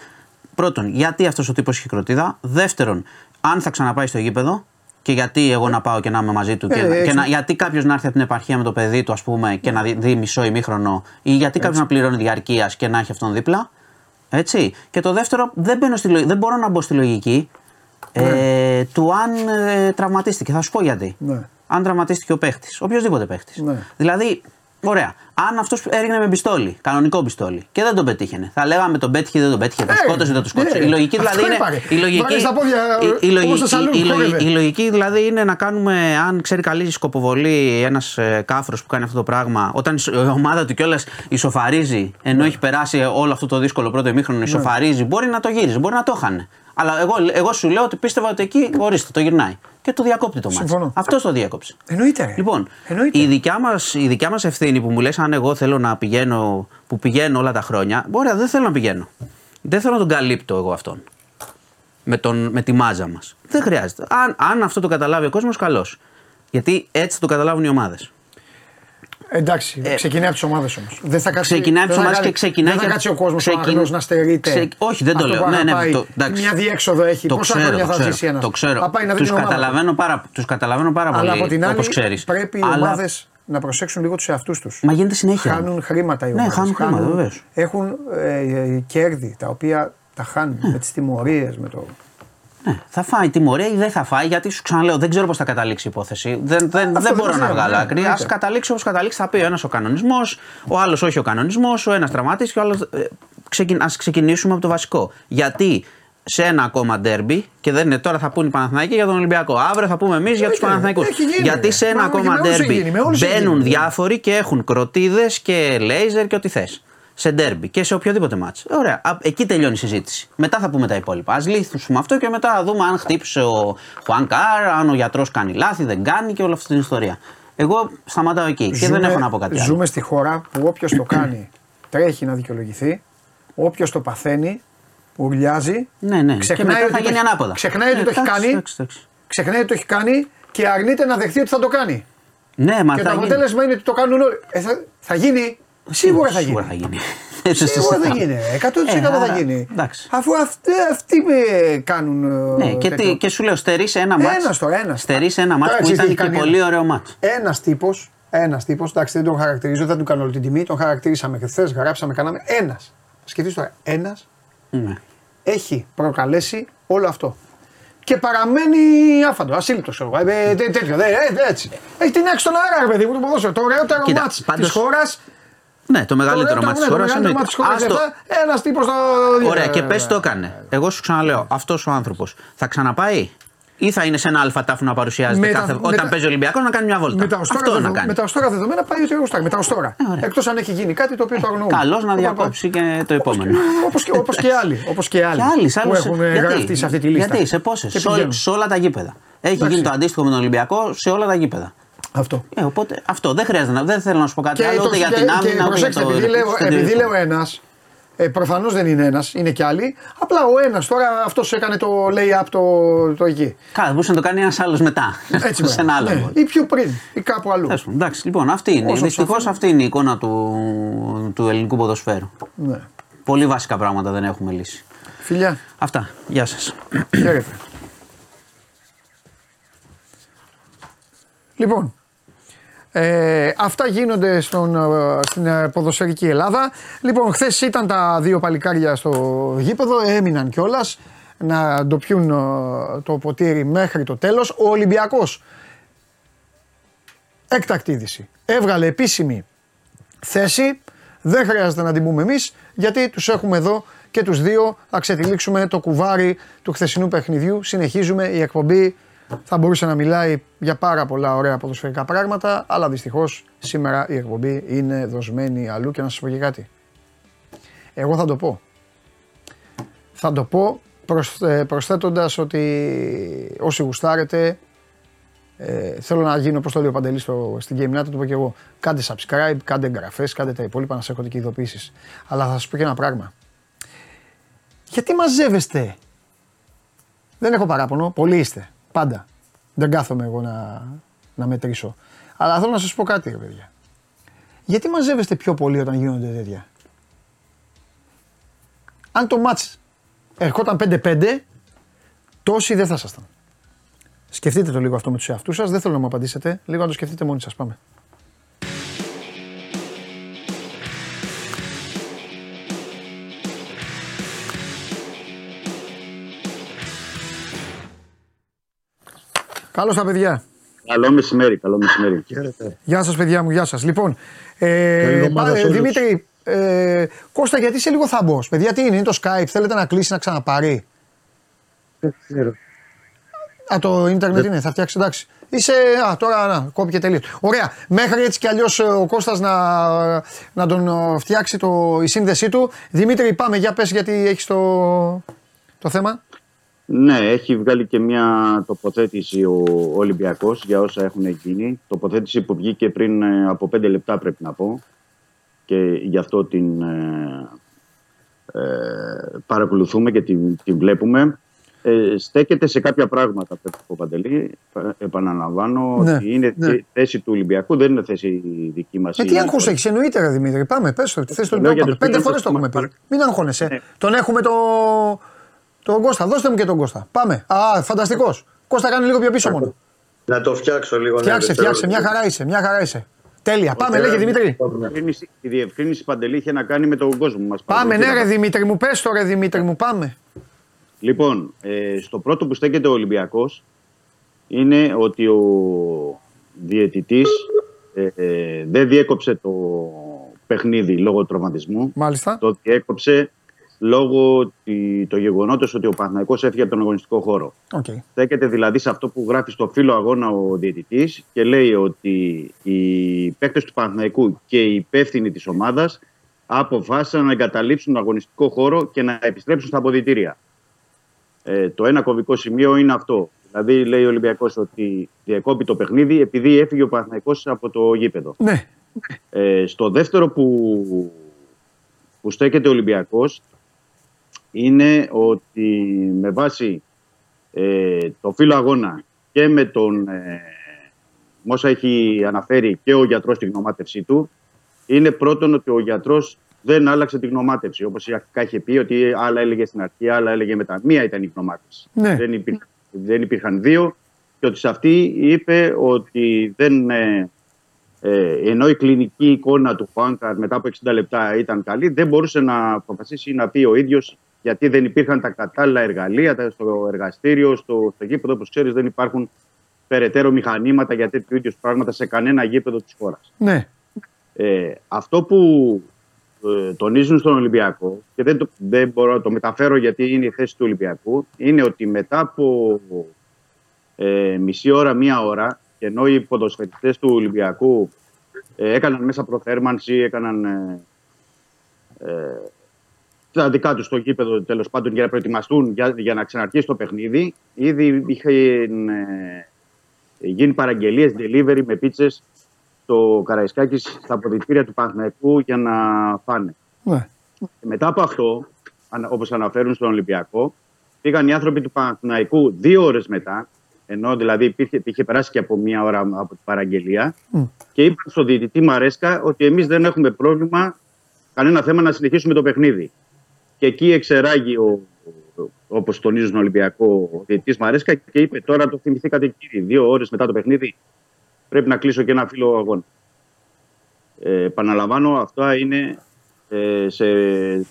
Πρώτον, γιατί αυτό ο τύπο έχει κροτίδα. Δεύτερον, αν θα ξαναπάει στο γήπεδο. Και γιατί εγώ να πάω και να είμαι μαζί του, και, ε, και να, γιατί κάποιο να έρθει από την επαρχία με το παιδί του, ας πούμε, και να δει, δει μισό ημίχρονο, ή γιατί κάποιο να πληρώνει διαρκείας και να έχει αυτόν δίπλα. Έτσι. Και το δεύτερο, δεν, μπαίνω στη, δεν μπορώ να μπω στη λογική ε, του αν ε, τραυματίστηκε. Θα σου πω γιατί. Ναι. Αν τραυματίστηκε ο παίχτης, οποιοδήποτε παίχτης. Ναι. Δηλαδή, ωραία, αν αυτός έριχνε με πιστόλι, κανονικό πιστόλι, και δεν τον πετύχαινε, θα λέγαμε τον πέτυχε, δεν τον πέτυχε, τον σκότωσε, δεν τον σκότωσε. Η λογική δηλαδή είναι. Η λογική δηλαδή είναι να κάνουμε, αν ξέρει καλή σκοποβολή ένας ε, κάφρος που κάνει αυτό το πράγμα, όταν η ομάδα του κιόλας ισοφαρίζει, ενώ έχει περάσει όλο αυτό το δύσκολο πρώτο ημίχρονο, ισοφαρίζει, μπορεί να το γύριζε, μπορεί να το είχαν. Αλλά εγώ, εγώ σου λέω ότι πίστευα ότι εκεί ορίστε, το γυρνάει. Και το διακόπτει το μάτι. Αυτό το διέκοψε. Εννοείται. Λοιπόν, Εννοείται. η δικιά μας, η δικιά μας ευθύνη που μου λες, αν εγώ θέλω να πηγαίνω, που πηγαίνω όλα τα χρόνια, μπορεί, δεν θέλω να πηγαίνω. Δεν θέλω να τον καλύπτω εγώ αυτόν. Με, τον, με τη μάζα μας. Δεν χρειάζεται. Αν, αν αυτό το καταλάβει ο κόσμος, καλώς. Γιατί έτσι το καταλάβουν οι ομάδες. Εντάξει, ε, ξεκινάει από τις ομάδες όμως. Δεν θα κάτσει, ξεκινάει από τις ομάδες και ξεκινάει. Δεν θα κάτσει ο κόσμος ξεκιν... να στερείται. Ξε... Όχι, δεν το αυτό λέω. Ναι, ναι, πάει, το... Μια διέξοδο έχει. Πόσα χρόνια θα ζήσει ένας. Το ξέρω. Τους καταλαβαίνω πάρα, τους καταλαβαίνω πάρα πολύ. Αλλά από την άλλη, πρέπει οι ομάδες να προσέξουν λίγο τους εαυτούς τους. Μα γίνεται συνέχεια. Χάνουν χρήματα οι ομάδες. Ναι, χάνουν χρήματα, βεβαίως. Έχουν κέρδη τα οποία τα χάνουν με τις τιμωρίες, με το. Ε, θα φάει τιμωρία ή δεν θα φάει, γιατί σου ξαναλέω, δεν ξέρω πώς θα καταλήξει η υπόθεση. Δεν, δεν, δεν μπορώ να βγάλω άκρη. Ας καταλήξει όπως καταλήξει, θα πει ο ένας ο κανονισμός, ο άλλος όχι ο κανονισμός, ο ένας τραυματής και ο άλλος. Ε, ξεκι... Ας ξεκινήσουμε από το βασικό. Γιατί σε ένα ακόμα ντέρμπι, και δεν είναι τώρα θα πούνε οι Παναθηναϊκοί για τον Ολυμπιακό, αύριο θα πούμε εμείς για τους Παναθηναϊκούς. Γιατί σε ένα ακόμα ντέρμπι μπαίνουν διάφοροι και έχουν κροτίδες και λέιζερ και ό,τι θες. Σε ντέρμπι και σε οποιοδήποτε μάτς. Ωραία, εκεί τελειώνει η συζήτηση. Μετά θα πούμε τα υπόλοιπα. Ας λύσουμε αυτό και μετά δούμε αν χτύπησε ο Χουάν Καρ, αν ο γιατρός κάνει λάθη, δεν κάνει και όλη αυτή την ιστορία. Εγώ σταματάω εκεί και ζούμε, δεν έχω να πω κάτι άλλο. Ζούμε στη χώρα που όποιος το κάνει τρέχει να δικαιολογηθεί, όποιος το παθαίνει, ουρλιάζει. Ναι, ναι. Ξεχνάει ότι το έχει κάνει. Ξεχνάει ότι το έχει κάνει και αρνείται να δεχτεί ότι θα το κάνει. Ναι, μα και το αποτέλεσμα είναι ότι το κάνουν όλοι. Ε, θα, θα γίνει. Σίγουρα θα γίνει. Σίγουρα θα γίνει. εκατό τοις εκατό θα γίνει. Αφού αυτοί, αυτοί κάνουν. Ναι, και, τι, και σου λέω, στερεί ένα μάτς. Ένα τώρα, ένα. Στερεί ένα μάτς που ήταν και πολύ ωραίο μάτς. Ένα τύπο, ένα τύπο, εντάξει, δεν τον χαρακτηρίζω, δεν του κάνω όλη την τιμή, τον χαρακτηρίσαμε χθε, γράψαμε, κάναμε. Ένα. Σκεφτεί τώρα, ένα. Ναι. Έχει προκαλέσει όλο αυτό. Και παραμένει άφαντο, ασύλληπτο. Ε, τέτοιο, δε, ε, έτσι. Έχει την άξιο τον αέρα, παιδί μου, το ποδόσφαιρο. Το ωραιότερο μάτς της χώρας. Ναι, το μεγαλύτερο μάτς της χώρας. Ένας τύπος το. Ωραία, και πες το έκανε. Εγώ σου ξαναλέω, αυτός ο άνθρωπος θα ξαναπάει ή θα είναι σε ένα αλφα τάφο να παρουσιάζεται κάθε, μετα, όταν παίζει ο Ολυμπιακός να κάνει μια βόλτα. Μετά ως τώρα δεδομένα πάει ο Ολυμπιακός. Μετά ως τώρα. Ε, Εκτός αν έχει γίνει κάτι το οποίο το αγνοούμε. Καλώς να διακόψει και το επόμενο. Όπως και, όπως και άλλοι. Όπως και άλλοι. Και άλλοι που έχουν γιατί, γραφτεί σε αυτή τη λίστα. Γιατί σε πόσες. Σε, σε όλα τα γήπεδα. Έχει Άξι. γίνει το αντίστοιχο με τον Ολυμπιακό σε όλα τα γήπεδα. Αυτό. Ε, οπότε, αυτό. Δεν χρειάζεται να. Δεν θέλω να σου πω κάτι άλλο για την άμυνα. Προσέξτε, επειδή λέω ένα. Ε, προφανώς δεν είναι ένας, είναι κι άλλοι. Απλά ο ένας τώρα αυτός έκανε το lay-up το, το εκεί. Καλά, μπορούσε να το κάνει ένας άλλος μετά. Έτσι, σε ένα άλλο. Ναι. Ή πιο πριν, ή κάπου αλλού. Έσομαι, εντάξει, λοιπόν, αυτή είναι. Δυστυχώς αυτή είναι η εικόνα του, του ελληνικού ποδοσφαίρου. Ναι. Πολύ βασικά πράγματα δεν έχουμε λύσει. Φιλιά. Αυτά. Γεια σας. Χαίρετε. Λοιπόν. Ε, αυτά γίνονται στον, στην ποδοσφαιρική Ελλάδα. Λοιπόν, χθες ήταν τα δύο παλικάρια στο γήπεδο, έμειναν κιόλας να ντοπιούν το ποτήρι μέχρι το τέλος. Ο Ολυμπιακός, έκτακτη είδηση, έβγαλε επίσημη θέση, δεν χρειάζεται να την πούμε εμείς, γιατί τους έχουμε εδώ και τους δύο, θα ξετυλίξουμε το κουβάρι του χθεσινού παιχνιδιού. Συνεχίζουμε, η εκπομπή θα μπορούσε να μιλάει για πάρα πολλά ωραία ποδοσφαιρικά πράγματα, αλλά δυστυχώς σήμερα η εκπομπή είναι δοσμένη αλλού και να σας πω και κάτι. Εγώ θα το πω. Θα το πω προσθέτοντας ότι όσοι γουστάρετε, ε, θέλω να γίνω, όπως το λέει ο Παντελής στο, στην Game Night, το πω και εγώ, κάντε subscribe, κάντε εγγραφές, κάντε τα υπόλοιπα να σας έρχονται και ειδοποιήσεις. Αλλά θα σας πω και ένα πράγμα. Γιατί μαζεύεστε? Δεν έχω παράπονο, πολλοί είστε. Πάντα. Δεν κάθομαι εγώ να, να μετρήσω. Αλλά θέλω να σας πω κάτι, ρε παιδιά. Γιατί μαζεύεστε πιο πολύ όταν γίνονται τέτοια? Αν το μάτς ερχόταν πέντε πέντε, τόσοι δεν θα ήσασταν. Σκεφτείτε το λίγο αυτό με τους εαυτούς σας. Δεν θέλω να μου απαντήσετε. Λίγο να το σκεφτείτε μόνοι σας. Πάμε. Καλώς τα παιδιά. Καλό μεσημέρι, καλό μεσημέρι. Γεια σας παιδιά μου, γεια σας. Λοιπόν, ε, ε, Δημήτρη, ε, Κώστα, γιατί σε λίγο θα μπω. Παιδιά, τι είναι, είναι το Skype, θέλετε να κλείσει, να ξαναπάρει? Δεν ξέρω. Α, το ίντερνετ είναι, θα φτιάξει, εντάξει. Είσαι, α, τώρα, να, κόπηκε τελείως. Ωραία, μέχρι έτσι κι αλλιώς ο Κώστας να, να τον φτιάξει το, η σύνδεσή του. Δημήτρη, πάμε, για πες, γιατί έχεις το, το θέμα. Ναι, έχει βγάλει και μια τοποθέτηση ο Ολυμπιακός για όσα έχουν γίνει. Τοποθέτηση που βγήκε πριν από πέντε λεπτά, πρέπει να πω. Και γι' αυτό την ε, ε, παρακολουθούμε και την, την βλέπουμε. Ε, στέκεται σε κάποια πράγματα, πρέπει να πω, Παντελή. Επαναλαμβάνω, ναι, ότι είναι, ναι, θέση του Ολυμπιακού, δεν είναι θέση δική μας. Ε, τι άγχος έχεις, εννοείται, ρε Δημήτρη. Πάμε, πες το. Θέση του Ολυμπιακού. Πέντε φορές το έχουμε πει. Μην αγχώνεσαι. Ναι. Τον έχουμε το. Τον Κώστα, δώστε μου και τον Κώστα. Πάμε. Α, φανταστικός. Κώστα, κάνει λίγο πιο πίσω μόνο. Να το φτιάξω λίγο. Φτιάξε, ναι, φτιάξε. Μια χαρά είσαι, μια χαρά είσαι. Τέλεια. Ο Πάμε, λέγε Δημήτρη. Η διευκρίνηση, Παντελή, είχε να κάνει με τον κόσμο μας. Πάμε, ναι, ρε Δημήτρη μου, πες το, ρε Δημήτρη μου, πάμε. Λοιπόν, ε, στο πρώτο που στέκεται ο Ολυμπιακός είναι ότι ο διαιτητής ε, ε, δεν διέκοψε το παιχνίδι λόγω τραυματισμού. Μάλιστα. Το διέκοψε λόγω του γεγονότος ότι ο Παναθηναϊκός έφυγε από τον αγωνιστικό χώρο. Okay. Στέκεται δηλαδή σε αυτό που γράφει στο φύλλο αγώνα ο διαιτητής και λέει ότι οι παίκτες του Παναθηναϊκού και οι υπεύθυνοι της ομάδας αποφάσισαν να εγκαταλείψουν τον αγωνιστικό χώρο και να επιστρέψουν στα αποδυτήρια. Ε, το ένα κομβικό σημείο είναι αυτό. Δηλαδή, λέει ο Ολυμπιακός ότι διακόπτει το παιχνίδι επειδή έφυγε ο Παναθηναϊκός από το γήπεδο. Ναι. Ε, στο δεύτερο που, που στέκεται ο Ολυμπιακός είναι ότι με βάση ε, το φύλλο αγώνα και με τον ε, όσα έχει αναφέρει και ο γιατρός τη γνωμάτευσή του, είναι πρώτον ότι ο γιατρός δεν άλλαξε τη γνωμάτευση. Όπως αρχικά είχε πει, ότι άλλα έλεγε στην αρχή, άλλα έλεγε μετά. Μία ήταν η γνωμάτευση. Ναι. Δεν, υπήρχαν, δεν υπήρχαν δύο. Και ότι σε αυτή είπε ότι δεν, ε, ε, ενώ η κλινική εικόνα του Χουάνκαρ μετά από εξήντα λεπτά ήταν καλή, δεν μπορούσε να αποφασίσει να πει ο ίδιος γιατί δεν υπήρχαν τα κατάλληλα εργαλεία τα, στο εργαστήριο, στο, στο γήπεδο. Όπως ξέρεις, δεν υπάρχουν περαιτέρω μηχανήματα για τέτοιου ίδιους πράγματα σε κανένα γήπεδο της χώρας. Ναι. Ε, αυτό που ε, τονίζουν στον Ολυμπιακό και δεν, το, δεν μπορώ να το μεταφέρω γιατί είναι η θέση του Ολυμπιακού, είναι ότι μετά από ε, μισή ώρα, μία ώρα, και ενώ οι ποδοσφαιριστές του Ολυμπιακού ε, έκαναν μέσα προθέρμανση, έκαναν ε, ε, τα δικά τους στο γήπεδο, τέλος πάντων, για να προετοιμαστούν για, για να ξαναρχίσει το παιχνίδι, ήδη είχε ε, ε, γίνει παραγγελίες delivery με πίτσες το Καραϊσκάκη στα αποδυτήρια του Παναθηναϊκού για να φάνε. Ναι. Και μετά από αυτό, όπως αναφέρουν στον Ολυμπιακό, πήγαν οι άνθρωποι του Παναθηναϊκού δύο ώρες μετά, ενώ δηλαδή υπήρχε, είχε περάσει και από μία ώρα από την παραγγελία, mm. και είπαν στον διαιτητή Μαρέσκα ότι εμείς δεν έχουμε πρόβλημα, κανένα θέμα να συνεχίσουμε το παιχνίδι. Και εκεί εξεράγει, όπως τονίζουν στον Ολυμπιακό, ο διαιτητής Μαρέσκα και είπε: τώρα το θυμηθήκατε, κύριοι, δύο ώρες μετά το παιχνίδι. Πρέπει να κλείσω και ένα φύλλο αγώνα. Ε, επαναλαμβάνω, αυτά είναι ε, σε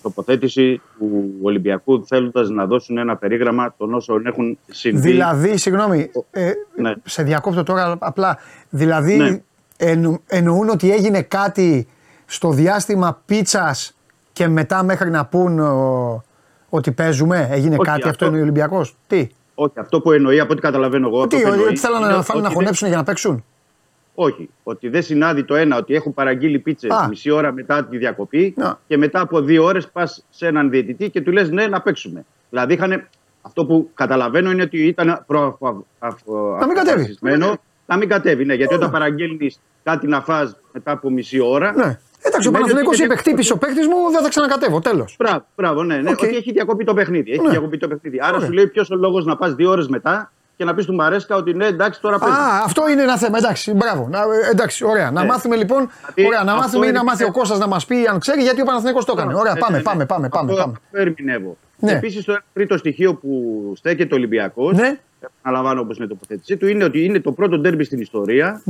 τοποθέτηση του Ολυμπιακού, θέλοντας να δώσουν ένα περίγραμμα των όσων έχουν συμβεί. Δηλαδή, συγγνώμη, ε, ναι. σε διακόπτω τώρα απλά. Δηλαδή, ναι. εν, εννοούν ότι έγινε κάτι στο διάστημα πίτσας και μετά μέχρι να πούν ο, ότι παίζουμε. Έγινε Όχι, κάτι, αυτό, αυτό είναι ο Ολυμπιακός. Τι. Όχι, αυτό που εννοεί, από ό,τι καταλαβαίνω εγώ. Τι, ότι θέλουν να, ότι να χωνέψουν δεν... για να παίξουν. Όχι, ότι δεν συνάδει το ένα, ότι έχουν παραγγείλει πίτσες μισή ώρα μετά τη διακοπή να. Και μετά από δύο ώρες πας σε έναν διαιτητή και του λες ναι, να παίξουμε. Δηλαδή είχαν, αυτό που καταλαβαίνω είναι ότι ήταν προαποφασισμένο να μην κατέβει. Ναι, γιατί όταν παραγγέλνεις κάτι να φας μετά από μισή ώρα. Ναι. Εντάξει, ο Παναθηναϊκός είπε: χτύπησε ο παίκτης μου, δεν θα ξανακατεύω. Τέλος. Μπράβο, ναι, ναι. Okay. Ότι έχει διακοπεί το παιχνίδι. Έχει ναι. διακοπεί το παιχνίδι. Άρα okay. σου λέει: ποιος ο λόγος να πας δύο ώρες μετά και να πεις του Μαρέσκα ότι ναι, εντάξει, τώρα παίζει. Α, αυτό είναι ένα θέμα. Εντάξει, μπράβο. Να, εντάξει, ωραία. Ναι. Να μάθουμε λοιπόν. Δηλαδή, ωραία, να μάθουμε ή να μάθει ο Κώστας να μας πει αν ξέρει γιατί ο Παναθηναϊκός το έκανε. Ωραία, πάμε, πάμε, πάμε. Αυτό ερμηνεύω. Επίσης, το τρίτο στοιχείο που στέκεται ο Ολυμπιακός, επαναλαμβάνω όπως είναι η τοποθέτησή του, είναι ότι είναι το πρώτο ντέρμπι στην ιστορία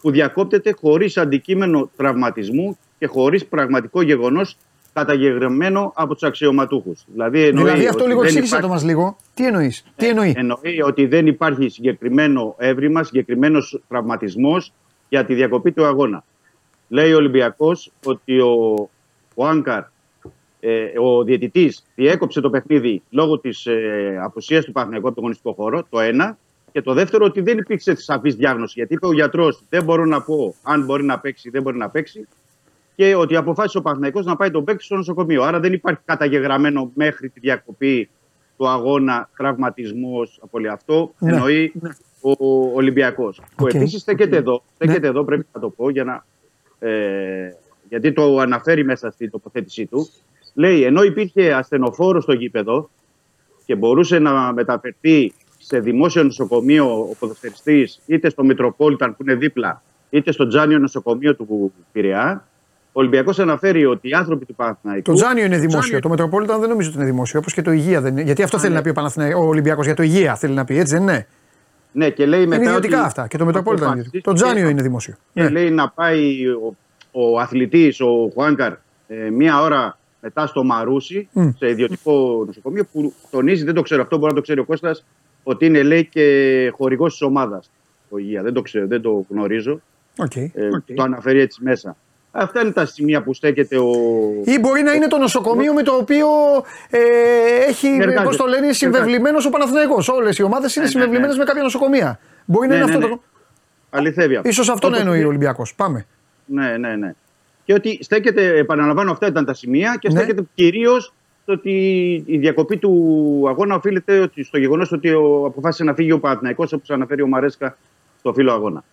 που διακόπτεται χωρίς αντικείμενο τραυματισμού και χωρίς πραγματικό γεγονός καταγεγραμμένο από τους αξιωματούχους. Δηλαδή, δηλαδή αυτό λίγο εξήγησε υπάρχει... το μας λίγο. Τι εννοείς, τι εννοεί. Ε, εννοεί ότι δεν υπάρχει συγκεκριμένο έβριμα, συγκεκριμένος τραυματισμός για τη διακοπή του αγώνα. Λέει ο Ολυμπιακός ότι ο, ο Άνκαρ, ε, ο διαιτητής, διέκοψε το παιχνίδι λόγω της ε, απουσίας του Παναθηναϊκού από τον αγωνιστικό χώρο, το ένα. Και το δεύτερο, ότι δεν υπήρξε σαφής διάγνωση. Γιατί είπε ο γιατρός: δεν μπορώ να πω αν μπορεί να παίξει ή δεν μπορεί να παίξει. Και ότι αποφάσισε ο Παναθηναϊκός να πάει τον παίκτη στο νοσοκομείο. Άρα δεν υπάρχει καταγεγραμμένο μέχρι τη διακοπή του αγώνα τραυματισμός από όλο αυτό. Ναι. Εννοεί ναι. ο Ολυμπιακός. Okay. Που επίσης στέκεται okay. εδώ, στέκεται ναι. εδώ, πρέπει να το πω για να, ε, γιατί το αναφέρει μέσα στην τοποθέτησή του. Λέει: ενώ υπήρχε ασθενοφόρο στο γήπεδο και μπορούσε να μεταφερθεί σε δημόσιο νοσοκομείο ο ποδοσφαιριστής, είτε στο Μητροπόλιταν που είναι δίπλα, είτε στο Τζάνιο νοσοκομείο του Πειραιά, ο Ολυμπιακός αναφέρει ότι οι άνθρωποι του Παναθηναϊκού. Το Τζάνιο είναι δημόσιο, Τζάνιο... το Μητροπόλιταν δεν νομίζω ότι είναι δημόσιο, όπως και το Υγεία δεν είναι. Γιατί αυτό Α, θέλει ναι. να πει ο Παναθηναϊκός, ο Ολυμπιακός για το Υγεία θέλει να πει, έτσι δεν είναι. Ναι, και λέει μετά. Είναι ιδιωτικά ότι... αυτά και το Μητροπόλιταν. Το, το Τζάνιο είναι δημόσιο. Και ναι. λέει να πάει ο, ο αθλητής, ο Χουάνκαρ, ε, μία ώρα μετά στο Μαρούσι, mm. σε ιδιωτικό νοσοκομείο, που τονίζει, δεν το ξέρω αυτό, μπορεί να το ξέρει ο Κώστας, ότι είναι, λέει, και χορηγός της ομάδας. Δεν το ξέρω, δεν το γνωρίζω. Okay, ε, okay. Το αναφέρει έτσι μέσα. Αυτά είναι τα σημεία που στέκεται ο. Ή μπορεί να είναι το νοσοκομείο με το οποίο ε, έχει, πώς το λένε, συμβεβλημένος ο Παναθηναϊκός. Όλες οι ομάδες είναι ναι, συμβεβλημένες ναι, ναι. με κάποια νοσοκομεία. Μπορεί να ναι, είναι ναι, αυτό ναι. το. Αληθεύει αυτό. Ίσως αυτό Όπως... να εννοεί ο Ολυμπιακός. Πάμε. Ναι, ναι, ναι. Και ότι στέκεται, επαναλαμβάνω, αυτά ήταν τα σημεία και ναι. στέκεται κυρίως το ότι η διακοπή του αγώνα οφείλεται ότι στο γεγονός ότι ο... αποφάσισε να φύγει ο Παναθηναϊκός, όπως αναφέρει ο Μαρέσκα στο φύλλο αγώνα.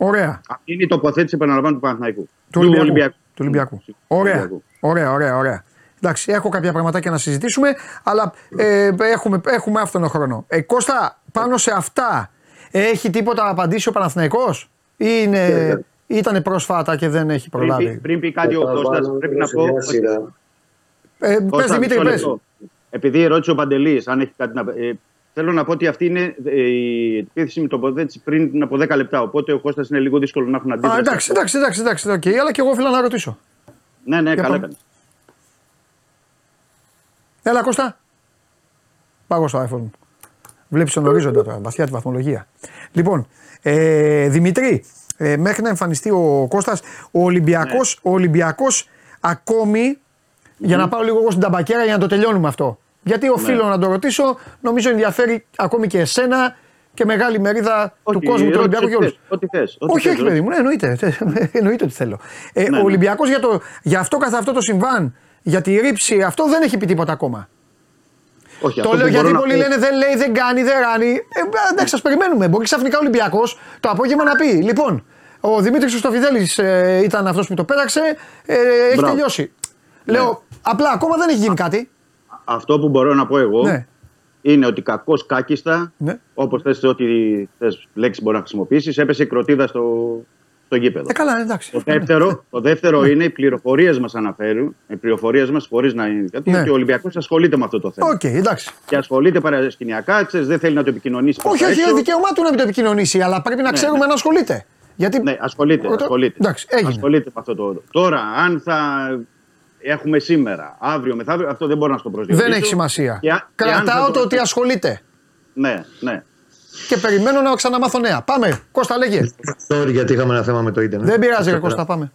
Ωραία. Αυτή είναι η τοποθέτηση, επαναλαμβάνω, του Παναθηναϊκού. Του Ολυμπιακού. Του Ολυμπιακού. Του Ολυμπιακού. Ωραία. Ολυμπιακού. Ωραία, ωραία, ωραία. Εντάξει, έχω κάποια πραγματάκια να συζητήσουμε, αλλά ε, έχουμε, έχουμε αυτόν τον χρόνο. Ε, Κώστα, πάνω σε αυτά έχει τίποτα απαντήσει ο Παναθηναϊκός ή είναι, ήταν πρόσφατα και δεν έχει προλάβει? Πριν, πριν πει κάτι ο Κώστας, πρέπει να πω. Ε, Κώστα, πες Δημήτρη, πες. Επειδή ρώτησε ο Παντελής, αν έχει κάτι να. Ε, Θέλω να πω ότι αυτή είναι η επίθεση με τοποθέτηση πριν από δέκα λεπτά. Οπότε ο Κώστας είναι λίγο δύσκολο να έχουν αντίδραση. Α, εντάξει, εντάξει, εντάξει, εντάξει, okay. αλλά και εγώ ήθελα να ρωτήσω. Ναι, ναι, για καλά έκανε. Έλα, Κώστα. Πάγω στο iPhone. Βλέπεις τον ορίζοντα τώρα, βαθιά τη βαθμολογία. Λοιπόν, ε, Δημήτρη, ε, μέχρι να εμφανιστεί ο Κώστας, ο Ολυμπιακός, ναι. ο Ολυμπιακός ακόμη, mm. για να πάω λίγο εγώ στην ταμπακέρα για να το τελειώνουμε αυτό. Γιατί οφείλω ναι. να το ρωτήσω, νομίζω ενδιαφέρει ακόμη και εσένα και μεγάλη μερίδα όχι, του κόσμου του Ολυμπιακού και όλους. Ό,τι θες. Όχι, όχι, παιδί μου, ναι, εννοείται. Εννοείται ότι θέλω. Ε, ναι, ο Ολυμπιακός ναι. για, το, για αυτό καθ' αυτό το συμβάν, για τη ρήψη, αυτό δεν έχει πει τίποτα ακόμα. Όχι, το λέω γιατί πολλοί να... λένε δεν λέει, δεν κάνει, δεν ράνει. Ε, εντάξει, σας περιμένουμε. Μπορεί ξαφνικά ο Ολυμπιακός το απόγευμα να πει. Λοιπόν, ο Δημήτρης Χρυστοφιδέλης ε, ήταν αυτός που το πέταξε, ε, έχει Μπράβο. τελειώσει. Ναι. Λέω, απλά ακόμα δεν έχει γίνει κάτι. Αυτό που μπορώ να πω εγώ ναι. είναι ότι κακός κάκιστα, ναι. όπως θες ό,τι θες λέξη μπορεί να χρησιμοποιήσεις, έπεσε η κροτίδα στο, στο γήπεδο. Ε, καλά, εντάξει. Το δεύτερο, το δεύτερο ναι. είναι οι πληροφορίες μας αναφέρουν, οι πληροφορίες μας χωρίς να είναι κάτι, ναι. ότι ο Ολυμπιακός ασχολείται με αυτό το θέμα. Okay, εντάξει. Και ασχολείται παρασκηνιακά, ξέρεις, δεν θέλει να το επικοινωνήσει. Όχι, όχι, είναι δικαίωμά του να το επικοινωνήσει, αλλά πρέπει να ναι, ξέρουμε ναι. να ασχολείται. Γιατί... Ναι, ασχολείται. ασχολείται. Εντάξει, ασχολείται με αυτό το. Τώρα, αν θα. Έχουμε σήμερα, αύριο, μεθαύριο, αυτό δεν μπορώ να στο προσδιορίσω. Δεν έχει σημασία. Και, Κρατάω το, το ότι ασχολείται. Ναι, ναι. Και περιμένω να ξαναμάθω νέα. Πάμε, Κώστα, λέγε. Sorry, γιατί είχαμε ένα θέμα με το ίντερνετ. Δεν πειράζει, ρε Κώστα, πάμε.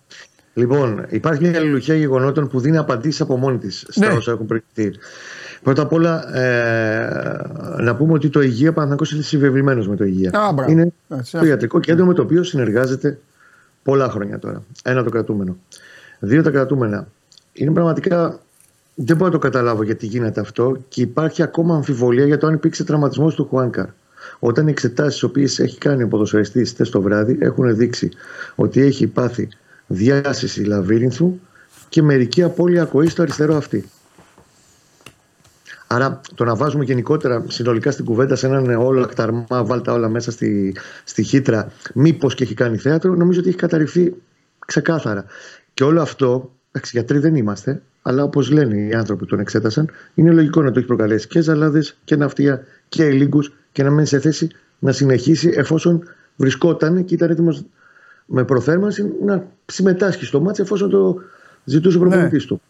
Λοιπόν, υπάρχει μια αλληλουχία γεγονότων που δίνει απαντήσεις από μόνη της στα ναι. όσα έχουν προηγηθεί. Πρώτα απ' όλα, ε, να πούμε ότι το Υγεία Παναθηναϊκός είναι συμβεβλημένος με το Υγεία. Α, είναι έτσι, το ιατρικό κέντρο με το οποίο συνεργάζεται πολλά χρόνια τώρα. Ένα το κρατούμενο. Δύο τα κρατούμενα. Είναι πραγματικά, δεν μπορώ να το καταλάβω γιατί γίνεται αυτό και υπάρχει ακόμα αμφιβολία για το αν υπήρξε τραυματισμός του Χουάνκαρ. Όταν οι εξετάσεις τις οποίες έχει κάνει ο ποδοσφαιριστής χτες το βράδυ έχουν δείξει ότι έχει πάθει διάσηση λαβύρινθου και μερική απώλεια ακοής στο αριστερό αυτή. Άρα το να βάζουμε γενικότερα συνολικά στην κουβέντα σε έναν όλο λακταρμά, βάλτα όλα μέσα στη, στη χύτρα, μήπως και έχει κάνει θέατρο, νομίζω ότι έχει καταρριφθεί ξεκάθαρα. Και όλο αυτό. Εντάξει, γιατροί δεν είμαστε, αλλά όπως λένε οι άνθρωποι που τον εξέτασαν, είναι λογικό να το έχει προκαλέσει και ζαλάδες και ναυτία και ελίγκους και να μένει σε θέση να συνεχίσει εφόσον βρισκόταν και ήταν έτοιμος με προθέρμανση να συμμετάσχει στο μάτς εφόσον το ζητούσε ο προπονητής ναι. του.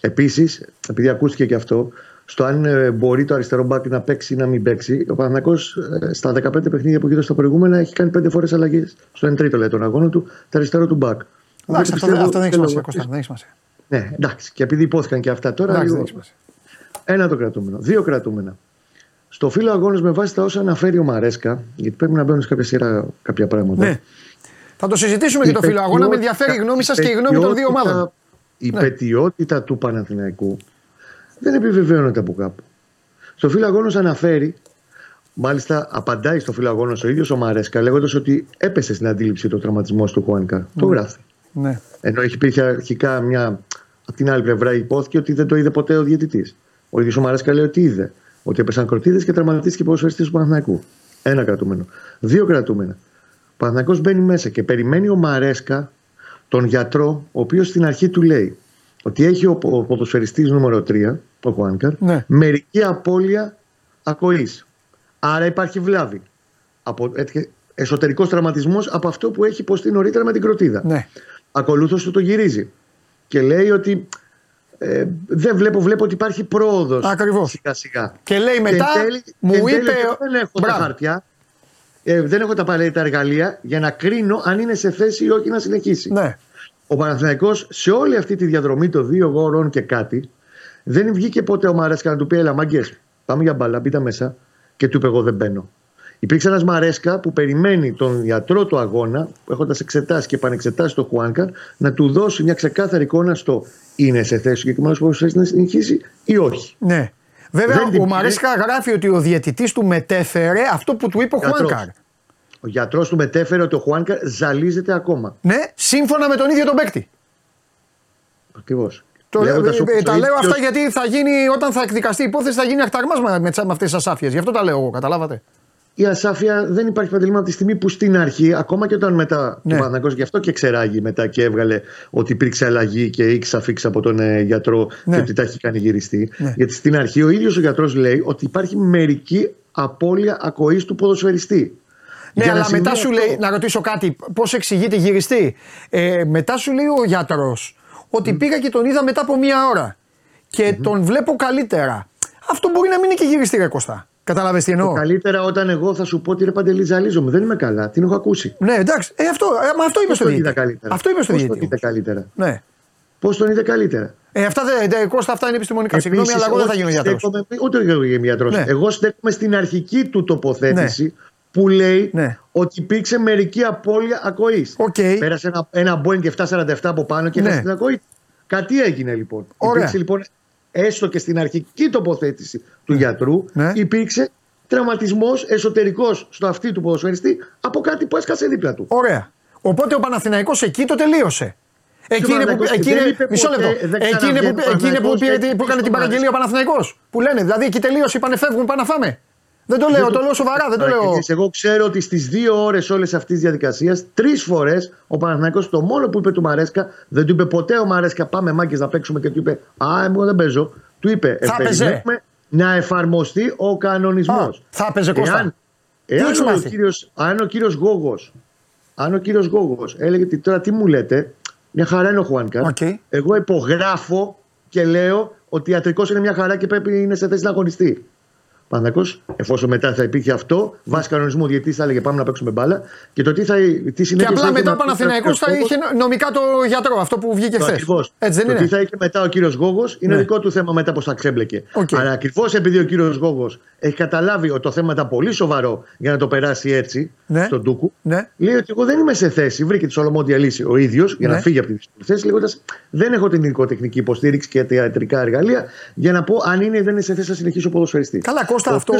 Επίσης, επειδή ακούστηκε και αυτό, στο αν μπορεί το αριστερό μπακ να παίξει ή να μην παίξει, ο Παναθηναϊκός στα δεκαπέντε παιχνίδια που γίνονται στα προηγούμενα έχει κάνει πέντε φορές αλλαγές στο εν τρίτο λέει τον αγώνα του, το αριστερό του μπακ. Εντάξει, αυτό, πιστεύω, αυτό δεν έχει σημασία, Κώστα, δεν έχει σημασία. Ναι, εντάξει, και επειδή υπόθηκαν και αυτά τώρα. Εντάξει, λίγο... Ένα το κρατούμενο. Δύο κρατούμενα. Στο φύλλο αγώνες με βάση τα όσα αναφέρει ο Μαρέσκα, γιατί πρέπει να μπαίνουν σε κάποια σειρά κάποια πράγματα. Ναι. Θα το συζητήσουμε η και το φύλλο αγώνα, με ενδιαφέρει η γνώμη σας και η γνώμη των δύο ομάδων. Η ναι. πετιότητα του Παναθηναϊκού δεν επιβεβαιώνεται από κάπου. Στο φύλλο αγώνες αναφέρει. Μάλιστα, απαντάει στο φύλλο αγώνες ο ίδιος ο Μαρέσκα λέγοντας ότι έπεσε στην αντίληψη το τραυματισμό του Χουάνκα. Το γράφει. Ναι. Ενώ υπήρχε αρχικά μια. Από την άλλη πλευρά υπόθηκε ότι δεν το είδε ποτέ ο διαιτητής. Ο ίδιος ο Μαρέσκα λέει ότι είδε. Ότι έπεσαν κροτίδες και τραυματίστηκε ο ποδοσφαιριστής του Παναθηναϊκού. Ένα κρατούμενο. Δύο κρατούμενα. Ο Παναθηναϊκός μπαίνει μέσα και περιμένει ο Μαρέσκα τον γιατρό, ο οποίος στην αρχή του λέει ότι έχει ο ποδοσφαιριστής νούμερο τρία, ο Χουάνκαρ, ναι. μερική απώλεια ακοής. Άρα υπάρχει βλάβη. Από... Εσωτερικός τραυματισμός από αυτό που έχει υποστεί νωρίτερα με την κροτίδα. Ναι. Ακολούθως του το γυρίζει και λέει ότι Ε, δεν βλέπω, βλέπω ότι υπάρχει πρόοδος. Ακριβώς. Σιγά σιγά. Και λέει μετά, και τέλει, μου είπε. Τέλει, δεν έχω Μπράβο. τα χαρτιά, ε, δεν έχω τα απαραίτητα εργαλεία για να κρίνω αν είναι σε θέση ή όχι να συνεχίσει. Ναι. Ο Παναθηναϊκός σε όλη αυτή τη διαδρομή των δύο γόρων και κάτι, δεν βγήκε ποτέ ο Μαρέσκα να του πει: Ελά, μάγκες, πάμε για μπάλα, μπείτε μέσα. Και του είπε: Εγώ δεν μπαίνω. Υπήρξε ένας Μαρέσκα που περιμένει τον ιατρό του αγώνα, έχοντας εξετάσει και επανεξετάσει τον Χουάνκα, να του δώσει μια ξεκάθαρη εικόνα στο είναι σε θέση ο συγκεκριμένος ποδοσφαιριστής να συνεχίσει ή όχι. Ναι. Βέβαια, δεν ο Μαρέσκα πήγε. Γράφει ότι ο διαιτητής του μετέφερε αυτό που του είπε ο, ο Χουάνκαρ. Ο γιατρός του μετέφερε ότι ο Χουάνκαρ ζαλίζεται ακόμα. Ναι, σύμφωνα με τον ίδιο τον παίκτη. Ακριβώς. Το, ε, τα λέω αυτά γιατί θα γίνει, όταν θα εκδικαστεί η υπόθεση, θα γίνει αχταρμάσμα με αυτές τις ασάφειες. Γι' αυτό τα λέω εγώ, καταλάβατε. Η ασάφεια δεν υπάρχει παντελήμα από τη στιγμή που στην αρχή, ακόμα και όταν μετά ναι. ο Παναθηναϊκός, γι' αυτό και ξεράγει μετά και έβγαλε ότι υπήρξε αλλαγή και ήξα φίξα από τον ε, γιατρό ναι. και ότι τα έχει κάνει γυριστεί. Ναι. Γιατί στην αρχή ο ίδιος ο γιατρός λέει ότι υπάρχει μερική απώλεια ακοής του ποδοσφαιριστή. Ναι, αλλά μετά αυτό... σου λέει, να ρωτήσω κάτι, πώς εξηγείται γυριστή. Ε, μετά σου λέει ο γιατρός ότι mm. πήγα και τον είδα μετά από μία ώρα και mm-hmm. τον βλέπω καλύτερα. Αυτό μπορεί να μην είναι και γυριστή, ρε Κωστά. Κατάλαβες τι εννοώ. Καλύτερα όταν εγώ θα σου πω ότι ρε Παντελή, ζαλίζομαι. Δεν είμαι καλά. Την έχω ακούσει. Ναι, εντάξει. Ε, αυτό, ε, μα αυτό είπε στο διαιτητή. Αυτό είπε στο διαιτητή. Πώς τον είδε καλύτερα. Ναι. Πώς τον είδε καλύτερα. Ε, αυτά, δε, Κώστα, αυτά είναι επιστημονικά. Συγγνώμη, αλλά εγώ δεν θα γίνω γιατρός. Ούτε εγώ είμαι γιατρός. Ναι. Εγώ στέκομαι στην αρχική του τοποθέτηση ναι. που λέει ναι. ότι υπήρξε μερική απώλεια ακοής. Okay. Πέρασε ένα, ένα Boeing επτακόσια σαράντα επτά από πάνω και έχασε ναι. την ακοή. Κάτι έγινε λοιπόν. Υπήρξε λοιπόν. Έστω και στην αρχική τοποθέτηση του ναι. γιατρού, ναι. υπήρξε τραυματισμός εσωτερικός στο αυτί του ποδοσφαιριστή από κάτι που έσκασε δίπλα του. Ωραία. Οπότε ο Παναθηναϊκός εκεί το τελείωσε. Εκεί είναι που, που, που έκανε την παραγγελία ο Παναθηναϊκός. Που λένε, δηλαδή εκεί τελείωσε, είπανε φεύγουμε, πάμε να φάμε. Δεν το λέω, το λέω σοβαρά, δεν το λέω. Εγώ ξέρω ότι στις δύο ώρες όλες αυτής της διαδικασίας, τρεις φορές ο Παναθηναϊκός το μόνο που είπε του Μαρέσκα, δεν του είπε ποτέ ο Μαρέσκα πάμε μάγκες να παίξουμε και του είπε α, εγώ δεν παίζω. Του είπε περιμένουμε να εφαρμοστεί ο κανονισμός. Α, θα παίζε Κώστα. Εάν, εάν, ο κύριος, αν ο κύριος Γόγος, αν ο κύριος Γόγος έλεγε ότι τώρα τι μου λέτε, μια χαρά είναι ο Χουάνκαρ, okay. εγώ υπογράφω και λέω ότι ιατρικός είναι μια χαρά και πρέπει είναι σε θέση να αγωνιστεί. Παναθηναϊκός, εφόσον μετά θα υπήρχε αυτό, βάσει κανονισμού διαιτητής θα έλεγε πάμε να παίξουμε μπάλα και το τι θα. Τι συνέβη. Και απλά μετά ο Παναθηναϊκός θα είχε νομικά το γιατρό, αυτό που βγήκε χθες. Ακριβώς. Έτσι δεν είναι. Το τι θα είχε μετά ο κύριος Γόγος είναι ναι. δικό του θέμα μετά πως θα ξέμπλεκε. Okay. Αλλά ακριβώς επειδή ο κύριος Γόγος έχει καταλάβει ότι το θέμα ήταν πολύ σοβαρό για να το περάσει έτσι ναι. στον Τούκου, ναι. λέει ότι εγώ δεν είμαι σε θέση. Βρήκε τη σολομόντια λύση ο ίδιος για ναι. να φύγει από τη δύσκολη θέση, λέγοντας δεν έχω την υλικοτεχνική υποστήριξη και τα ιατρικά εργαλεία για να πω αν είναι ή δεν είναι σε θέση να συνεχίσει ο ποδοσφαιριστής. Καλά, ο αυτό,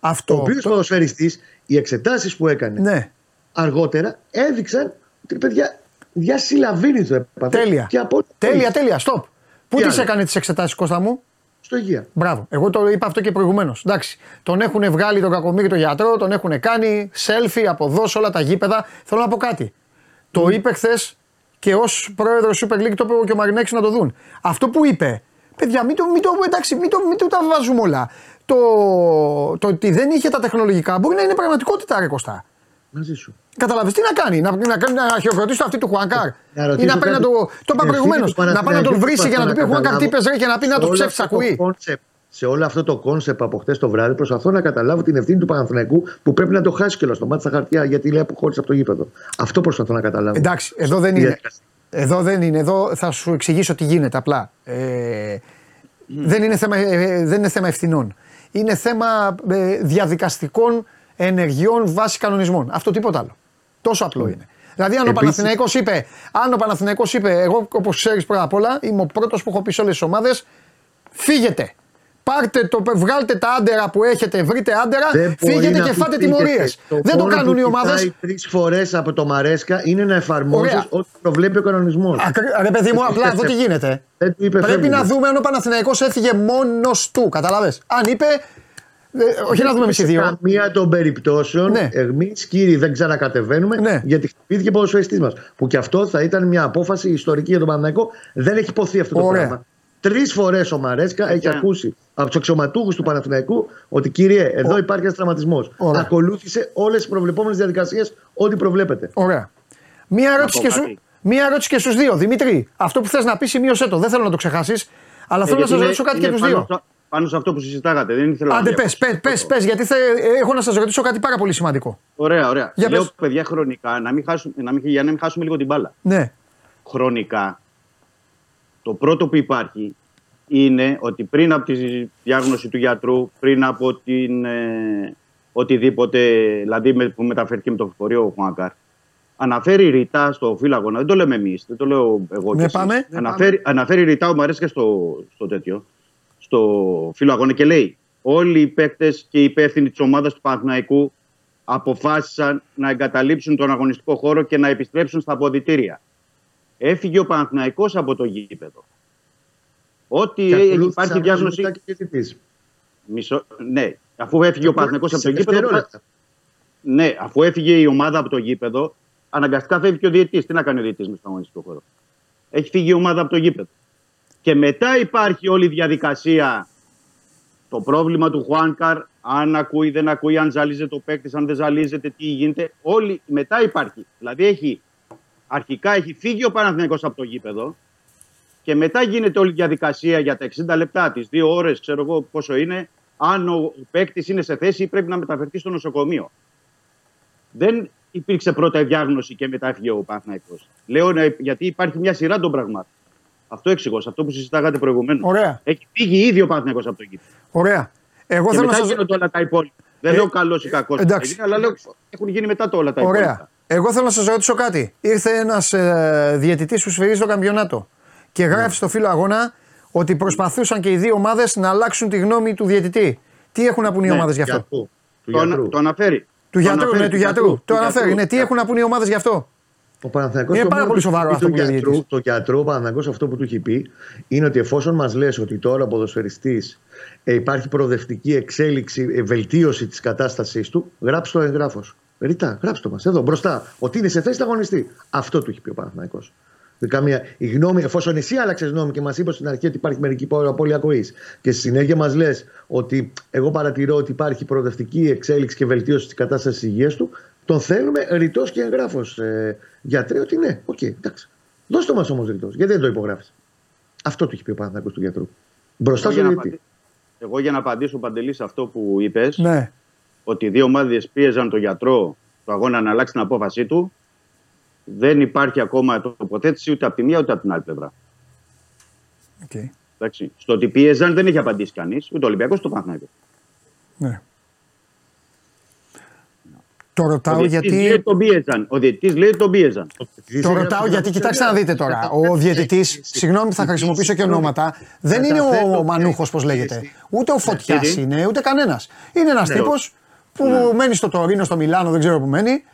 αυτό, ο οποίος ποδοσφαιριστής, οι εξετάσεις που έκανε ναι. αργότερα έδειξαν ότι παιδιά διασυλλαβίνει το έπαθλο. Τέλεια. Και από... τέλεια, τέλεια, stop. Πού τις έκανε τις εξετάσεις, Κώστα μου? Στο Υγεία. Μπράβο. Εγώ το είπα αυτό και προηγουμένως. Εντάξει. Τον έχουν βγάλει τον κακομοίρη τον γιατρό, τον έχουν κάνει selfie από εδώ σε όλα τα γήπεδα. Θέλω να πω κάτι. Mm. Το είπε χθες και ως πρόεδρος Super League το είπε και ο Μαρινέξης να το δουν. Αυτό που είπε, παιδιά, μην το, μην το, εντάξει, μην το, μην το τα βάζουμε όλα. Το, το ότι δεν είχε τα τεχνολογικά μπορεί να είναι πραγματικότητα, ρε Κωστά. Μαζί σου. Καταλαβες τι να κάνει, να, να, να χειροκροτήσει το αυτή του Χουάνκαρ. Να ή να παίρνει το. Το είπα προηγουμένως. Να πάει να τον βρίσει για να του πει: Χουάνκαρ, τι πες, ρε, και να πει να το ψεύσει, ακούει. Σε όλο αυτό το κόνσεπτ από χτες το βράδυ προσπαθώ να καταλάβω την ευθύνη του Παναθηναϊκού που πρέπει να το χάσει κιόλα στο μάτι στα χαρτιά γιατί λέει που χώρισε από το γήπεδο. Αυτό προσπαθώ να καταλάβω. Εντάξει, εδώ δεν είναι. Εδώ δεν είναι. Εδώ θα σου εξηγήσω τι γίνεται απλά. Δεν είναι θέμα ευθυνών. Είναι θέμα ε, διαδικαστικών ενεργειών βάσει κανονισμών. Αυτό τίποτα άλλο. Τόσο απλό mm. είναι. Δηλαδή, αν, Επίσης... ο Παναθηναϊκός είπε, αν ο Παναθηναϊκός είπε, εγώ όπως ξέρεις πρώτα απ' όλα, είμαι ο πρώτος που έχω πει σε όλες τις ομάδες, φύγετε. Πάρτε το, βγάλτε τα άντερα που έχετε, βρείτε άντερα, δεν φύγετε και φάτε τιμωρίες. Δεν το κάνουν οι ομάδες. Το τρεις φορές από το Μαρέσκα είναι να εφαρμόζεις ό,τι προβλέπει ο κανονισμός. Α, ρε παιδί μου, απλά εδώ τι γίνεται. Πρέπει φεύγουμε. Να δούμε αν ο Παναθηναϊκός έφυγε μόνος του, καταλάβες. Αν είπε, ε, όχι να δούμε εμείς οι δύο. Σε καμία των περιπτώσεων, ναι. εμείς κύριοι δεν ξανακατεβαίνουμε, ναι. γιατί χτυπήθηκε ο ποδοσφαιριστής μας. Που και αυτό θα ήταν μια απόφαση ιστορική για τον Παναθηναϊκό. Δεν έχει υποθεί αυτό το Ωραία. πράγμα. Τρεις φορές ο Μαρέσκα yeah. έχει ακούσει από τους αξιωματούχους του Παναθηναϊκού ότι κύριε, εδώ oh. υπάρχει ένας τραυματισμός. Oh. Ακολούθησε όλες τις προβλεπόμενες διαδικασίες ό,τι προβλέπετε. Ωραία. Μία ερώτηση, και σου, Μία ερώτηση και στους δύο. Δημήτρη, αυτό που θες να πεις, σημείωσέ το. Δεν θέλω να το ξεχάσεις, αλλά ε, θέλω να σας ρωτήσω κάτι και τους δύο. Πάνω σε αυτό που συζητάγατε, δεν ήθελα Άντε, να πες, πες, πες, πες, γιατί θε, έχω να σας ρωτήσω κάτι πάρα πολύ σημαντικό. Ωραία, ωραία. Για Λέω, πες. παιδιά, χρονικά, να μην χάσουμε, να μην, για να μην χάσουμε λίγο την μπάλα. Ναι. Χρονικά, το πρώτο που υπάρχει είναι ότι πριν από τη διάγνωση του γιατρού, πριν από την, ε, οτιδήποτε, δηλαδή με, που μεταφέρθηκε με το φορείο ο Χουάνκαρ, αναφέρει ρητά στο φύλαγωνα, δεν το λέμε εμείς, δεν το λέω εγώ και ναι, πάμε, ναι, αναφέρει, πάμε. αναφέρει ρητά ο Μαρέσκα στο, στο τέτοιο. Στο φίλο αγώνα και λέει: όλοι οι παίκτες και οι υπεύθυνοι της ομάδας του Παναθηναϊκού αποφάσισαν να εγκαταλείψουν τον αγωνιστικό χώρο και να επιστρέψουν στα αποδυτήρια. Έφυγε ο Παναθηναϊκός από το γήπεδο. Ό,τι υπάρχει διάγνωση. Μισό... Ναι, αφού έφυγε ο Παναθηναϊκός από το γήπεδο. Ναι, αφού έφυγε η ομάδα από το γήπεδο, αναγκαστικά φεύγει και ο διαιτητής. Τι να κάνει ο διαιτητής με στον αγωνιστικό χώρο? Έχει φύγει η ομάδα από το γήπεδο. Και μετά υπάρχει όλη η διαδικασία, το πρόβλημα του Χουάνκαρ, αν ακούει, δεν ακούει, αν ζαλίζεται ο παίκτης, αν δεν ζαλίζεται, τι γίνεται. Όλη, μετά υπάρχει. Δηλαδή έχει, αρχικά έχει φύγει ο Παναθηναϊκός από το γήπεδο και μετά γίνεται όλη η διαδικασία για τα εξήντα λεπτά, τις δύο ώρες, ξέρω εγώ πόσο είναι, αν ο παίκτης είναι σε θέση πρέπει να μεταφερθεί στο νοσοκομείο. Δεν υπήρξε πρώτα διάγνωση και μετά έφυγε ο Παναθηναϊκός. Λέω γιατί υπάρχει μια σειρά των πραγμάτων. Αυτό εξηγώ, αυτό που συζητάγατε προηγουμένως. Ωραία. Έχει φύγει ήδη ο Παναθηναϊκός από το γήπεδο. Ωραία. Εγώ και θέλω μετά να γίνονται όλα τα υπόλοιπα. Δεν ε, λέω καλός ή κακός. Εντάξει. Έγινε, αλλά λέω έχουν γίνει μετά το όλα τα υπόλοιπα. Ωραία. Εγώ θέλω να σας ρωτήσω κάτι. Ήρθε ένας ε, διαιτητής που σφυρίζει το καμπιονάτο και γράφει mm. στο Φύλλο Αγώνα ότι προσπαθούσαν και οι δύο ομάδες να αλλάξουν τη γνώμη του διαιτητή. Τι έχουν να πούν οι ναι, ομάδες γι' αυτό? Του το, ανα, το αναφέρει. Του γιατρού, ναι, του γιατρού. Το αναφέρει. Ναι, τι έχουν να πούν οι ομάδες γι' αυτό? Ο Παναθηναϊκός είναι πάρα πολύ σοβαρό αυτό που λέει. Το γιατρό, ο Παναθηναϊκός αυτό που του έχει πει είναι ότι εφόσον μας λες ότι τώρα ο ποδοσφαιριστής ε, υπάρχει προοδευτική εξέλιξη, ε, βελτίωση της κατάστασής του, γράψτε το εγγράφος. Ρητά, γράψτε το μας. Εδώ μπροστά. Ότι είναι σε θέση να αγωνιστεί. Αυτό του έχει πει ο Παναθηναϊκός. Καμία, η γνώμη, εφόσον εσύ άλλαξες γνώμη και μας είπες στην αρχή ότι υπάρχει μερική απώλεια ακοής και στη συνέχεια μας λες ότι εγώ παρατηρώ ότι υπάρχει προοδευτική εξέλιξη και βελτίωση της κατάστασης της υγείας του, τον θέλουμε ρητός και εγγράφος ε, γιατρέ, ότι ναι, οκ, okay, εντάξει. Δώστε μας όμως ρητός, γιατί δεν το υπογράφεις? Αυτό του έχει πει ο Παναθηναϊκός του γιατρού. Μπροστά στον διαιτητή. Εγώ για να απαντήσω, Παντελή, σε αυτό που είπες, ναι, ότι οι δύο ομάδες πίεζαν τον γιατρό του αγώνα να αλλάξει την απόφασή του. Δεν υπάρχει ακόμα τοποθέτηση ούτε από τη μία ούτε από την άλλη πλευρά. Okay. Εντάξει. Στο ότι πίεζαν δεν έχει απαντήσει κανείς, ούτε ο Ολυμπιακός ούτε ο Παναθηναϊκός. Ναι. Το ρωτάω ο γιατί. Τον πίεζαν. Ο διαιτητής λέει ότι τον πίεζαν. Το ρωτάω γιατί, κοιτάξτε να δείτε τώρα. Ο διαιτητής, συγγνώμη θα χρησιμοποιήσω και ονόματα, δεν είναι ο Μανούχος, πώς λέγεται. Ούτε ο Φωτιάς είναι, ούτε κανένας. Είναι ένας τύπος που μένει στο Τωρίνο, στο Μιλάνο, δεν ξέρω που μένει.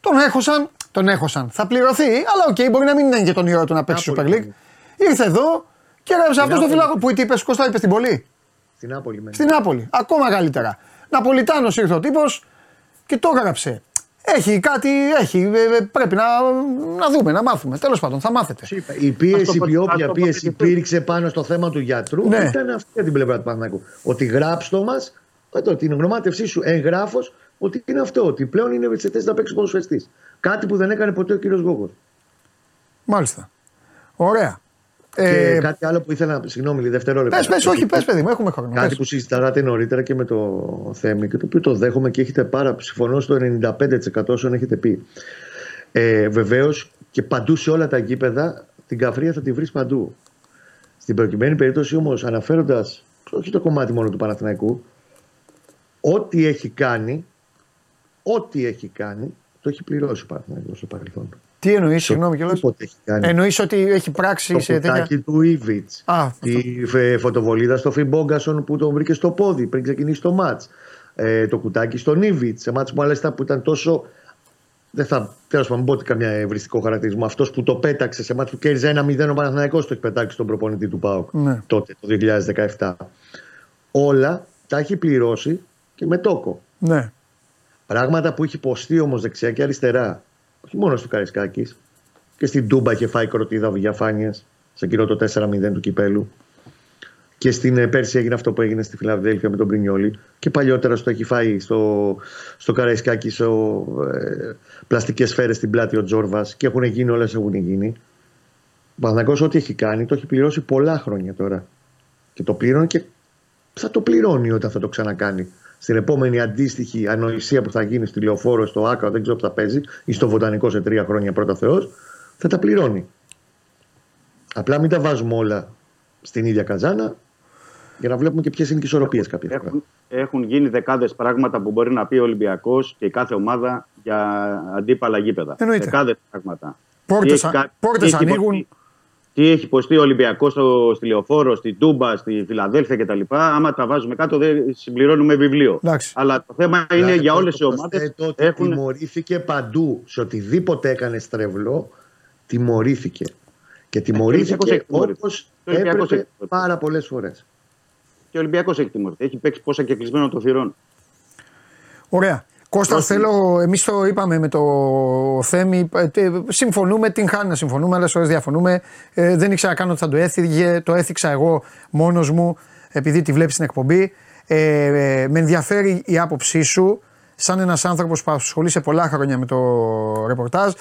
Τον έχωσαν. Τον έχωσαν. Θα πληρωθεί, αλλά οκ, okay, μπορεί να μην είναι και τον ήρωα του να παίξει Super League. Ήρθε εδώ και έγραψε αυτό το φύλλο που είπε, Κώστα, είπε στην Πολύ. Στην Άπολη. Στην Άπολη. Ακόμα καλύτερα. Ναπολιτάνος ήρθε ο τύπος και το έγραψε. Έχει κάτι, έχει. Πρέπει να, να δούμε, να μάθουμε. Τέλος πάντων, θα μάθετε. Η πίεση, η όποια πίεση υπήρξε πάνω στο θέμα του γιατρού, ναι, ήταν αυτή την πλευρά του Παναθηναϊκού. Ότι γράψτο μας, την γνωμάτευσή σου εγγράφος, ότι είναι αυτό. Ότι πλέον είναι σε θέση να παίξει ποδοσφαιριστής. Κάτι που δεν έκανε ποτέ ο κύριος Γόγος. Μάλιστα. Ωραία. Και ε... κάτι άλλο που ήθελα να. Συγγνώμη, δευτερόλεπτα. Πες, πες, όχι, πες, παιδί μου, έχουμε χρόνο. Κάτι πες. Που συζητάτε νωρίτερα και με το Θέμη και το οποίο το δέχομαι και έχετε πάρα. Συμφωνώ στο ενενήντα πέντε τοις εκατό όσων έχετε πει. Ε, βεβαίως και παντού σε όλα τα γήπεδα την καφρία θα τη βρεις παντού. Στην προκειμένη περίπτωση όμως, αναφέροντας όχι το κομμάτι μόνο του Παναθηναϊκού, ό,τι έχει κάνει, ό,τι έχει κάνει. Το έχει πληρώσει ο Παναθηναϊκός στο παρελθόν. Τι εννοείς, συγγνώμη κιόλας. Εννοείς ότι έχει πράξει το σε τέτοια. Το κουτάκι του Ήβιτς. Τη φωτοβολίδα στο Φιμπόγκασον που τον βρήκε στο πόδι πριν ξεκινήσει το μάτς. Ε, το κουτάκι στον Ήβιτς. Σε μάτς που μάλιστα που ήταν τόσο. Δεν θα τέλος πάντων πω ότι καμιά ευριστικό χαρακτηρισμό. Αυτό που το πέταξε σε μάτς που κέρδιζε ένα μηδέν ο Παναθηναϊκός το έχει πετάξει στον προπονητή του ΠΑΟΚ, ναι, τότε το δύο χιλιάδες δεκαεπτά. Όλα τα έχει πληρώσει και με τόκο. Ναι. Πράγματα που έχει υποστεί όμως δεξιά και αριστερά, όχι μόνο στο Καρισκάκη, και στην Τούμπα είχε φάει κροτίδα διαφάνειας σε εκείνο το τέσσερα μηδέν του κυπέλου. Και στην πέρσι έγινε αυτό που έγινε στη Φιλαδέλφια με τον Πρινιόλι. Και παλιότερα στο έχει φάει στο, στο Καραϊσκάκι στο, ε, πλαστικές σφαίρες στην πλάτη ο Τζόρβας. Και έχουν γίνει όλες, έχουν γίνει. Ο Παναθηναϊκός ό,τι έχει κάνει το έχει πληρώσει πολλά χρόνια τώρα. Και το πληρώνει και θα το πληρώνει όταν θα το ξανακάνει. Στην επόμενη αντίστοιχη ανοησία που θα γίνει στη Λεωφόρο, στο Άκα, δεν ξέρω που θα παίζει, ή στο Βοτανικό σε τρία χρόνια πρώτα Θεός, θα τα πληρώνει. Απλά μην τα βάζουμε όλα στην ίδια καζάνα, για να βλέπουμε και ποιες είναι οι ισορροπίες κάποια φορά. Έχουν, έχουν γίνει δεκάδες πράγματα που μπορεί να πει ο Ολυμπιακός και η κάθε ομάδα για αντίπαλα γήπεδα. Εννοείται. Δεκάδες πράγματα. Πόρτες, α... πόρτες ανοίγουν. Υποστεί, τι έχει υποστεί ο Ολυμπιακός στο, στη Λεωφόρο, στη Τούμπα, στη Φιλαδέλφια κτλ. Άμα τα βάζουμε κάτω, δεν συμπληρώνουμε βιβλίο. Εντάξει. Αλλά το θέμα είναι Λάξε, για όλες οι ομάδες. Τότε έχουν... τιμωρήθηκε παντού. Σε οτιδήποτε έκανε στρεβλό, τιμωρήθηκε. Και τιμωρήθηκε όπως έπρεπε πάρα πολλές φορές. Και ο Ολυμπιακός έχει τιμωρηθεί. Έχει παίξει πόσα και κλεισμένο το θυρών. Ωραία. Κώστα, θέλω, εμείς το είπαμε με το Θέμη, συμφωνούμε, την χάνει να συμφωνούμε, άλλες φορές διαφωνούμε. Ε, δεν ήξερα καν ότι θα το έθιγε, το έθιξα εγώ μόνος μου, επειδή τη βλέπεις στην εκπομπή. Ε, ε, με ενδιαφέρει η άποψή σου, σαν ένας άνθρωπος που ασχολεί σε πολλά χρόνια με το ρεπορτάζ.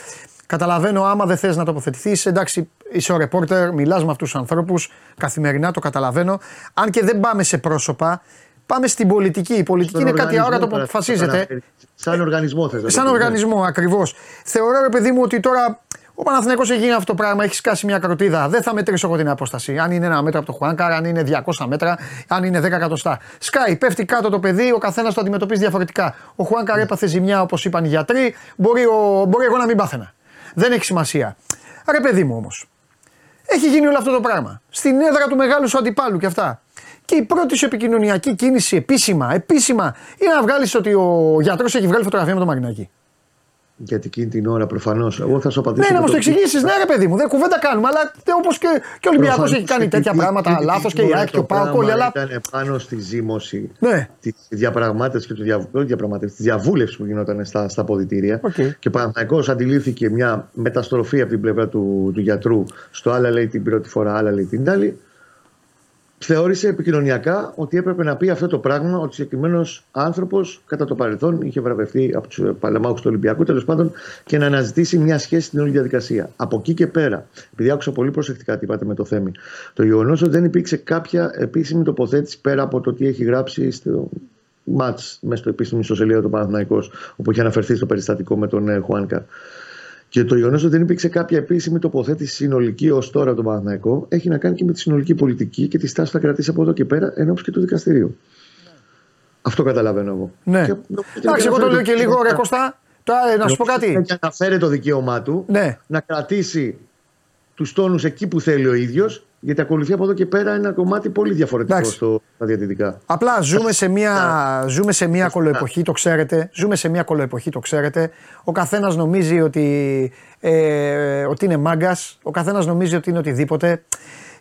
Καταλαβαίνω, άμα δεν θες να τοποθετηθείς, εντάξει, είσαι ο ρεπόρτερ, μιλάς με αυτούς τους ανθρώπους καθημερινά, το καταλαβαίνω. Αν και δεν πάμε σε πρόσωπα, πάμε στην πολιτική. Η πολιτική είναι κάτι αόρατο που αποφασίζεται. Σαν οργανισμό θες. Σαν οργανισμό, ακριβώς. Θεωρώ, ρε παιδί μου, ότι τώρα ο Παναθηναϊκός έχει γίνει αυτό το πράγμα, έχει σκάσει μια κροτίδα. Δεν θα μετρήσω εγώ την απόσταση. Αν είναι ένα μέτρο από το Χουάνκαρ, αν είναι διακόσια μέτρα, αν είναι δέκα εκατοστά. Σκάει, πέφτει κάτω το παιδί, ο καθένας το αντιμετωπίζει διαφορετικά. Ο Χουάνκαρ έπαθε ζημιά, όπως είπαν οι γιατροί, μπορεί, ο, μπορεί εγώ να μην πάθαινα. Δεν έχει σημασία. Ρε παιδί μου όμως. Έχει γίνει όλο αυτό το πράγμα. Στην έδρα του μεγάλου σου αντιπάλου και αυτά. Και η πρώτη σου επικοινωνιακή κίνηση επίσημα, επίσημα, είναι να βγάλεις ότι ο γιατρός έχει βγάλει φωτογραφία με τον Μαρινάκη. Γιατί εκείνη την ώρα προφανώς. Εγώ θα σου απαντήσω. Ναι, να μας το εξηγήσεις, ναι, ρε παιδί μου, δεν κουβέντα κάνουμε. Αλλά όπως και, και ο Ολυμπιακός έχει κάνει τέτοια πράγματα, λάθος και η ΑΕΚ και ο ΠΑΟΚ. Αλλά ήταν πάνω στη ζήμωση τη διαπραγμάτευση και τη διαβούλευση που γινόταν στα, στα αποδυτήρια. Okay. Και ο Παναθηναϊκός αντιλήφθηκε μια μεταστροφή από την πλευρά του, του γιατρού στο άλλα λέει την πρώτη φορά, άλλα λέει την άλλη. Θεώρησε επικοινωνιακά ότι έπρεπε να πει αυτό το πράγμα ότι ο συγκεκριμένος άνθρωπος κατά το παρελθόν είχε βραβευτεί από τους παλαμάχους του Ολυμπιακού, τέλος πάντων, και να αναζητήσει μια σχέση στην όλη διαδικασία. Από εκεί και πέρα, επειδή άκουσα πολύ προσεκτικά τι είπατε με το Θέμη, το γεγονός ότι δεν υπήρξε κάποια επίσημη τοποθέτηση πέρα από το τι έχει γράψει στο μάτς μέσα στο επίσημο ιστοσελίδα του Παναθηναϊκός, όπου είχε αναφερθεί στο περιστατικό με τον Χουάνκα. Και το γεγονός ότι δεν υπήρξε κάποια επίσημη τοποθέτηση συνολική ως τώρα από τον Παναθηναϊκό έχει να κάνει και με τη συνολική πολιτική και τη στάση που θα κρατήσει από εδώ και πέρα ενώπιση και του δικαστηρίου. Ναι. Αυτό καταλαβαίνω εγώ. Ναι. Εντάξει, εγώ το λέω και λίγο, ρε Κώστα. Τώρα να σου πω κάτι. Και αναφέρει το δικαίωμά του ναι. να κρατήσει τους τόνους εκεί που θέλει ο ίδιος, γιατί ακολουθεί από εδώ και πέρα ένα κομμάτι πολύ διαφορετικό στο, στα διατηρητικά. Απλά ζούμε σε μια, ζούμε σε μια κολοεποχή, το ξέρετε. Ζούμε σε μια κολοεποχή, το ξέρετε. Ο καθένας νομίζει ότι, ε, ότι είναι μάγκας, ο καθένας νομίζει ότι είναι οτιδήποτε.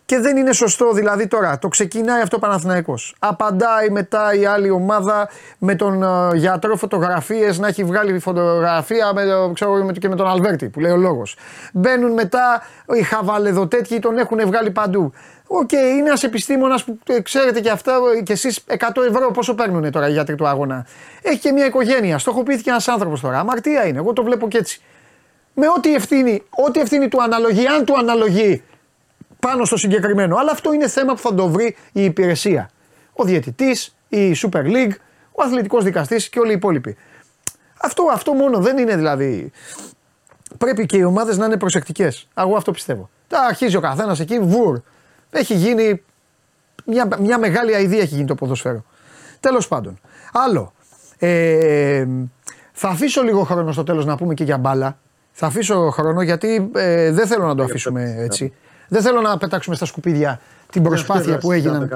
Και δεν είναι σωστό, δηλαδή τώρα το ξεκινάει αυτό ο Παναθηναϊκός. Απαντάει μετά η άλλη ομάδα με τον ε, γιατρό φωτογραφίες, να έχει βγάλει φωτογραφία με, ξέρω, και με τον Αλβέρτη που λέει ο λόγος. Μπαίνουν μετά οι χαβαλεδοτέτοιοι, τον έχουν βγάλει παντού. Οκ, okay, είναι ένας επιστήμονας που ε, ξέρετε και αυτά και εσείς εκατό ευρώ πόσο παίρνουν τώρα οι γιατροί του αγώνα. Έχει και μια οικογένεια, στοχοποιήθηκε ένας άνθρωπος τώρα. Αμαρτία είναι, εγώ το βλέπω και έτσι. Με ό,τι ευθύνη, ό,τι ευθύνη του αναλογεί, αν του αναλογεί. Πάνω στο συγκεκριμένο. Αλλά αυτό είναι θέμα που θα το βρει η υπηρεσία. Ο διαιτητής, η Super League, ο αθλητικός δικαστής και όλοι οι υπόλοιποι. Αυτό, αυτό μόνο δεν είναι δηλαδή. Πρέπει και οι ομάδες να είναι προσεκτικές. Εγώ αυτό πιστεύω. Τα αρχίζει ο καθένας εκεί, βουρ. Έχει γίνει. Μια, μια μεγάλη αηδία έχει γίνει το ποδοσφαίρο. Τέλος πάντων. Άλλο. Ε, θα αφήσω λίγο χρόνο στο τέλος να πούμε και για μπάλα. Θα αφήσω χρόνο γιατί ε, δεν θέλω να το αφήσουμε έτσι. Δεν θέλω να πετάξουμε στα σκουπίδια την προσπάθεια που έγινε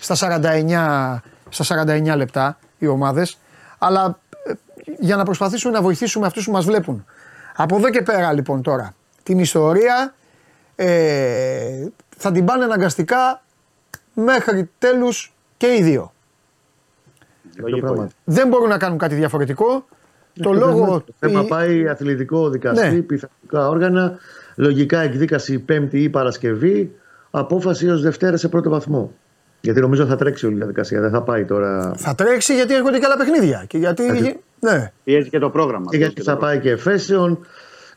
στα σαράντα εννιά, στα σαράντα εννιά λεπτά οι ομάδες, αλλά ε, για να προσπαθήσουμε να βοηθήσουμε αυτούς που μας βλέπουν. Από εδώ και πέρα λοιπόν τώρα, την ιστορία ε, θα την πάνε αναγκαστικά μέχρι τέλους και οι δύο. Δεν μπορούν να κάνουν κάτι διαφορετικό. Το, το λόγο... θέμα η... πάει αθλητικό δικαστή, ναι. Πειθαρχικά όργανα. Λογικά εκδίκαση Πέμπτη ή Παρασκευή, απόφαση έως Δευτέρα σε πρώτο βαθμό. Γιατί νομίζω θα τρέξει όλη η διαδικασία, δεν θα πάει τώρα. Θα τρέξει γιατί έρχονται και άλλα παιχνίδια. Και γιατί. Γιατί... Ναι. Πιέζει και το πρόγραμμα. Και γιατί και θα πρόγραμμα. Πάει και εφέσεων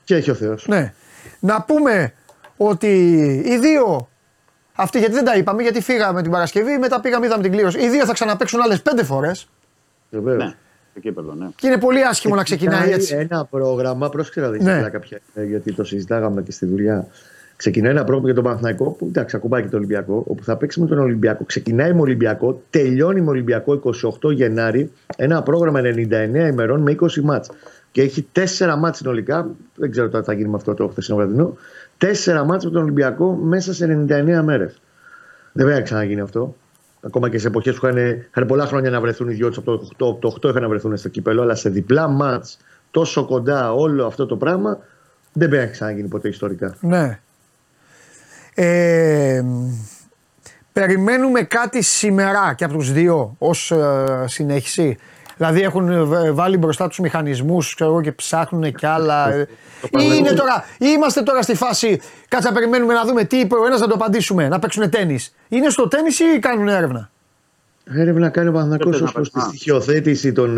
και έχει ο Θεός. Ναι. Να πούμε ότι οι δύο. Αυτοί γιατί δεν τα είπαμε, γιατί φύγαμε την Παρασκευή, μετά πήγαμε, είδαμε την κλήρωση. Οι δύο θα ξαναπαίξουν άλλες πέντε φορές. Βεβαίως. Ναι. Ναι. Και είναι πολύ άσχημο ε, να ξεκινάει έτσι. Ένα πρόγραμμα, πρόσεξε να δεις ναι. κάποια, γιατί το συζητάγαμε και στη δουλειά. Ξεκινάει ένα πρόγραμμα για τον Παναθηναϊκό, που εντάξει, ακουμπάει και τον Ολυμπιακό, όπου θα παίξει με τον Ολυμπιακό. Ξεκινάει με Ολυμπιακό, τελειώνει με Ολυμπιακό εικοστή όγδοη Γενάρη. Ένα πρόγραμμα ενενήντα εννέα ημερών με είκοσι μάτς. Και έχει τέσσερα μάτς συνολικά. Δεν ξέρω τώρα τι θα γίνει με αυτό το χθεσινό βραδινό. τέσσερα μάτς με τον Ολυμπιακό μέσα σε ενενήντα εννέα μέρες. Δεν βέβαια ξαναγίνει αυτό. Ακόμα και σε εποχές που είχαν πολλά χρόνια να βρεθούν οι δυο του, από το οκτώ είχαν να βρεθούν στο κύπελο, αλλά σε διπλά μάτς τόσο κοντά όλο αυτό το πράγμα δεν πρέπει να ξαναγίνει ποτέ ιστορικά. Ναι. Ε, περιμένουμε κάτι σήμερα και από τους δύο ως ε, συνέχιση. Δηλαδή έχουν βάλει μπροστά τους μηχανισμούς ξέρω, και ψάχνουν κι άλλα. Ή είναι τώρα, ή είμαστε τώρα στη φάση κάτσα περιμένουμε να δούμε τι είπε ο ένας να το απαντήσουμε, να παίξουν τένις. Είναι στο τένις ή κάνουν έρευνα. Έρευνα κάνει ο Παναθηναϊκός ως προς τη στοιχειοθέτηση των,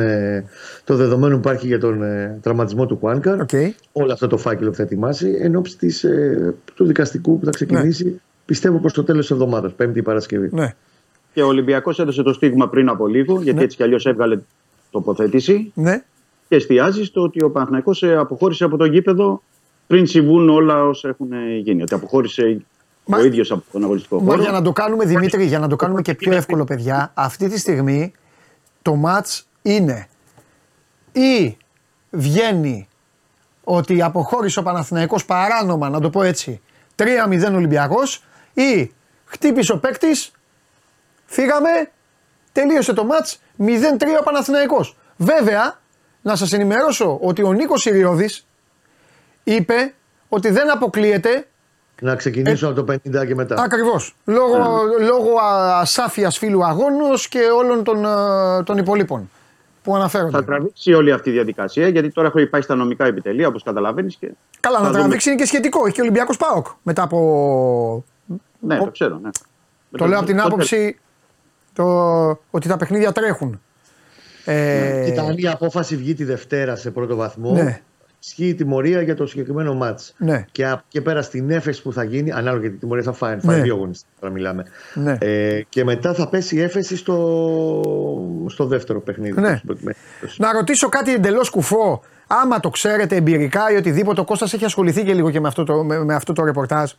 των δεδομένων που υπάρχει για τον ε, τραυματισμό του Χουάνκαρ. Okay. Όλο αυτό το φάκελο που θα ετοιμάσει εν ώψη ε, του δικαστικού που θα ξεκινήσει ναι. πιστεύω προς το τέλος της εβδομάδας, Πέμπτη Παρασκευή. Ναι. Και ο Ολυμπιακός έδωσε το στίγμα πριν από λίγο, γιατί ναι. έτσι κι αλλιώς έβγαλε τοποθέτηση ναι. και εστιάζει στο ότι ο Παναθηναϊκός αποχώρησε από το γήπεδο πριν συμβούν όλα όσα έχουν γίνει. Ότι αποχώρησε Μα... ο ίδιος από τον αγωνιστικό χώρο. Μα για να το κάνουμε, Δημήτρη, για να το κάνουμε και πιο εύκολο, παιδιά, αυτή τη στιγμή το μάτς είναι ή βγαίνει ότι αποχώρησε ο Παναθηναϊκός παράνομα, να το πω έτσι, τρία μηδέν Ολυμπιακός, ή χτύπησε ο παίκτης, φύγαμε, τελείωσε το μάτς. μηδέν τρία ο Παναθηναϊκός. Βέβαια, να σας ενημερώσω ότι ο Νίκος Συριώδης είπε ότι δεν αποκλείεται να ξεκινήσω ε... από το πενήντα και μετά. Ακριβώς. Λόγω, yeah. λόγω ασάφειας φίλου αγώνος και όλων των, των υπολείπων που αναφέρονται. Θα τραβήξει όλη αυτή η διαδικασία γιατί τώρα έχω υπάρξει στα νομικά επιτελεία όπως καταλαβαίνεις. Και... Καλά, να τραβήξει δούμε... είναι και σχετικό. Έχει και ο Ολυμπιακός ΠΑΟΚ μετά από. Ναι, το ξέρω. Ναι. Το λέω από την άποψη. Το, ότι τα παιχνίδια τρέχουν. Ε... Ήταν η απόφαση βγει τη Δευτέρα σε πρώτο βαθμό. Ναι. Ισχύει η τιμωρία για το συγκεκριμένο μάτς. Ναι. Και από εκεί πέρα στην έφεση που θα γίνει, ανάλογα γιατί τη τιμωρία θα φάει, φάει ναι. δύο αγωνιστές τώρα μιλάμε. Ναι. Ε, και μετά θα πέσει η έφεση στο, στο δεύτερο παιχνίδι. Ναι. Να ρωτήσω κάτι εντελώς κουφό. Άμα το ξέρετε εμπειρικά ή οτιδήποτε, ο Κώστας έχει ασχοληθεί και λίγο και με αυτό το, με, με αυτό το ρεπορτάζ.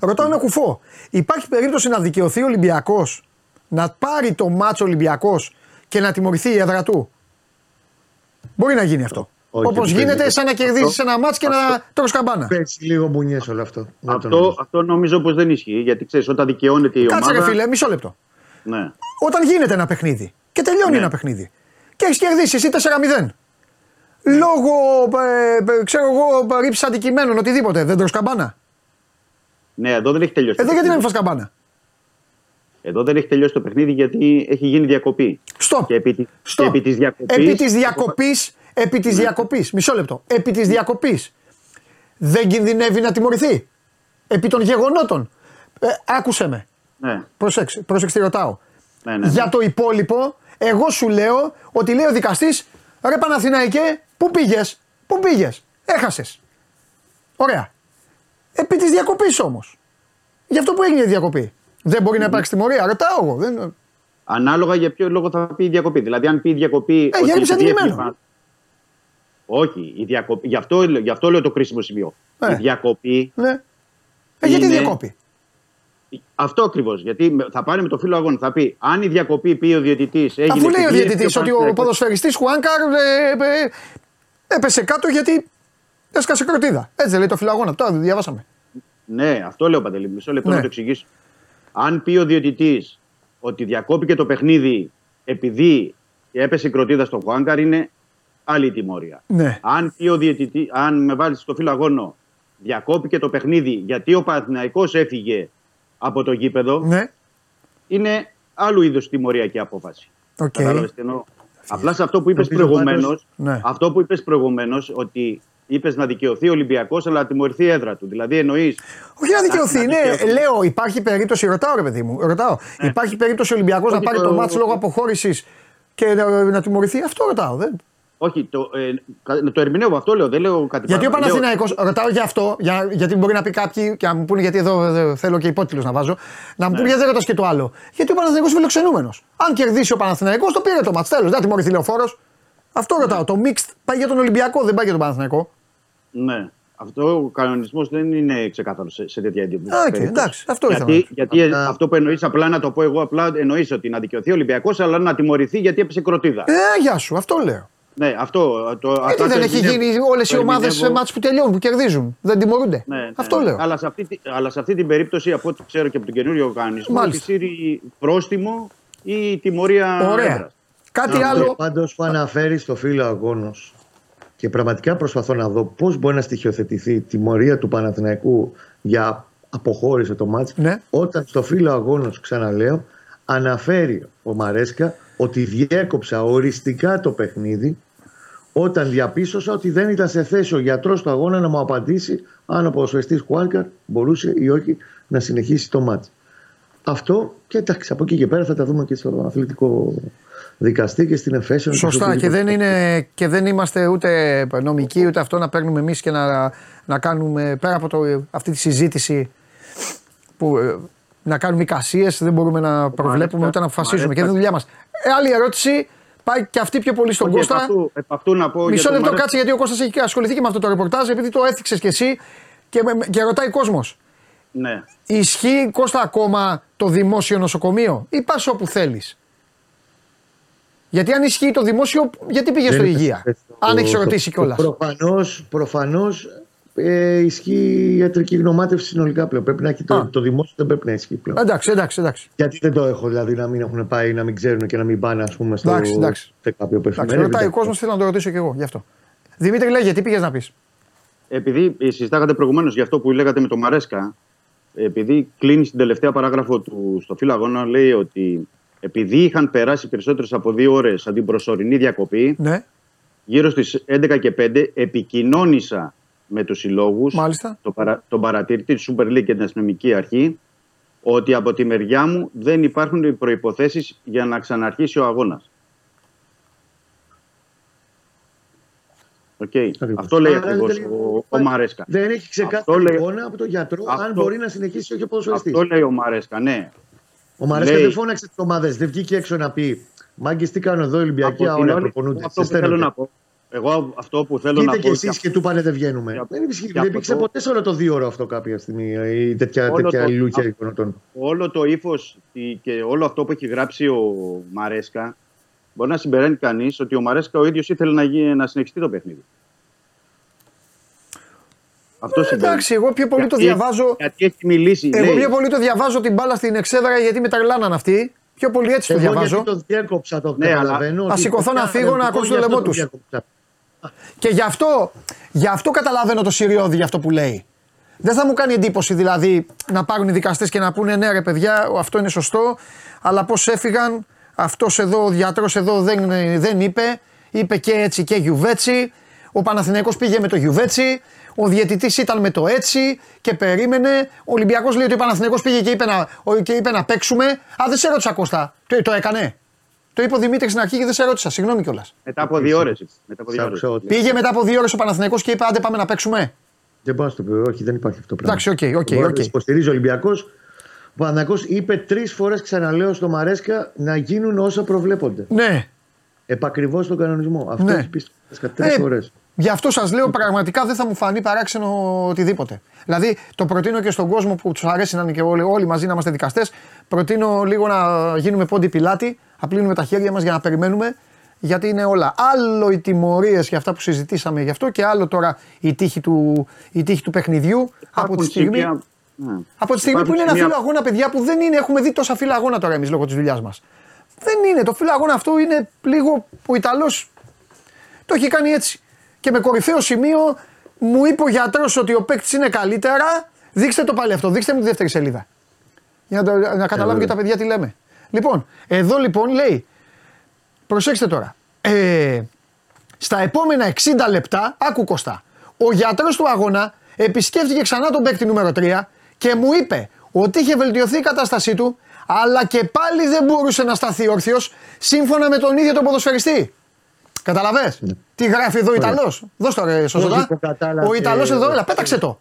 Ρωτάω ένα κουφό. Υπάρχει περίπτωση να δικαιωθεί ο Ολυμπιακός να πάρει το μάτσο Ολυμπιακός και να τιμωρηθεί η έδρα του. Μπορεί να γίνει αυτό. Όχι, όπως γίνεται, πέντε. Σαν να κερδίσεις ένα μάτσο και αυτό, να τρως καμπάνα. Πες λίγο μπουνιές όλο αυτό. Αυτό, νομίζω. αυτό νομίζω πως δεν ισχύει. Γιατί ξέρεις, όταν δικαιώνεται η ομάδα. Κάτσε, ρε φίλε, μισό λεπτό. Ναι. Όταν γίνεται ένα παιχνίδι και τελειώνει ναι. ένα παιχνίδι και έχεις κερδίσει εσύ τέσσερα μηδέν. Ναι. Λόγω, ε, ξέρω εγώ, ρήψης αντικειμένων, οτιδήποτε. Δεν τρως καμπάνα. Ναι, εδώ δεν έχει τελειώσει. Εδώ γιατί να μην φας καμπάνα. Εδώ δεν έχει τελειώσει το παιχνίδι γιατί έχει γίνει διακοπή. Στοπ. Και επί, Stop. επί της διακοπής... Επί της διακοπής, επί της ναι. διακοπής, μισό λεπτό, επί της διακοπής δεν κινδυνεύει να τιμωρηθεί. Επί των γεγονότων. Ε, άκουσε με. Ναι. Προσέξε, προσέξε τι ρωτάω. Ναι, ναι, ναι. Για το υπόλοιπο, εγώ σου λέω ότι λέει ο δικαστής, ρε Παναθηναϊκέ, πού πήγες, πού πήγες, έχασες. Ωραία. Επί της διακοπής όμως. Γι' αυτό που έγινε η διακοπή. Δεν μπορεί να υπάρξει τιμωρία, ρωτάω εγώ. Δεν... Ανάλογα για ποιο λόγο θα πει η διακοπή. Δηλαδή, αν πει η διακοπή. Ε, γιατί αντικείμενο. Όχι, η διακοπή. Γι' αυτό, γι' αυτό λέω το κρίσιμο σημείο. Ε, η διακοπή. Ναι. Είναι... Ε, γιατί η διακοπή. Αυτό ακριβώς. Γιατί θα πάρει με το φίλο αγώνα. Θα πει, αν η διακοπή πει ο διαιτητής. Αφού λέει ο διαιτητής ότι ο ποδοσφαιριστής Χουάνκαρ έπεσε κάτω γιατί έσκασε κροτίδα. Έτσι λέει το φίλο αγώνα. Τώρα διαβάσαμε. Ναι, αυτό λέω Παντελή. Μισό λεπτό να το εξηγήσω. Αν πει ο διαιτητής ότι διακόπηκε το παιχνίδι επειδή έπεσε η κροτίδα στο Χουάνκαρ, είναι άλλη τιμωρία. Ναι. Αν, πει ο διαιτητή, αν με βάλει στο φύλλο αγώνο, διακόπηκε το παιχνίδι γιατί ο Παναθηναϊκός έφυγε από το γήπεδο, ναι. είναι άλλου είδους τιμωρία και απόφαση. Okay. Απλά σε αυτό που είπες προηγουμένως, ναι. αυτό που είπες προηγουμένως, ότι Είπες να δικαιωθεί ο Ολυμπιακός, αλλά να τιμωρηθεί η έδρα του. Δηλαδή εννοείς. Όχι να δικαιωθεί, να, ναι. Να δικαιωθεί. Λέω, υπάρχει περίπτωση. Ρωτάω, ρε παιδί μου. Ρωτάω. Ναι. Υπάρχει περίπτωση ο Ολυμπιακός να πάρει το, το μάτς λόγω αποχώρησης και να, να τιμωρηθεί. Αυτό ρωτάω. Δεν... Όχι, το, ε, το ερμηνεύω αυτό, λέω. Δεν λέω κάτι. Γιατί πάρα, ο Παναθηναϊκός, λέω... ρωτάω για αυτό, για, γιατί μπορεί να πει κάποιοι και να μου πούνε, γιατί εδώ θέλω και υπότιτλους να βάζω, να μου πούνε, γιατί δεν ρωτάς και το άλλο. Γιατί ο Παναθηναϊκός είναι φιλοξενούμενος. Αν κερδίσει ο Παναθηναϊκός, το πήρε το μάτς. Τέλος, δεν τιμωρηθεί λεωφόρος. Αυτό ρωτάω. Το mixed πάει για τον Ολυμπιακό, δεν πάει για τον Παναθηναϊκό. Ναι. Αυτό ο κανονισμός δεν είναι ξεκάθαρος σε, σε τέτοια εντύπωση. Okay, εντάξει, αυτό γιατί, ήθελα. Γιατί α, αυτό που εννοείς, απλά να το πω εγώ, απλά εννοείς ότι να δικαιωθεί ο Ολυμπιακός, αλλά να τιμωρηθεί γιατί έπεσε κροτίδα. Ε, γεια σου, αυτό λέω. Ναι, αυτό. Το, γιατί αυτό δεν έχει γίνει όλες οι ομάδες σε μάτς που τελειώνουν, που κερδίζουν. Δεν τιμωρούνται. Ναι, ναι, αυτό λέω. Αλλά σε, αυτή, αλλά σε αυτή την περίπτωση, από ό,τι ξέρω και από τον καινούριο κανονισμό, έχει σύρει πρόστιμο ή τιμωρία. Ωραία. Κάτι να, άλλο. Πάντως που αναφέρει στο φίλο Αγώνος και πραγματικά προσπαθώ να δω πώς μπορεί να στοιχειοθετηθεί η τιμωρία του Παναθηναϊκού για αποχώρηση το μάτς. Ναι. Όταν στο φίλο Αγώνος, ξαναλέω, αναφέρει ο Μαρέσκα ότι διέκοψα οριστικά το παιχνίδι όταν διαπίστωσα ότι δεν ήταν σε θέση ο γιατρός του αγώνα να μου απαντήσει αν ο ποδοσφαιριστής Χουάνκαρ μπορούσε ή όχι να συνεχίσει το μάτς. Αυτό και εντάξει, από εκεί και πέρα θα τα δούμε και στο αθλητικό δικαστή και στην εφέσεων. Σωστά, και δεν, είναι, και δεν είμαστε ούτε νομικοί ούτε αυτό να παίρνουμε εμείς και να, να κάνουμε πέρα από το, αυτή τη συζήτηση που να κάνουμε εικασίες, δεν μπορούμε να προβλέπουμε ούτε να αποφασίζουμε και δεν είναι δουλειά μας. Ε, άλλη ερώτηση, πάει και αυτή πιο πολύ στον okay, Κώστα. Επ' αυτού, επ' αυτού να πω. Μισό λεπτό, κάτσε, γιατί ο Κώστας έχει ασχοληθεί και με αυτό το ρεπορτάζ, επειδή το έθιξες κι εσύ και, και ρωτάει κόσμος. Ναι. Ισχύει, Κώστα, ακόμα το δημόσιο νοσοκομείο ή πας όπου θέλεις? Γιατί αν ισχύει το δημόσιο, γιατί πήγες στο υγεία, το, αν έχεις ρωτήσει κιόλας. Προφανώς, προφανώς ε, ισχύει η ιατρική γνωμάτευση συνολικά πλέον. Πρέπει να έχει το, το δημόσιο, δεν πρέπει να ισχύει πλέον. Εντάξει, εντάξει, εντάξει. Γιατί δεν το έχω, δηλαδή να μην έχουν πάει, να μην ξέρουν και να μην πάνε, ας πούμε, στο εντάξει, εντάξει. κάποιο πεθυμένο. Ρωτάει ο κόσμος, θέλω να το ρωτήσω κι εγώ γι' αυτό. Δημήτρη, λέγε, τι πήγες να πεις? Επειδή συζητάγατε προηγουμένως για αυτό που λέγατε με τον Μαρέσκα, επειδή κλείνει στην τελευταία παράγραφο του στο Φίλο Αγώνα, λέει ότι επειδή είχαν περάσει περισσότερες από δύο ώρες από την προσωρινή διακοπή, ναι, γύρω στις έντεκα και πέντε επικοινώνησα με τους συλλόγους, τον, παρα, τον παρατηρητή της Super League και την αστυνομική αρχή, ότι από τη μεριά μου δεν υπάρχουν οι προϋποθέσεις για να ξαναρχίσει ο αγώνας. Okay. Αυτό λέει ακριβώς ο, ο Μαρέσκα. Δεν έχει ξεκάθαρη εικόνα από τον γιατρό αυτό, αν μπορεί να συνεχίσει όχι ο ποδοσφαιριστής. Αυτό λέει ο Μαρέσκα, ναι. Ο Μαρέσκα λέει, δεν φώναξε τις ομάδες, δεν βγήκε έξω να πει «Μάγκες, τι κάνουν εδώ οι Ολυμπιακοί, όλα προπονούνται». Αυτό που θέλω να πω. Εγώ αυτό που θέλω να πω. Κοίτα και εσείς και του πάνε δεν βγαίνουμε. Δεν υπήρξε ποτέ σε όλο το δύο ώρο αυτό κάποια στιγμή, ή τέτοια λούκια εικονοτών. Όλο το ύφος και όλο αυτό που έχει γράψει ο Μαρέσκα, μπορεί να συμπεραίνει κανείς ότι ο Μαρέσκα ο ίδιος ήθελε να, γι... να συνεχιστεί το παιχνίδι. Αυτό ε, εντάξει, εγώ πιο πολύ γιατί, το διαβάζω. Γιατί έχει μιλήσει. Εγώ λέει, πιο πολύ το διαβάζω την μπάλα στην εξέδρα γιατί με τρελάναν αυτοί. Πιο πολύ έτσι εγώ το διαβάζω. Εγώ το διέκοψα το καταλαβαίνω. Ναι, θα σηκωθώ να φύγω να ακούσω το λαιμό τους. Και γι' αυτό, γι' αυτό καταλαβαίνω το Σιριώδη για αυτό που λέει. Δεν θα μου κάνει εντύπωση δηλαδή να πάρουν οι δικαστές και να πούνε ναι, ρε παιδιά, αυτό είναι σωστό, αλλά πώς έφυγαν. Αυτός εδώ, ο γιατρός εδώ δεν, δεν είπε, είπε και έτσι και γιουβέτσι, ο Παναθηναϊκός πήγε με το γιουβέτσι, ο διαιτητής ήταν με το έτσι και περίμενε, ο Ολυμπιακός λέει ότι ο Παναθηναϊκός πήγε και είπε να, και είπε να παίξουμε, α δεν σε ρώτησα Κώστα, το, το έκανε, το είπε ο Δημήτρης στην αρχή και δεν σε ρώτησα, συγγνώμη κιόλας. Μετά από δύο ώρες. Μετά από δύο ώρες. Πήγε μετά από δύο ώρες ο Παναθηναϊκός και είπε άντε πάμε να παίξουμε. Δεν πάω στο πει, όχι δεν υπάρχει αυτό πράγμα. Εντάξει, οκ, οκ, οκ. Υποστηρίζει ο Ολυμπιακός. Ο Παναθηναϊκός είπε τρεις φορές, ξαναλέω, στο Μαρέσκα να γίνουν όσα προβλέπονται. Ναι. Επακριβώς στον κανονισμό. Αυτό ναι. έχει πει στο Μαρέσκα τρεις ε, φορές. Γι' αυτό σας λέω πραγματικά δεν θα μου φανεί παράξενο οτιδήποτε. Δηλαδή το προτείνω και στον κόσμο που τους αρέσει να είναι και όλοι, όλοι μαζί να είμαστε δικαστές. Προτείνω λίγο να γίνουμε πόντι πιλάτη, να πλύνουμε τα χέρια μας για να περιμένουμε. Γιατί είναι όλα. Άλλο οι τιμωρίες και αυτά που συζητήσαμε γι' αυτό και άλλο τώρα η τύχη του, η τύχη του παιχνιδιού από τη στιγμή. Ναι. Από τη στιγμή που είναι ένα φίλο αγώνα, παιδιά, που δεν είναι, έχουμε δει τόσα φίλο αγώνα τώρα εμείς λόγω της δουλειάς μας. Δεν είναι, το φίλο αγώνα αυτό είναι λίγο ο Ιταλός το έχει κάνει έτσι. Και με κορυφαίο σημείο μου είπε ο γιατρός ότι ο παίκτης είναι καλύτερα. Δείξτε το πάλι αυτό, δείξτε μου τη δεύτερη σελίδα. Για να, το, να καταλάβουν και τα παιδιά τι λέμε. Λοιπόν, εδώ λοιπόν λέει, προσέξτε τώρα, ε, στα επόμενα εξήντα λεπτά, άκου Κωστά, ο γιατρός του αγώνα επισκέφθηκε ξανά τον παίκτη νούμερο τρία και μου είπε ότι είχε βελτιωθεί η κατάστασή του, αλλά και πάλι δεν μπορούσε να σταθεί όρθιος σύμφωνα με τον ίδιο τον ποδοσφαιριστή. Καταλαβες, mm. τι γράφει εδώ ο Ιταλός. Δώσ' το ρε σωστά. Ο Ιταλός εδώ, έλα πέταξε το.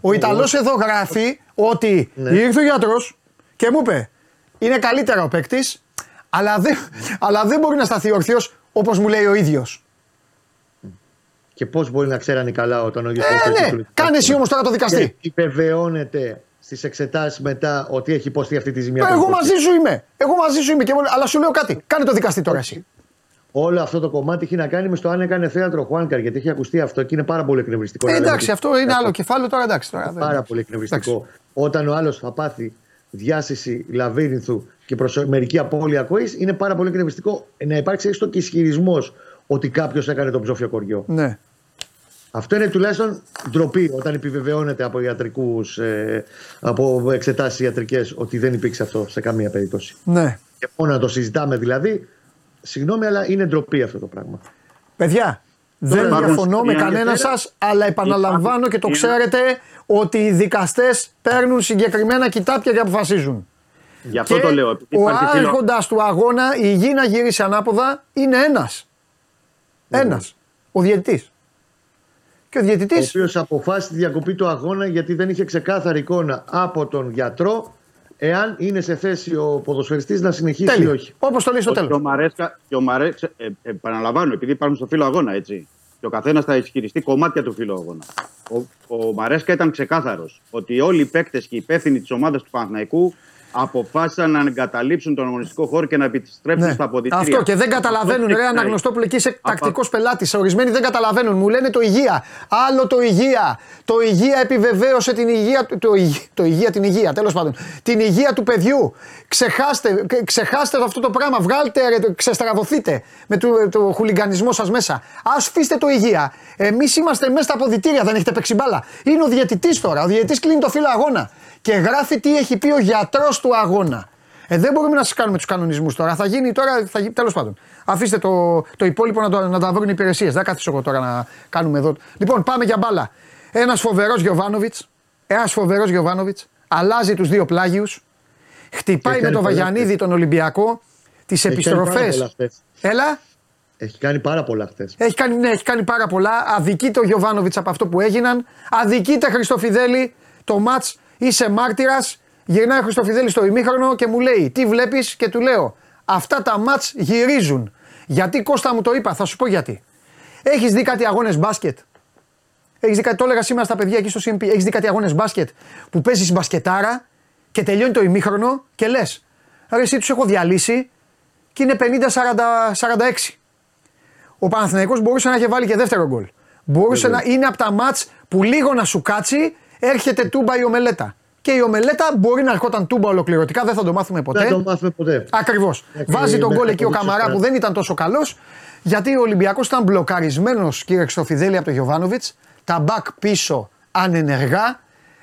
Ο Ιταλός εδώ γράφει ότι ήρθε ο γιατρός και μου είπε είναι καλύτερα ο παίκτης, αλλά δεν, αλλά δεν μπορεί να σταθεί όρθιος όπως μου λέει ο ίδιος. Και πώς μπορεί να ξέρανε καλά όταν ο ίδιος... Ε, ναι, κάνε εσύ όμως τώρα το δικαστή. Και επιβεβαιώνεται στις εξετάσεις μετά ότι έχει υποστεί αυτή τη ζημιά. Εγώ μαζί σου είμαι, εγώ μαζί σου είμαι, και, αλλά σου λέω κάτι, κάνε το δικαστή τώρα εσύ. Όλο αυτό το κομμάτι έχει να κάνει με στο αν έκανε θέατρο ο Χουάνκαρ, γιατί έχει ακουστεί αυτό και είναι πάρα πολύ εκνευριστικό. Ε, εντάξει, λέμε, αυτό είναι αυτό. Άλλο κεφάλαιο τώρα, εντάξει. Τώρα, πάρα εντάξει. πολύ εκνευριστικό. Εντάξει. Όταν ο άλλος θα πάθει διάσηση λαβύρινθου και προσω... μερική απώλεια ακοής, είναι πάρα πολύ εκνευριστικό να υπάρξει έστω και ισχυρισμός ότι κάποιος έκανε τον ψόφιο κοριό. Ναι. Αυτό είναι τουλάχιστον ντροπή όταν επιβεβαιώνεται από, ιατρικούς, ε, από εξετάσεις ιατρικές ότι δεν υπήρξε αυτό σε καμία περίπτωση. Ναι. Και μόνο να το συζητάμε δηλαδή. Συγγνώμη, αλλά είναι ντροπή αυτό το πράγμα. Παιδιά, δεν Τώρα, διαφωνώ με κανέναν σας, αλλά επαναλαμβάνω και το ξέρετε ότι οι δικαστές παίρνουν συγκεκριμένα κοιτάπια και αποφασίζουν. Γι' αυτό και το λέω. Ο άρχοντας του αγώνα, η γη να γυρίσει ανάποδα, είναι ένας. Ένας. Ο διαιτητής. Και ο διαιτητής. Ο οποίος αποφάσισε τη διακοπή του αγώνα γιατί δεν είχε ξεκάθαρη εικόνα από τον γιατρό. Εάν είναι σε θέση ο ποδοσφαιριστής να συνεχίσει τέλει. Ή όχι. Όπως το λέει στο τέλος. Και ο Μαρέσκα, ε, επαναλαμβάνω, επειδή υπάρχουν στο φύλλο αγώνα, έτσι. Και ο καθένας θα ισχυριστεί κομμάτια του φύλλου αγώνα. Ο, ο Μαρέσκα ήταν ξεκάθαρος ότι όλοι οι παίκτες και οι υπεύθυνοι της ομάδας του Παναθηναϊκού αποφάσισαν να εγκαταλείψουν τον αγωνιστικό χώρο και να επιστρέψουν ναι. στα αποδυτήρια. Αυτό και δεν καταλαβαίνουν. Ρε αναγνωστό που είσαι τακτικός πελάτης. Ορισμένοι δεν καταλαβαίνουν. Μου λένε το υγεία. Άλλο το υγεία. Το υγεία επιβεβαίωσε την υγεία. Το, το υγεία, την υγεία, τέλος πάντων. Την υγεία του παιδιού. Ξεχάστε, ξεχάστε αυτό το πράγμα. Βγάλτε, ρε, ξεστραβωθείτε με το, το χουλιγανισμό σας μέσα. Ας αφήστε το υγεία. Εμείς είμαστε μέσα στα αποδυτήρια. Δεν έχετε παίξει μπάλα. Είναι ο διαιτητής τώρα. Ο διαιτητής κλείνει το φύλλο αγώνα. Και γράφει τι έχει πει ο γιατρός του αγώνα. Ε, δεν μπορούμε να σας κάνουμε τους κανονισμούς τώρα. Θα γίνει τώρα, θα γίνει, τέλος πάντων. Αφήστε το, το υπόλοιπο να, το, να τα βρουν οι υπηρεσίες. Δεν κάθισω εγώ τώρα να κάνουμε εδώ. Λοιπόν, πάμε για μπάλα. Ένας φοβερός Γιοβάνοβιτς, ένας φοβερός Γιοβάνοβιτς, αλλάζει τους δύο πλάγιους, χτυπάει έχει με τον Βαγιανίδη τον Ολυμπιακό, τις έχει επιστροφές. Έλα. Έχει κάνει πάρα πολλά χτες. Έχει κάνει, ναι, έχει κάνει πάρα πολλά. Αδικείται ο Γιοβάνοβιτς από αυτό που έγιναν. Αδικείται Χριστοφιδέλη το μάτς. Είσαι μάρτυρας, γυρνάει ο Χριστοφιδέλης στο ημίχρονο και μου λέει τι βλέπεις και του λέω αυτά τα μάτς γυρίζουν. Γιατί Κώστα μου το είπα, θα σου πω γιατί. Έχεις δει κάτι αγώνες μπάσκετ? Έχεις δει κάτι, το έλεγα σήμερα στα παιδιά εκεί στο σι εμ πι. Έχεις δει κάτι αγώνες μπάσκετ που παίζεις μπασκετάρα και τελειώνει το ημίχρονο και λες ρε εσύ τους έχω διαλύσει και είναι πενήντα σαράντα έξι. Ο Παναθηναϊκός μπορούσε να έχει βάλει και δεύτερο γκολ. Μπορούσε να είναι από τα μάτς που λίγο να σου κάτσει. Έρχεται τούμπα η ομελέτα. Και η ομελέτα μπορεί να ερχόταν τούμπα ολοκληρωτικά, δεν θα το μάθουμε ποτέ. Δεν το μάθουμε ποτέ. Ακριβώς. Βάζει τον γκολ εκεί ο Καμαρά που δεν ήταν τόσο καλός, γιατί ο Ολυμπιακός ήταν μπλοκαρισμένος, κύριε Χριστοφιδέλη, από τον Γιοβάνοβιτς. Τα μπακ πίσω ανενεργά.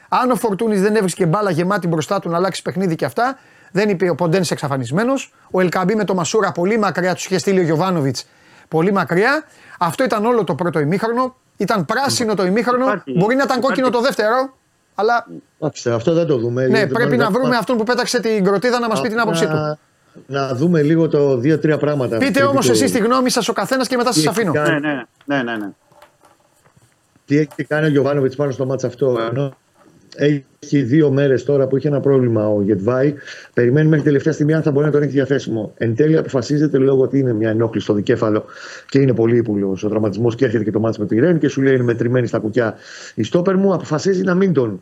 Αν ο Φορτούνης δεν έβρισκε μπάλα γεμάτη μπροστά του να αλλάξει παιχνίδι και αυτά, δεν είπε ο Ποντένης εξαφανισμένος. Ο Ελκαμπή με τον Μασούρα πολύ μακριά, του είχε στείλει ο Γιοβάνοβιτς πολύ μακριά. Αυτό ήταν όλο το πρώτο ημίχρονο. Ήταν πράσινο το ημίχρονο, υπάρχει, μπορεί να ήταν υπάρχει. Κόκκινο το δεύτερο, αλλά. Άξτε, αυτό δεν το δούμε. Ναι, πρέπει να, να βρούμε πά... αυτόν που πέταξε την κροτίδα να μας Α, πει την άποψή να... του. Να δούμε λίγο το δύο-τρία πράγματα. Πείτε όμως το... εσείς τη γνώμη σας ο καθένας και μετά σας αφήνω. Κάνει... Ναι, ναι, ναι, ναι. Τι έχει κάνει ο Γιοβάνοβιτς πάνω στο μάτς αυτό, ενώ έχει δύο μέρες τώρα που είχε ένα πρόβλημα ο Γετβάη. Περιμένει μέχρι τελευταία στιγμή αν θα μπορεί να τον έχει διαθέσιμο. Εν τέλει αποφασίζεται λόγω ότι είναι μια ενόχληση στο δικέφαλο και είναι πολύ ύπουλος ο τραυματισμός και έρχεται και το μάτς με την Ρεν και σου λέει είναι μετρημένη στα κουκιά η στόπερ μου. Αποφασίζει να μην τον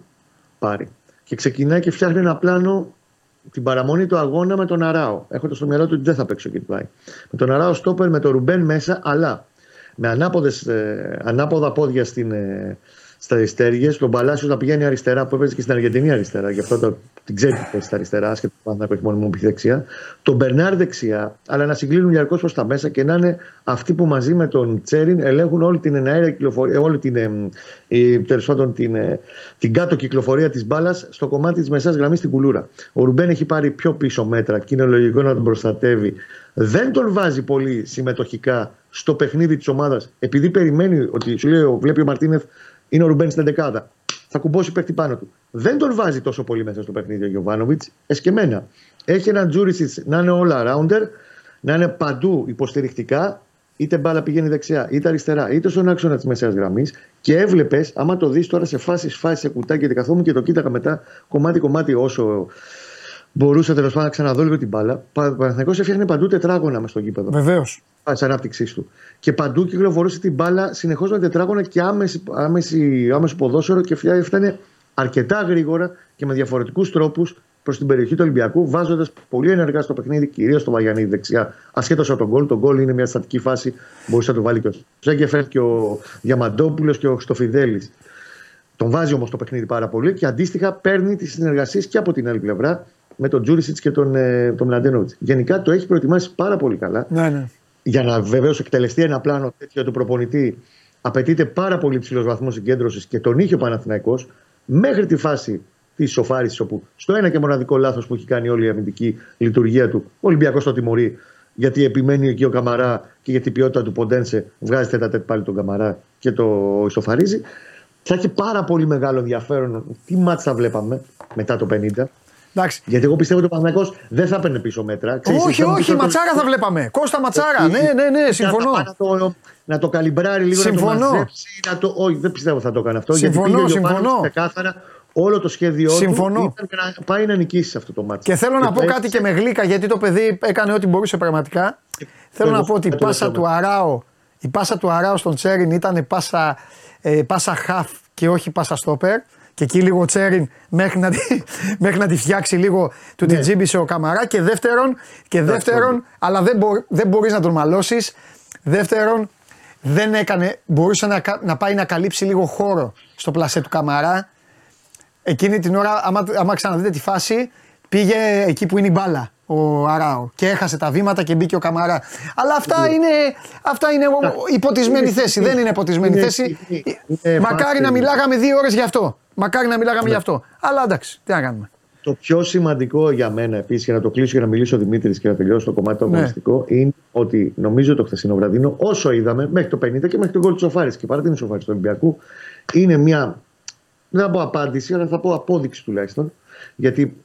πάρει. Και ξεκινάει και φτιάχνει ένα πλάνο την παραμονή του αγώνα με τον Αράο. Έχοντας στο μυαλό του ότι δεν θα παίξει ο Γετβάη. Με τον Αράο στόπερ, με τον Ρουμπέν μέσα, αλλά με ανάποδες, ε, ανάποδα πόδια στην. Ε, Στα αριστέργες, τον Παλάσιο να πηγαίνει αριστερά που έπαιζε και στην Αργεντινή αριστερά. Γι' αυτό το, την ξέρει που παίζει στα αριστερά, ασχετά αν έχει μόνο μου πει δεξιά. Τον Μπερνάρ δεξιά, αλλά να συγκλίνουν διαρκώς προς τα μέσα και να είναι αυτοί που μαζί με τον Τσέριν ελέγχουν όλη την εναέρια κυκλοφορία, όλη την, ε, τέλος πάντων, την, ε, την κάτω κυκλοφορία της μπάλας στο κομμάτι της μεσαίας γραμμής στην κουλούρα. Ο Ρουμπέν έχει πάρει πιο πίσω μέτρα και είναι λογικό να τον προστατεύει. Δεν τον βάζει πολύ συμμετοχικά στο παιχνίδι της ομάδας, επειδή περιμένει ότι σου λέει, βλέπει ο Μαρτίνεθ είναι ο Ρουμπέν στην έντεκα. Θα κουμπώσει παίχτη πάνω του. Δεν τον βάζει τόσο πολύ μέσα στο παιχνίδι ο Γιοβάνοβιτς, εσκεμμένα. Έχει έναν Τζούρισιτς να είναι all rounder, να είναι παντού υποστηρικτικά, είτε μπάλα πηγαίνει δεξιά, είτε αριστερά, είτε στον άξονα της μεσαίας γραμμής. Και έβλεπες, άμα το δεις τώρα σε φάσεις-φάσεις, σε κουτάκια, καθόμουν και το κοίταγα μετά κομμάτι-κομμάτι όσο μπορούσα τέλος πάντων να ξαναδώ λίγο την μπάλα. Ο Παναθηναϊκός έφτιαχνε παντού τετράγωνα μες στο γήπεδο. Βεβαίως. Τη ανάπτυξή του. Και παντού κυκλοφορούσε την μπάλα συνεχώς με τετράγωνα και άμεση, άμεση, άμεση ποδόσφαιρο και έφτανε αρκετά γρήγορα και με διαφορετικούς τρόπους προς την περιοχή του Ολυμπιακού, βάζοντας πολύ ενεργά στο παιχνίδι, κυρίως στο Βαγιανίδη δεξιά, ασχέτως από τον γκολ. Το γκολ είναι μια στατική φάση, μπορούσε να το βάλει και ο Ζέγκεφελ και ο Διαμαντόπουλος και ο Χριστοφιδέλης. Τον βάζει όμως το παιχνίδι πάρα πολύ και αντίστοιχα παίρνει τις συνεργασίες και από την άλλη πλευρά με τον Τζούρισιτς και τον, τον Μλαντένοβιτς. Γενικά το έχει προετοιμάσει πάρα πολύ καλά. Ναι, ναι. Για να βεβαίως εκτελεστεί ένα πλάνο τέτοιο του προπονητή, απαιτείται πάρα πολύ ψηλός βαθμός συγκέντρωσης και τον είχε ο Παναθηναϊκός μέχρι τη φάση της σοφάρισης, όπου στο ένα και μοναδικό λάθος που έχει κάνει όλη η αμυντική λειτουργία του, ο Ολυμπιακός το τιμωρεί, γιατί επιμένει εκεί ο Καμαρά και για την ποιότητα του Ποντένσε βγάζει τέτα τέτ πάλι τον Καμαρά και το ισοφαρίζει. Θα έχει πάρα πολύ μεγάλο ενδιαφέρον τι μάτς θα βλέπαμε μετά το πενήντα. Εντάξει. Γιατί εγώ πιστεύω ότι ο Παναθηναϊκός δεν θα παίρνει πίσω μέτρα. Ξέρεις, όχι, όχι, το... ματσάρα θα βλέπαμε. Κώστα ματσάρα. Ναι, ναι, ναι, συμφωνώ. Να το, να το καλυμπράρει λίγο, συμφωνώ. Να το μαζέψει. Να το... Όχι, δεν πιστεύω θα το έκανε αυτό. Συμφωνώ, γιατί συμφωνώ. Καθαρά, όλο το σχέδιό συμφωνώ. Του ήταν να πάει να νικήσει σε αυτό το μάτι. Και θέλω και να πω κάτι και με γλύκα, γιατί το παιδί έκανε ό,τι μπορούσε πραγματικά. Και... Θέλω εγώ, να πω ότι η πάσα του Αράο, η πάσα του Αράο στον Τσέριν ήταν πάσα, ε, πάσα χαφ και όχι πάσα στόπερ. Και εκεί λίγο ο Τσέριν μέχρι να, τη, μέχρι να τη φτιάξει λίγο του ναι. Την τζίμπησε ο Καμαρά και δεύτερον, και δεύτερον αλλά δεν, μπο, δεν μπορείς να τον μαλώσεις, δεύτερον δεν έκανε, μπορούσε να, να πάει να καλύψει λίγο χώρο στο πλασέ του Καμαρά. Εκείνη την ώρα άμα, άμα ξαναδείτε τη φάση πήγε εκεί που είναι η μπάλα ο Αράο και έχασε τα βήματα και μπήκε ο Καμαρά. Αλλά αυτά είναι, αυτά είναι υποτισμένη θέση, δεν είναι υποτισμένη θέση. Μακάρι να μιλάγαμε δύο ώρες γι' αυτό. Μακάρι να μιλάγαμε ναι. Γι' αυτό. Αλλά εντάξει, τι να κάνουμε. Το πιο σημαντικό για μένα επίσης, για να το κλείσω και να μιλήσω ο Δημήτρης και να τελειώσω το κομμάτι το αγωνιστικό, ναι. Είναι ότι νομίζω το χθεσινό βραδινό, όσο είδαμε μέχρι το πενήντα και μέχρι τον γκολ της Σοφάρης και παρά την Σοφάρης του Ολυμπιακού, είναι μια. Δεν θα πω απάντηση, αλλά θα πω απόδειξη τουλάχιστον. Γιατί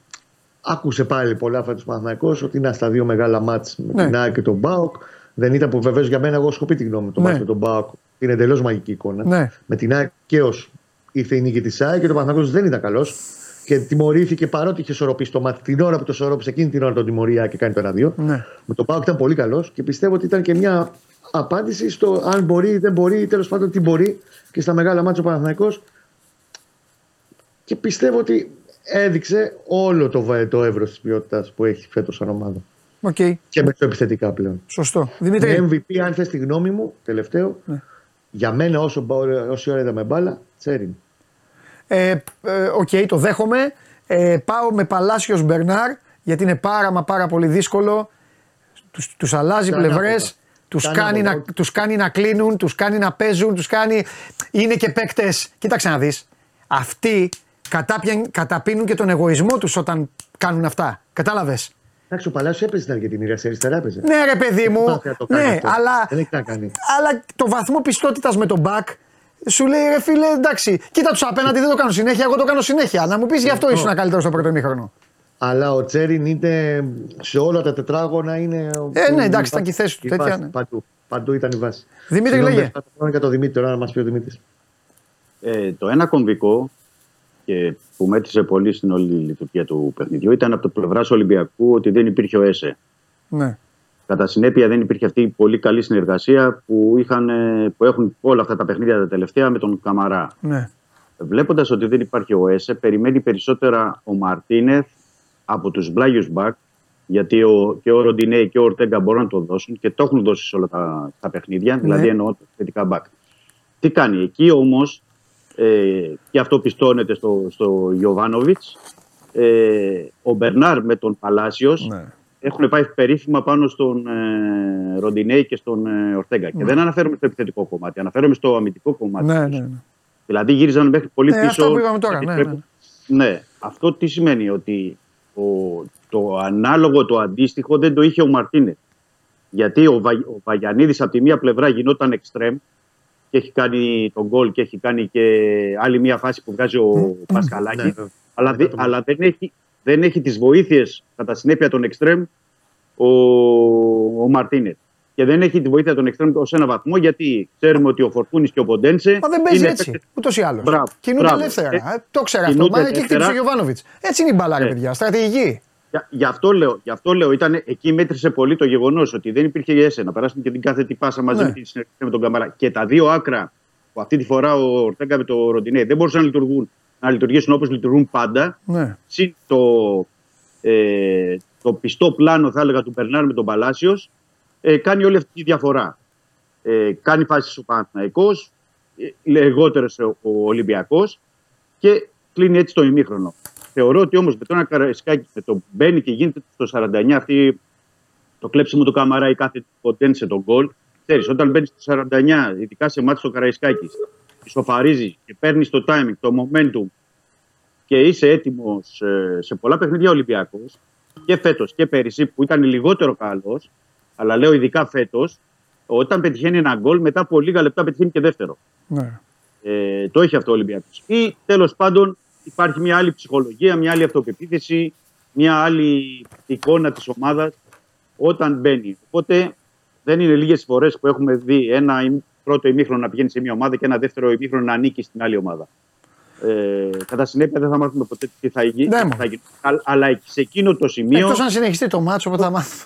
άκουσε πάλι πολλά φέτος Παναθηναϊκός ότι είναι στα δύο μεγάλα μάτς με ναι. Την ΑΕΚ και τον ΠΑΟΚ. Δεν ήταν που βεβαίως για μένα, εγώ σκοπεί την γνώμη μου το ναι. Μάτς με τον ΠΑΟΚ. Είναι εντελώς μαγική εικόνα. Ναι. Με την ΑΕΚ και ω. Ήρθε η νίκη της ΑΕΚ και ο Παναθηναϊκός δεν ήταν καλός και τιμωρήθηκε παρότι είχε σορροπήσει το μάτι. Την ώρα που το σορρόπησε, εκείνη την ώρα τον τιμωρεί και κάνει το ένα δύο. Ναι. Με τον ΠΑΟΚ ήταν πολύ καλός και πιστεύω ότι ήταν και μια απάντηση στο αν μπορεί ή δεν μπορεί ή τέλος πάντων τι μπορεί και στα μεγάλα μάτσα ο Παναθηναϊκός. Και πιστεύω ότι έδειξε όλο το, το εύρος της ποιότητας που έχει φέτος σαν ομάδα. Okay. Και μεσοεπιθετικά πλέον. Σωστό. Δημήτρη. Με εμ βι πι, αν θες τη γνώμη μου, τελευταίο. Ναι. Για μένα, όσο, όση ώρα είδαμε μπάλα, Τσέριν. Ε, Οκ, okay, το δέχομαι. Ε, πάω με Παλάσιος Μπερνάρ, γιατί είναι πάρα μα πάρα πολύ δύσκολο. Τους, τους αλλάζει πλευρές, τους κάνει, να, τους κάνει να κλείνουν, τους κάνει να παίζουν, τους κάνει... Είναι και παίκτες. Κοίταξε να δεις. Αυτοί καταπίνουν και τον εγωισμό τους όταν κάνουν αυτά. Κατάλαβες. Εντάξει, ο Παλάσιος έπαιζε στην Αργεντινή, ρε αριστερά έπαιζε. Ναι, ρε παιδί μου. Ναι, αλλά, αλλά το βαθμό πιστότητας με τον μπακ σου λέει ρε φίλε, εντάξει, κοίτα τους απέναντι, δεν το κάνω συνέχεια. Εγώ το κάνω συνέχεια. Να μου πεις γι' αυτό ήσουν ένα καλύτερο στο πρώτο ημίχρονο. Αλλά ο Τσέριν είναι σε όλα τα τετράγωνα. Είναι... Ε, ναι, εντάξει, ήταν και η θέση του. Τέτοια, ναι. παντού, παντού ήταν η βάση. Δημήτρη, λέγε. Για το Δημήτρη, να μας πει ο Δημήτρης. Ε, το ένα κομβικό και που μέτρησε πολύ στην όλη λειτουργία του παιχνιδιού ήταν από το πλευρά του Ολυμπιακού ότι δεν υπήρχε ο ΕΣΕ. Ναι. Κατά συνέπεια, δεν υπήρχε αυτή η πολύ καλή συνεργασία που, είχαν, που έχουν όλα αυτά τα παιχνίδια τα τελευταία με τον Καμαρά. Ναι. Βλέποντας ότι δεν υπάρχει ο ΕΣΕ, περιμένει περισσότερα ο Μαρτίνεθ από τους μπλάγιους μπακ, γιατί ο, και ο Ροντινέι και ο Ορτέγκα μπορούν να το δώσουν και το έχουν δώσει σε όλα τα, τα παιχνίδια, ναι. Δηλαδή εννοώ τα θετικά μπακ. Τι κάνει εκεί όμως. Ε, και αυτό πιστώνεται στο, στο Γιοβάνοβιτς. Ε, ο Μπερνάρ με τον Παλάσιος ναι. Έχουν πάει περίφημα πάνω στον ε, Ροντινέι και στον ε, Ορτέγκα. Ναι. Και δεν αναφέρομαι στο επιθετικό κομμάτι, αναφέρομαι στο αμυντικό κομμάτι. Ναι, ναι, ναι. Δηλαδή γύριζαν μέχρι πολύ ναι, πίσω. Αυτό που είπαμε τώρα. Ναι, ναι. Ναι. Ναι, αυτό τι σημαίνει, ότι ο, το ανάλογο, το αντίστοιχο δεν το είχε ο Μαρτίνε. Γιατί ο, Βα, ο Βαγιανίδης από τη μία πλευρά γινόταν εξτρέμ. και έχει κάνει τον γκολ και έχει κάνει και άλλη μια φάση που βγάζει ο Πασχαλάκη. Ναι, αλλά δε, αλλά δεν, έχει, δεν έχει τις βοήθειες κατά συνέπεια των εξτρέμ ο, ο Μαρτίνετ. Και δεν έχει τη βοήθεια των εξτρέμ ως ένα βαθμό, γιατί ξέρουμε ότι ο Φορτούνης και ο Ποντένσε. Μα δεν παίζει έτσι. Παίκτες... Ούτως ή άλλως. Μπράβο, κινούνται μπράβο. ελεύθερα. Ε, το ξέρα αυτό. Μα εκεί χτύπησε ο Γιοβάνοβιτς. Έτσι είναι η μπαλάκα, ε. παιδιά. Στρατηγική. Για, γι' αυτό λέω. Γι' αυτό λέω ήταν, εκεί μέτρησε πολύ το γεγονός ότι δεν υπήρχε έσαι να περάσουν και την κάθε τι πάσα μαζί ναι. με τη συνεργασία με τον Καμαρά. Και τα δύο άκρα που αυτή τη φορά ο Ορτέγκα με το Ροντινέ δεν μπορούσαν να λειτουργούν, να λειτουργήσουν όπως λειτουργούν πάντα. Ναι. Συν το, ε, το πιστό πλάνο, θα έλεγα, του Μπερνάρ με τον Παλάσιος. Ε, κάνει όλη αυτή τη διαφορά. Ε, κάνει φάσεις ο Παναθηναϊκός, ε, λιγότερες ο, ο Ολυμπιακός και κλείνει έτσι το ημίχρονο. Θεωρώ ότι όμως με τον Καραϊσκάκη, με τον μπαίνει και γίνεται στο σαράντα εννιά, αυτή, το κλέψιμο του Καμαρά ή κάθε ποτένσε τον γκολ. Ξέρεις, όταν μπαίνει στο σαράντα εννιά, ειδικά σε μάτς του Καραϊσκάκη, ισοφαρίζεις και παίρνεις το timing, το momentum και είσαι έτοιμος ε, σε πολλά παιχνίδια Ολυμπιακός και φέτος και πέρυσι που ήταν λιγότερο καλός. Αλλά λέω ειδικά φέτος, όταν πετυχαίνει ένα γκολ, μετά από λίγα λεπτά πετυχαίνει και δεύτερο. Ναι. Ε, το έχει αυτό ο Ολυμπιακός. Ή τέλος πάντων υπάρχει μια άλλη ψυχολογία, μια άλλη αυτοπεποίθηση, μια άλλη εικόνα της ομάδας όταν μπαίνει. Οπότε δεν είναι λίγες φορές που έχουμε δει ένα πρώτο ημίχρονο να πηγαίνει σε μια ομάδα και ένα δεύτερο ημίχρονο να ανήκει στην άλλη ομάδα. Ε, κατά συνέπεια δεν θα μάθουμε ποτέ τι θα γίνει. Αλλά σε εκείνο το σημείο. Εκτός αν συνεχιστεί το μάτσο, που θα μάθουμε.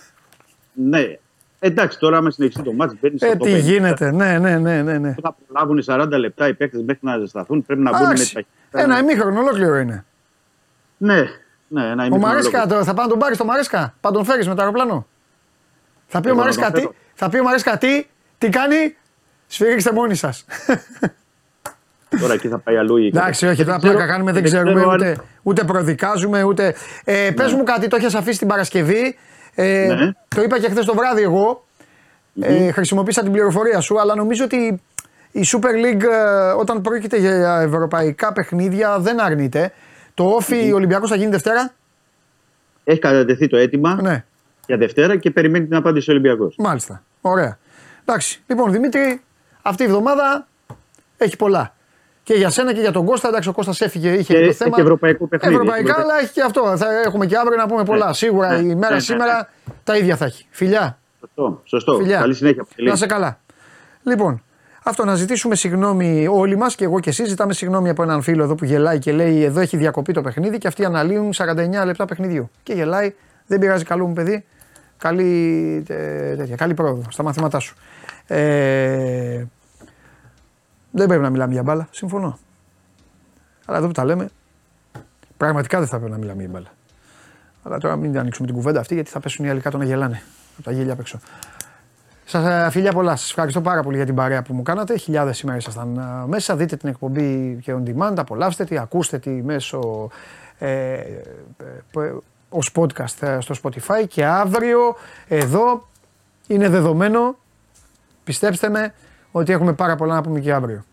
Ναι, εντάξει, τώρα άμα συνεχίσει το μάτι, παίρνει ε, τι γίνεται, ναι, ναι, ναι. ναι. Θα προλάβουν οι σαράντα λεπτά οι παίκτες μέχρι να ζεσταθούν. Πρέπει να Άξι. μπουν με ταχύτητα. Ένα ημίχρονο ολόκληρο είναι. Ναι, ναι, ένα ημίχρονο. Ο Μαρέσκα, τώρα θα πάνε τον πάρει στο Μαρέσκα, πάνε τον φέρει με το αεροπλάνο. Θα πει, Μαρέσκα, τι, θα πει ο Μαρέσκα τι, τι κάνει, σφυρίξτε μόνοι σας. Τώρα εκεί θα πάει αλλού η εικόνα. Εντάξει, όχι, τώρα πλάκα κάνουμε, δεν ξέρουμε, ούτε, ούτε προδικάζουμε, ούτε. Ε, Πες μου κάτι, το έχεις αφήσει την Παρασκευή. Ε, ναι. Το είπα και χθες το βράδυ εγώ, mm-hmm. ε, χρησιμοποίησα την πληροφορία σου, αλλά νομίζω ότι η Super League ε, όταν πρόκειται για ευρωπαϊκά παιχνίδια δεν αρνείται. Το όφι mm-hmm. Ολυμπιακός θα γίνει Δευτέρα. Έχει κατατεθεί το αίτημα ναι. για Δευτέρα και περιμένει την απάντηση ο Ολυμπιακός. Μάλιστα, ωραία. Εντάξει, λοιπόν Δημήτρη, αυτή η εβδομάδα έχει πολλά. Και για σένα και για τον Κώστα, εντάξει, ο Κώστας έφυγε, είχε και, και το θέμα. Και ευρωπαϊκό παιχνίδι. Ευρωπαϊκά, ευρωπαϊκό. Αλλά έχει και αυτό. Θα έχουμε και αύριο να πούμε πολλά. Ε, Σίγουρα ε, η μέρα ε, ε, σήμερα ε, ε. τα ίδια θα έχει. Φιλιά. Σωστό. σωστό. Φιλιά. Καλή συνέχεια. Να σε καλά. Λοιπόν, αυτό να ζητήσουμε συγγνώμη όλοι μας και εγώ και εσύ. Ζητάμε συγγνώμη από έναν φίλο εδώ που γελάει και λέει: εδώ έχει διακοπεί το παιχνίδι και αυτοί αναλύουν σαράντα εννιά λεπτά παιχνιδιού. Και γελάει, δεν πειράζει, καλό μου παιδί. Καλή, ε, τέτοια, καλή πρόοδο στα μαθήματά σου. Ε, Δεν πρέπει να μιλάμε για μπάλα, συμφωνώ. Αλλά εδώ που τα λέμε, πραγματικά δεν θα πρέπει να μιλάμε για μπάλα. Αλλά τώρα μην ανοίξουμε την κουβέντα αυτή, γιατί θα πέσουν οι άλλοι κάτω να γελάνε. Από τα γέλια απ' έξω. Σας φιλιά πολλά. Σας ευχαριστώ πάρα πολύ για την παρέα που μου κάνατε. Χιλιάδες σήμερα ήσασταν μέσα. Δείτε την εκπομπή και on demand. Απολαύστε τη, ακούστε τη μέσω ε, ως podcast στο Spotify. Και αύριο εδώ είναι δεδομένο, πιστέψτε με, ότι έχουμε πάρα πολλά να πούμε και αύριο.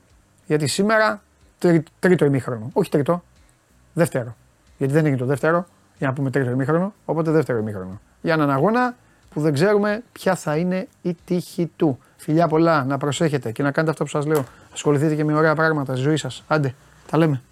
Γιατί σήμερα τρι, τρίτο ημίχρονο. Όχι τρίτο, δεύτερο. Γιατί δεν έγινε το δεύτερο, για να πούμε τρίτο ημίχρονο, οπότε δεύτερο ημίχρονο. Για έναν αγώνα που δεν ξέρουμε ποια θα είναι η τύχη του. Φιλιά πολλά, να προσέχετε και να κάνετε αυτό που σας λέω. Ασχοληθείτε και με ωραία πράγματα στη ζωή σας. Άντε, τα λέμε.